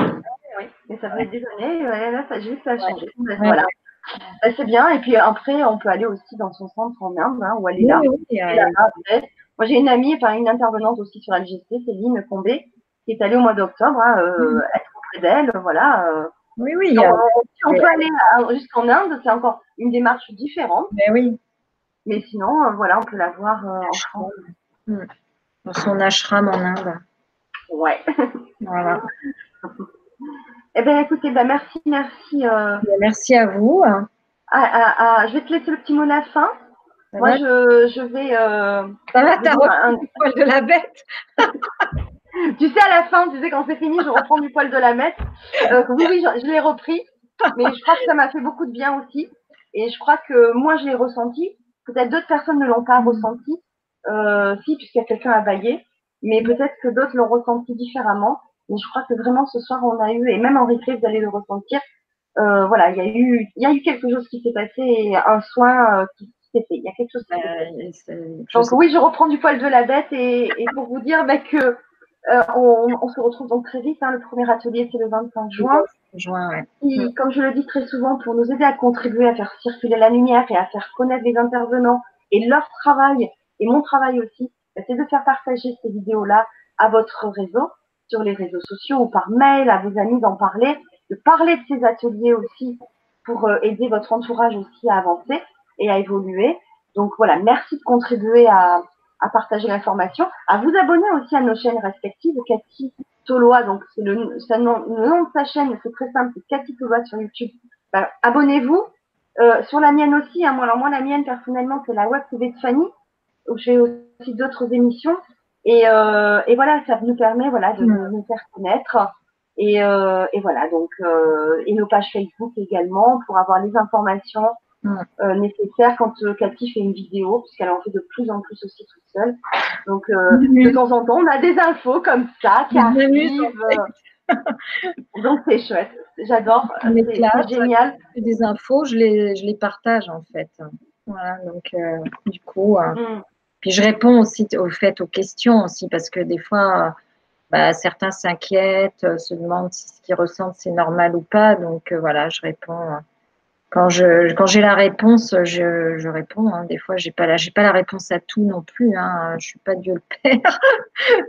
Oui, mais ça fait des années, là, ça juste a changé. Ouais. Voilà. C'est bien. Et puis après, on peut aller aussi dans son centre en Inde, hein, où elle est là. Oui. Moi, j'ai une amie, une intervenante aussi sur LGT, Céline Combé, qui est allée au mois d'octobre, hein, être auprès d'elle, voilà. Oui. Donc, on peut aller jusqu'en Inde, c'est encore une démarche différente. Mais oui. Mais sinon, voilà, on peut la voir en France. Dans son ashram en Inde. Ouais. Voilà. Eh bien, écoutez, merci. Merci à vous. Je vais te laisser le petit mot à la fin. Moi, je vais... Ça va, t'as repris le poil de la bête. Tu sais, à la fin, tu sais, quand c'est fini, je reprends du poil de la bête. Oui, je l'ai repris, mais je crois que ça m'a fait beaucoup de bien aussi. Et je crois que moi, je l'ai ressenti. Peut-être d'autres personnes ne l'ont pas ressenti. Si, puisqu'il y a quelqu'un à bailler. Mais peut-être que d'autres l'ont ressenti différemment. Mais je crois que vraiment, ce soir, on a eu, et même en replay, vous allez le ressentir. Voilà, il y a eu quelque chose qui s'est passé, et un soin qui s'est fait. Il y a quelque chose qui s'est fait. Donc oui, je reprends du poil de la bête. Et pour vous dire que... on se retrouve donc très vite. Hein, le premier atelier, c'est le 25 juin. Et, comme je le dis très souvent, pour nous aider à contribuer à faire circuler la lumière et à faire connaître les intervenants et leur travail, et mon travail aussi, c'est de faire partager ces vidéos-là à votre réseau, sur les réseaux sociaux ou par mail, à vos amis d'en parler, de parler de ces ateliers aussi pour aider votre entourage aussi à avancer et à évoluer. Donc voilà, merci de contribuer à partager l'information, à vous abonner aussi à nos chaînes respectives, Cathy Taulois, donc c'est le nom de sa chaîne, c'est très simple, c'est Cathy Taulois sur YouTube. Ben, abonnez-vous, sur la mienne aussi, hein, moi la mienne personnellement c'est la web TV de Fanny, où j'ai aussi d'autres émissions, et voilà, ça nous permet de nous faire connaître, et voilà, donc et nos pages Facebook également, pour avoir les informations nécessaire quand Cathy fait une vidéo, puisqu'elle en fait de plus en plus aussi toute seule. Donc, de temps en temps, on a des infos comme ça qui arrivent. Donc, c'est chouette. J'adore. C'est génial. Des infos, je les partage, en fait. Voilà, donc, du coup... Puis, je réponds aussi, aux questions aussi, parce que des fois, certains s'inquiètent, se demandent si ce qu'ils ressentent, c'est normal ou pas. Donc, voilà, je réponds... Quand j'ai la réponse, je réponds. Hein. Des fois, j'ai pas la réponse à tout non plus. Hein. Je suis pas Dieu le Père.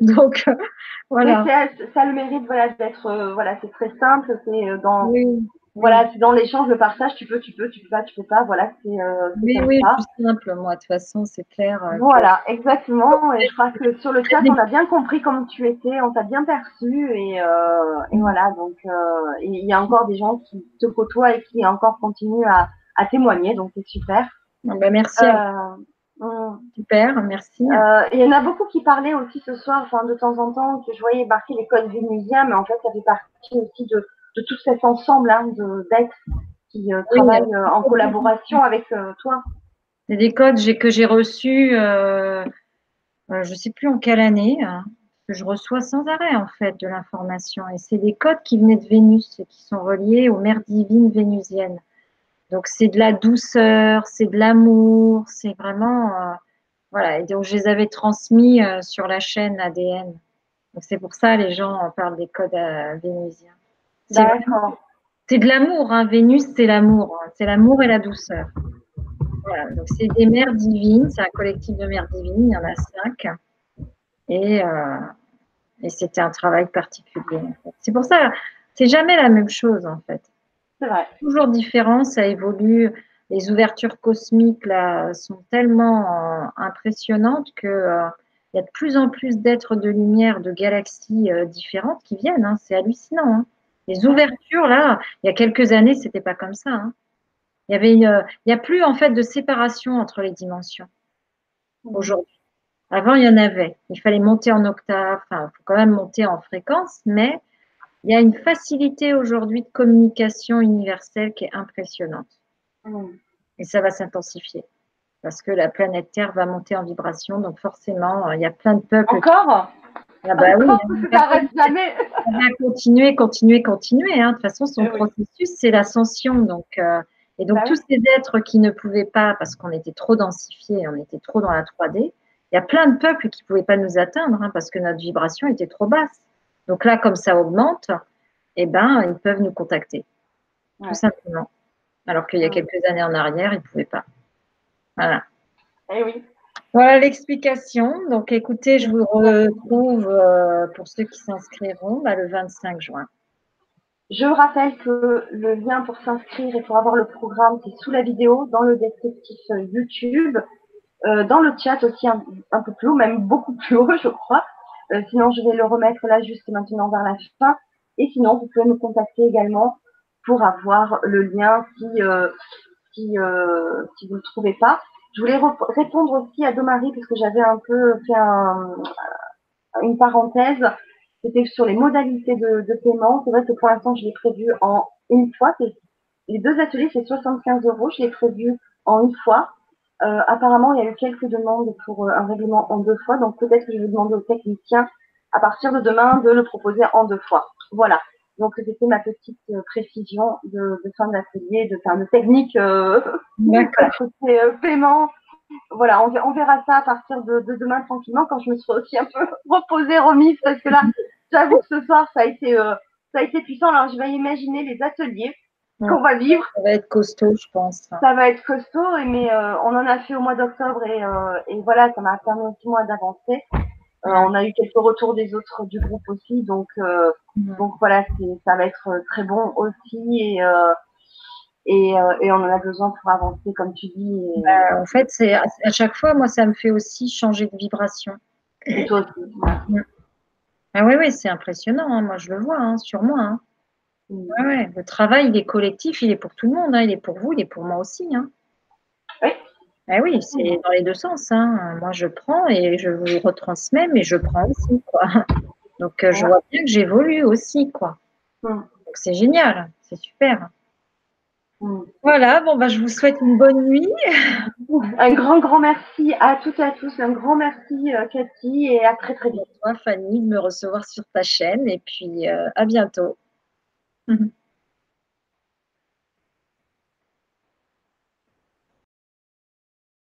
Donc, voilà. Ça a le mérite d'être... voilà, c'est très simple. C'est dans Voilà, c'est dans l'échange, le partage, tu peux pas, voilà, c'est. Mais oui, c'est plus simple, moi, de toute façon, c'est clair. Voilà, exactement. Et je crois que sur le chat, on a bien compris comme tu étais, on t'a bien perçu, et voilà, donc il y a encore des gens qui te côtoient et qui encore continuent à témoigner, donc c'est super. Ah bah merci. Super, merci. Il y en a beaucoup qui parlaient aussi ce soir, enfin de temps en temps, que je voyais marquer les codes vénusiens, mais en fait, ça fait partie aussi de tout cet ensemble hein, d'êtres qui travaillent en collaboration avec toi. C'est des codes que j'ai reçus, je ne sais plus en quelle année, hein, que je reçois sans arrêt en fait de l'information. Et c'est des codes qui venaient de Vénus et qui sont reliés aux mères divines vénusiennes. Donc c'est de la douceur, c'est de l'amour, c'est vraiment… voilà, et donc je les avais transmis sur la chaîne ADN. Donc c'est pour ça les gens parlent des codes vénusiens. C'est de l'amour, hein. Vénus c'est l'amour, hein. C'est l'amour et la douceur. Voilà, donc c'est des mères divines, c'est un collectif de mères divines, il y en a 5. Et c'était un travail particulier. En fait. C'est pour ça, c'est jamais la même chose en fait. C'est vrai. Toujours différent, ça évolue. Les ouvertures cosmiques là, sont tellement impressionnantes qu'il y a de plus en plus d'êtres de lumière, de galaxies différentes qui viennent. Hein. C'est hallucinant. Hein. Les ouvertures, là, il y a quelques années, ce n'était pas comme ça. Hein. Il n'y a plus en fait de séparation entre les dimensions aujourd'hui. Avant, il y en avait. Il fallait monter en octave. Enfin, il faut quand même monter en fréquence, mais il y a une facilité aujourd'hui de communication universelle qui est impressionnante. Et ça va s'intensifier. Parce que la planète Terre va monter en vibration. Donc forcément, il y a plein de peuples. Encore qui... ah bah encore oui, ça s'arrête jamais. On va continuer. Hein. De toute façon, son processus, c'est l'ascension. Donc, et donc, tous ces êtres qui ne pouvaient pas, parce qu'on était trop densifiés, on était trop dans la 3D, il y a plein de peuples qui ne pouvaient pas nous atteindre hein, parce que notre vibration était trop basse. Donc là, comme ça augmente, eh ben, ils peuvent nous contacter, tout simplement. Alors qu'il y a quelques années en arrière, ils ne pouvaient pas. Voilà. Eh oui. Voilà l'explication. Donc, écoutez, je vous retrouve pour ceux qui s'inscriront le 25 juin. Je rappelle que le lien pour s'inscrire et pour avoir le programme, c'est sous la vidéo, dans le descriptif YouTube, dans le chat aussi un peu plus haut, même beaucoup plus haut, je crois. Sinon, je vais le remettre là juste maintenant vers la fin. Et sinon, vous pouvez nous contacter également pour avoir le lien si vous ne le trouvez pas. Je voulais répondre aussi à Domarie parce que j'avais un peu fait une parenthèse. C'était sur les modalités de paiement. C'est vrai que pour l'instant, je l'ai prévu en une fois. Les deux ateliers, c'est 75 €. Je l'ai prévu en une fois. Apparemment, il y a eu quelques demandes pour un règlement en deux fois. Donc, peut-être que je vais demander au technicien, à partir de demain, de le proposer en deux fois. Voilà. Donc, c'était ma petite précision de fin d'atelier, de technique, côté paiement. Voilà, on verra ça à partir de demain tranquillement, quand je me serai aussi un peu reposée, remise, parce que là, j'avoue que ce soir, ça a été puissant. Alors, je vais imaginer les ateliers qu'on va vivre. Ça va être costaud, je pense. Ça va être costaud, mais on en a fait au mois d'octobre et voilà, ça m'a permis aussi moi d'avancer. On a eu quelques retours des autres du groupe aussi, donc voilà, ça va être très bon aussi et on en a besoin pour avancer, comme tu dis. En fait, c'est à chaque fois, moi, ça me fait aussi changer de vibration. Et toi aussi. Ah oui, c'est impressionnant. Hein. Moi, je le vois sur moi. Hein. Ouais, le travail, il est collectif, il est pour tout le monde, hein. Il est pour vous, il est pour moi aussi. Hein. Oui. Ben oui, c'est dans les deux sens. Hein. Moi, je prends et je vous retransmets, mais je prends aussi, quoi. Donc, je vois bien que j'évolue aussi, quoi. Donc, c'est génial, c'est super. Voilà, bon, je vous souhaite une bonne nuit. Un grand merci à toutes et à tous. Un grand merci, Cathy, et à très bientôt, Fanny, de me recevoir sur ta chaîne. Et puis, à bientôt.